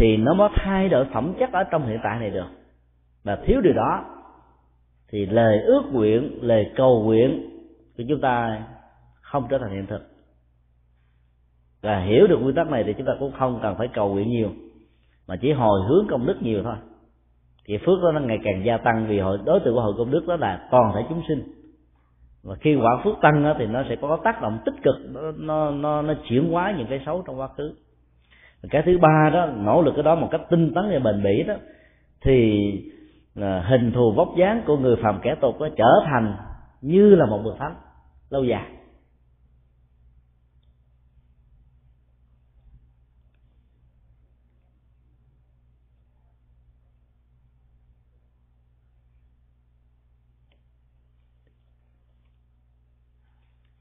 thì nó mới thay đổi phẩm chất ở trong hiện tại này được. Mà thiếu điều đó thì lời ước nguyện, lời cầu nguyện của chúng ta không trở thành hiện thực. Và hiểu được quy tắc này thì chúng ta cũng không cần phải cầu nguyện nhiều, mà chỉ hồi hướng công đức nhiều thôi, thì phước đó nó ngày càng gia tăng. Vì hội đối tượng của hội công đức đó là toàn thể chúng sinh, và khi quả phước tăng đó, thì nó sẽ có tác động tích cực, nó nó nó chuyển hóa những cái xấu trong quá khứ. Cái thứ ba đó, nỗ lực cái đó một cách tinh tấn và bền bỉ đó, thì hình thù vóc dáng của người phàm kẻ tục nó trở thành như là một bậc thánh lâu dài.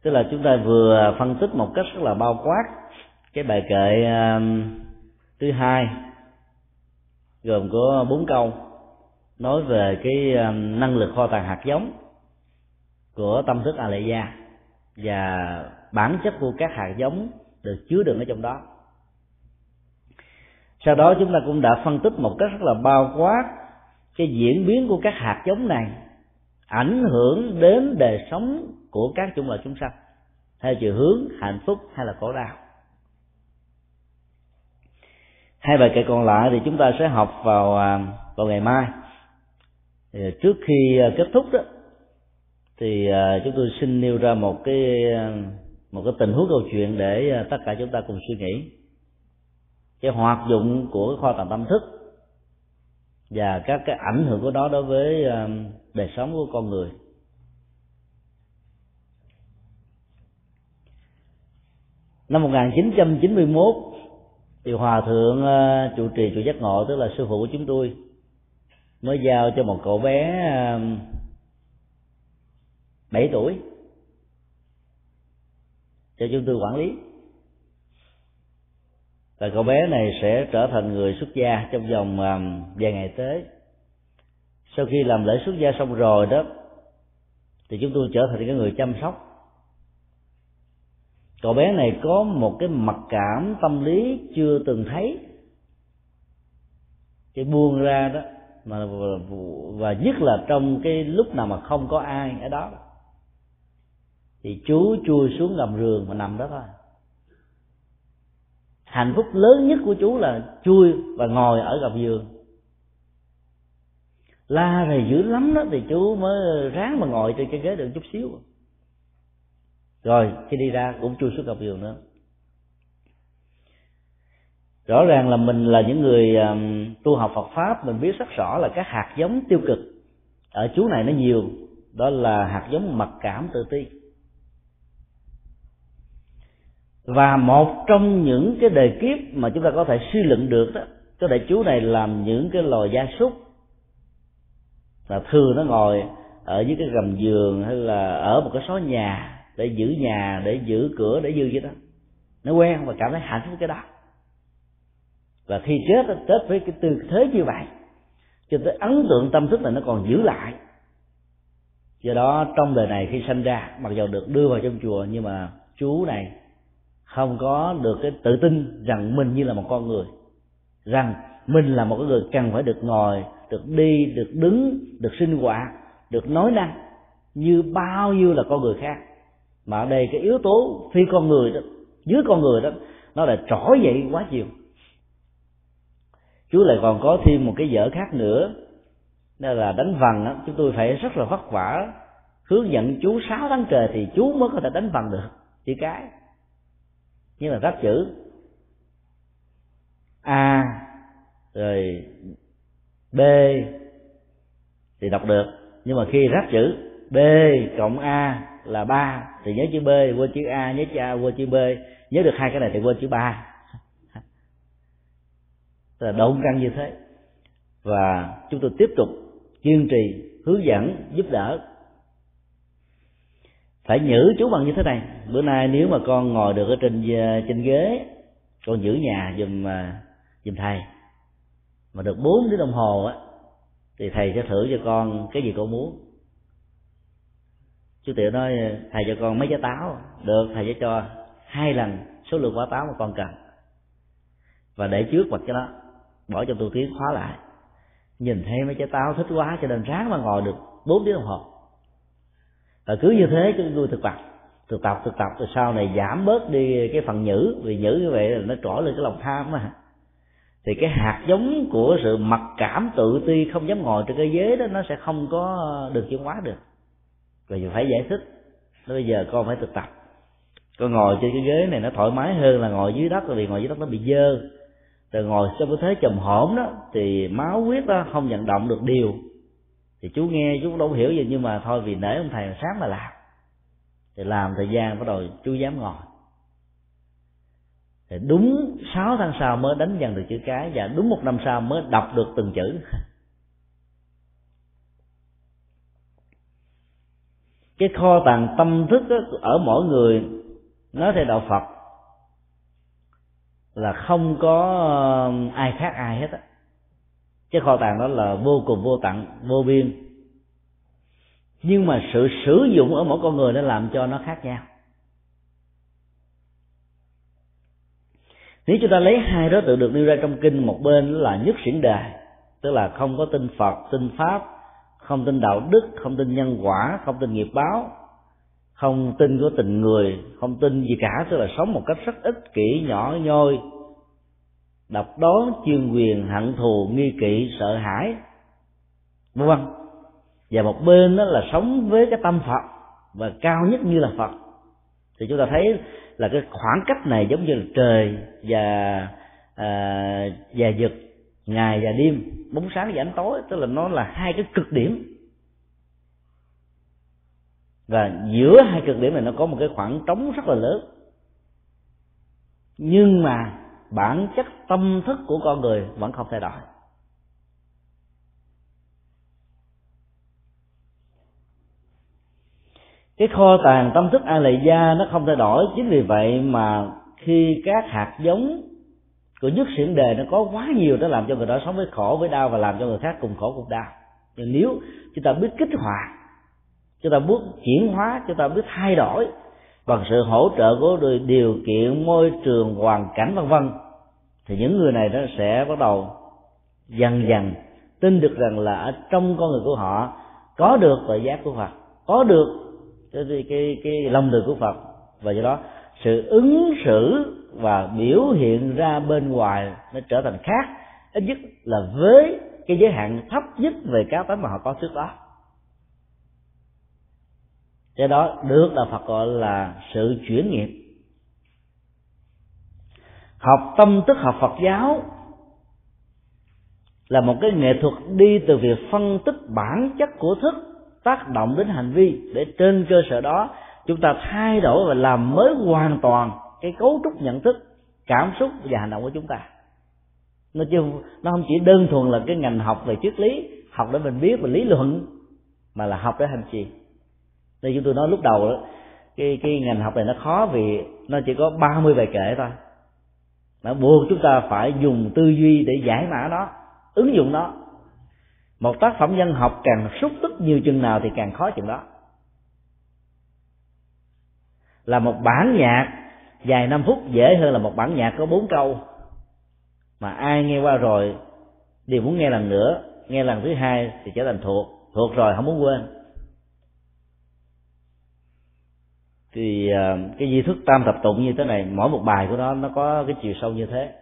Tức là chúng ta vừa phân tích một cách rất là bao quát cái bài kệ thứ hai gồm có bốn câu nói về cái năng lực kho tàng hạt giống của tâm thức A Lệ Gia và bản chất của các hạt giống được chứa đựng ở trong đó. Sau đó chúng ta cũng đã phân tích một cách rất là bao quát cái diễn biến của các hạt giống này ảnh hưởng đến đời sống của các chủng loại chúng sanh theo chiều hướng hạnh phúc hay là khổ đau. Hai bài kệ còn lại thì chúng ta sẽ học vào vào ngày mai. Trước khi kết thúc đó thì chúng tôi xin nêu ra một cái một cái tình huống câu chuyện để tất cả chúng ta cùng suy nghĩ cái hoạt dụng của kho tàng tâm thức và các cái ảnh hưởng của nó đối với đời sống của con người. Năm một nghìn chín trăm chín mươi mốt thì Hòa Thượng trụ trì Chùa Giác Ngộ, tức là sư phụ của chúng tôi, mới giao cho một cậu bé bảy tuổi cho chúng tôi quản lý. Và cậu bé này sẽ trở thành người xuất gia trong vòng vài ngày tới. Sau khi làm lễ xuất gia xong rồi đó thì chúng tôi trở thành cái người chăm sóc. Cậu bé này có một cái mặc cảm tâm lý chưa từng thấy, cái buông ra đó mà, và nhất là trong cái lúc nào mà không có ai ở đó thì chú chui xuống gầm giường mà nằm đó thôi. Hạnh phúc lớn nhất của chú là chui và ngồi ở gầm giường. la này dữ lắm đó thì chú mới ráng mà ngồi trên cái ghế được chút xíu. Rồi khi đi ra cũng chui xuống gọc giường nữa. Rõ ràng là mình là những người um, tu học Phật Pháp, mình biết rất rõ là các hạt giống tiêu cực ở chú này nó nhiều. Đó là hạt giống mặc cảm tự ti. Và một trong những cái đề kiếp mà chúng ta có thể suy luận được đó, cái đại chú này làm những cái lò gia súc, là thường nó ngồi ở dưới cái gầm giường hay là ở một cái xó nhà để giữ nhà, để giữ cửa, để giữ vậy đó. Nó quen và cảm thấy hạnh phúc cái đó. Và khi chết, nó chết với cái tư thế như vậy, cho tới ấn tượng tâm thức là nó còn giữ lại. Do đó trong đời này khi sanh ra, mặc dù được đưa vào trong chùa, nhưng mà chú này không có được cái tự tin rằng mình như là một con người, rằng mình là một cái người cần phải được ngồi, được đi, được đứng, được sinh hoạt, được nói năng như bao nhiêu là con người khác. Mà ở đây cái yếu tố phi con người đó, dưới con người đó, nó là trỗi dậy quá nhiều. Chú lại còn có thêm một cái dở khác nữa, đó là đánh vần đó. Chúng tôi phải rất là vất vả hướng dẫn chú sáu tháng trời thì chú mới có thể đánh vần được chữ cái, như là ráp chữ A rồi B thì đọc được, nhưng mà khi ráp chữ B cộng A là ba thì nhớ chữ B quên chữ A, nhớ chữ A quên chữ B, nhớ được hai cái này thì quên chữ ba. Là động căn như thế. Và chúng tôi tiếp tục kiên trì hướng dẫn giúp đỡ, phải nhử chú bằng như thế này: bữa nay nếu mà con ngồi được ở trên trên ghế, con giữ nhà giùm giùm thầy mà được bốn tiếng đồng hồ á, thì thầy sẽ thưởng cho con cái gì con muốn. Chú Tiểu nói thầy cho con mấy trái táo, được, thầy sẽ cho hai lần số lượng quả táo mà con cần. Và để trước mặt cái đó, bỏ trong tủ tiến khóa lại. Nhìn thấy mấy trái táo thích quá cho nên ráng mà ngồi được bốn tiếng đồng hồ. Và cứ như thế chúng tôi thực tập, thực tập, thực tập, rồi sau này giảm bớt đi cái phần nhữ, vì nhữ như vậy là nó trỗi lên cái lòng tham mà. Thì cái hạt giống của sự mặc cảm tự ti không dám ngồi trên cái ghế đó nó sẽ không có được chuyển hóa được. Và phải giải thích, bây giờ con phải thực tập. Con ngồi trên cái ghế này nó thoải mái hơn là ngồi dưới đất, vì ngồi dưới đất nó bị dơ. Rồi ngồi trong cái thế chồm hổm đó thì máu huyết đó không vận động được điều. Thì chú nghe chú đâu hiểu gì, nhưng mà thôi vì nể ông thầy sáng mà làm. Thì làm thời gian bắt đầu chú dám ngồi. Thì đúng sáu tháng sau mới đánh dần được chữ cái, và đúng một năm sau mới đọc được từng chữ. Cái kho tàng tâm thức đó, ở mỗi người, nói theo đạo Phật là không có ai khác ai hết á. Cái kho tàng đó là vô cùng vô tận, vô biên. Nhưng mà sự sử dụng ở mỗi con người nó làm cho nó khác nhau. Nếu chúng ta lấy hai đối tượng được nêu ra trong kinh, một bên là nhất xuyển đề, tức là không có tin Phật, tin Pháp, không tin đạo đức, không tin nhân quả, không tin nghiệp báo, không tin của tình người, không tin gì cả, tức là sống một cách rất ích kỷ, nhỏ nhoi, độc đoán, chuyên quyền, hận thù, nghi kỵ, sợ hãi, vân vân. Và một bên đó là sống với cái tâm Phật và cao nhất như là Phật. Thì chúng ta thấy là cái khoảng cách này giống như là trời và à, và vực, ngày và đêm, bóng sáng và ánh tối, tức là nó là hai cái cực điểm. Và giữa hai cực điểm này nó có một cái khoảng trống rất là lớn. Nhưng mà bản chất tâm thức của con người vẫn không thay đổi. Cái kho tàng tâm thức A Lệ Gia nó không thay đổi. Chính vì vậy mà khi các hạt giống của nhất xuyển đề nó có quá nhiều, nó làm cho người đó sống với khổ, với đau, và làm cho người khác cùng khổ cùng đau. Nhưng nếu chúng ta biết kích hoạt, chúng ta muốn chuyển hóa, chúng ta biết thay đổi bằng sự hỗ trợ của điều kiện, môi trường, hoàn cảnh vân vân, thì những người này nó sẽ bắt đầu dần dần tin được rằng là ở trong con người của họ có được tự giác của Phật, có được cái cái cái, cái lòng từ của Phật, và do đó sự ứng xử và biểu hiện ra bên ngoài nó trở thành khác, ít nhất là với cái giới hạn thấp nhất về cá tánh mà họ có trước đó. Cái đó được là Phật gọi là sự chuyển nghiệp. Học tâm tức học Phật giáo là một cái nghệ thuật đi từ việc phân tích bản chất của thức tác động đến hành vi, để trên cơ sở đó chúng ta thay đổi và làm mới hoàn toàn cái cấu trúc nhận thức, cảm xúc và hành động của chúng ta. Nó chứ nó không chỉ đơn thuần là cái ngành học về triết lý, học để mình biết về lý luận, mà là học để hành trì. Nên chúng tôi nói lúc đầu đó, cái cái ngành học này nó khó vì nó chỉ có ba mươi bài kệ thôi. Nó buộc chúng ta phải dùng tư duy để giải mã nó, ứng dụng nó. Một tác phẩm văn học càng xúc tích nhiều chừng nào thì càng khó chừng đó. Là một bản nhạc dài năm phút dễ hơn là một bản nhạc có bốn câu, mà ai nghe qua rồi đều muốn nghe lần nữa, nghe lần thứ hai thì trở thành thuộc, thuộc rồi không muốn quên. Thì cái duy thức tam thập tụng như thế này, mỗi một bài của nó nó có cái chiều sâu như thế.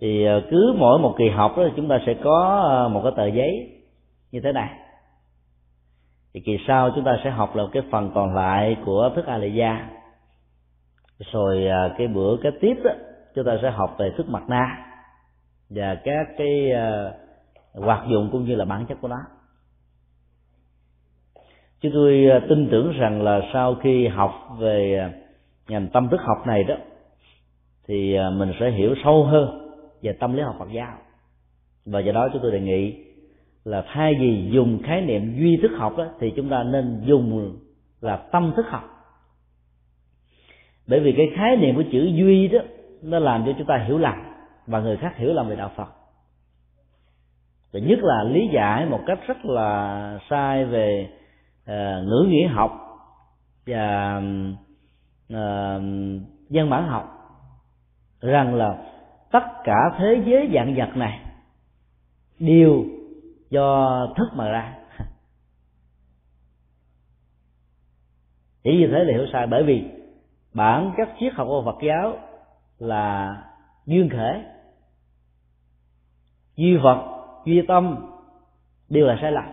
Thì cứ mỗi một kỳ học đó chúng ta sẽ có một cái tờ giấy như thế này. Thì kỳ sau chúng ta sẽ học là cái phần còn lại của thức A Lệ Gia. Rồi cái bữa cái tiếp đó, chúng ta sẽ học về thức Mạt Na và các cái hoạt dụng cũng như là bản chất của nó. Chứ tôi tin tưởng rằng là sau khi học về ngành tâm thức học này đó, thì mình sẽ hiểu sâu hơn về tâm lý học Phật giáo. Và do đó chúng tôi đề nghị là thay vì dùng khái niệm duy thức học đó, thì chúng ta nên dùng là tâm thức học. Bởi vì cái khái niệm của chữ duy đó, nó làm cho chúng ta hiểu lầm và người khác hiểu lầm về đạo Phật. Và nhất là lý giải một cách rất là sai về À, ngữ nghĩa học và à, văn bản học, rằng là tất cả thế giới vạn vật này đều do thức mà ra. Chỉ như thế là hiểu sai, bởi vì bản chất triết học của Phật giáo là duyên khởi, duy Phật, duy tâm đều là sai lầm.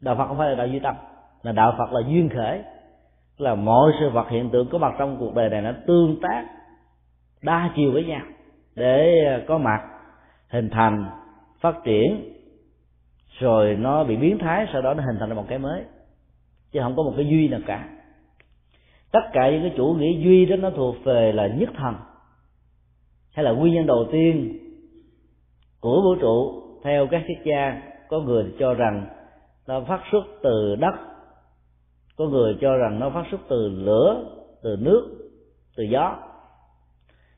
Đạo Phật không phải là đạo duy tâm, là đạo Phật là duyên khởi, là mọi sự vật hiện tượng có mặt trong cuộc đời này nó tương tác đa chiều với nhau để có mặt, hình thành, phát triển, rồi nó bị biến thái, sau đó nó hình thành ra một cái mới, chứ không có một cái duy nào cả. Tất cả những cái chủ nghĩa duy đó nó thuộc về là nhất thần, hay là nguyên nhân đầu tiên của vũ trụ. Theo các triết gia, có người cho rằng nó phát xuất từ đất, có người cho rằng nó phát xuất từ lửa, từ nước, từ gió.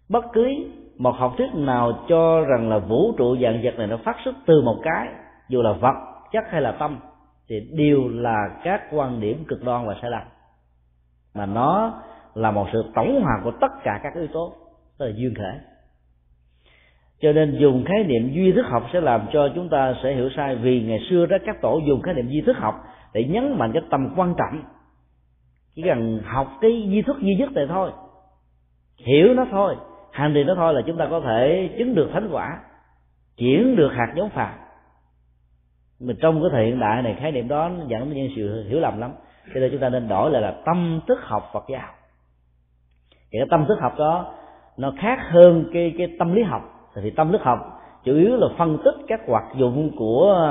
Bất cứ một học thuyết nào cho rằng là vũ trụ vạn vật này nó phát xuất từ một cái, dù là vật, chất hay là tâm, thì đều là các quan điểm cực đoan và sai lầm. Mà nó là một sự tổng hòa của tất cả các yếu tố, tức là duyên khởi. Cho nên dùng khái niệm duy thức học sẽ làm cho chúng ta sẽ hiểu sai, vì ngày xưa đó các tổ dùng khái niệm duy thức học để nhấn mạnh cái tầm quan trọng. Chỉ cần học cái duy thức duy nhất này thôi, hiểu nó thôi, hành trì nó thôi là chúng ta có thể chứng được thánh quả, chuyển được hạt giống phàm. Mình trong cái thời hiện đại này, khái niệm đó dẫn đến sự hiểu lầm lắm. Cho nên chúng ta nên đổi lại là tâm thức học Phật giáo. Thì cái tâm thức học đó nó khác hơn cái cái tâm lý học. Thì tâm thức học chủ yếu là phân tích các hoạt dụng của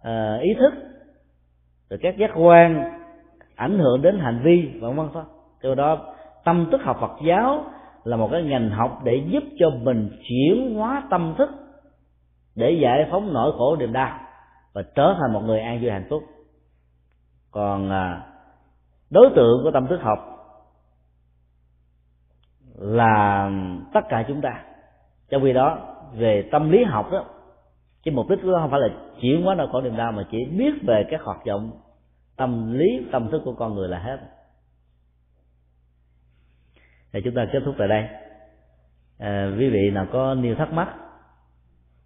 uh, ý thức, rồi các giác quan ảnh hưởng đến hành vi và vân vân. Từ đó tâm thức học Phật giáo là một cái ngành học để giúp cho mình chuyển hóa tâm thức, để giải phóng nỗi khổ niềm đau và trở thành một người an vui hạnh phúc. Còn uh, đối tượng của tâm thức học là tất cả chúng ta. Trong khi đó về tâm lý học đó, cái mục đích của nó không phải là chuyển hóa nỗi khổ niềm đau, mà chỉ biết về các hoạt động tâm lý, tâm thức của con người là hết. Thì chúng ta kết thúc tại đây. À, quý vị nào có nêu thắc mắc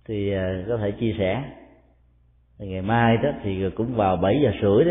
thì có thể chia sẻ. Ngày mai đó thì cũng vào bảy giờ rưỡi đó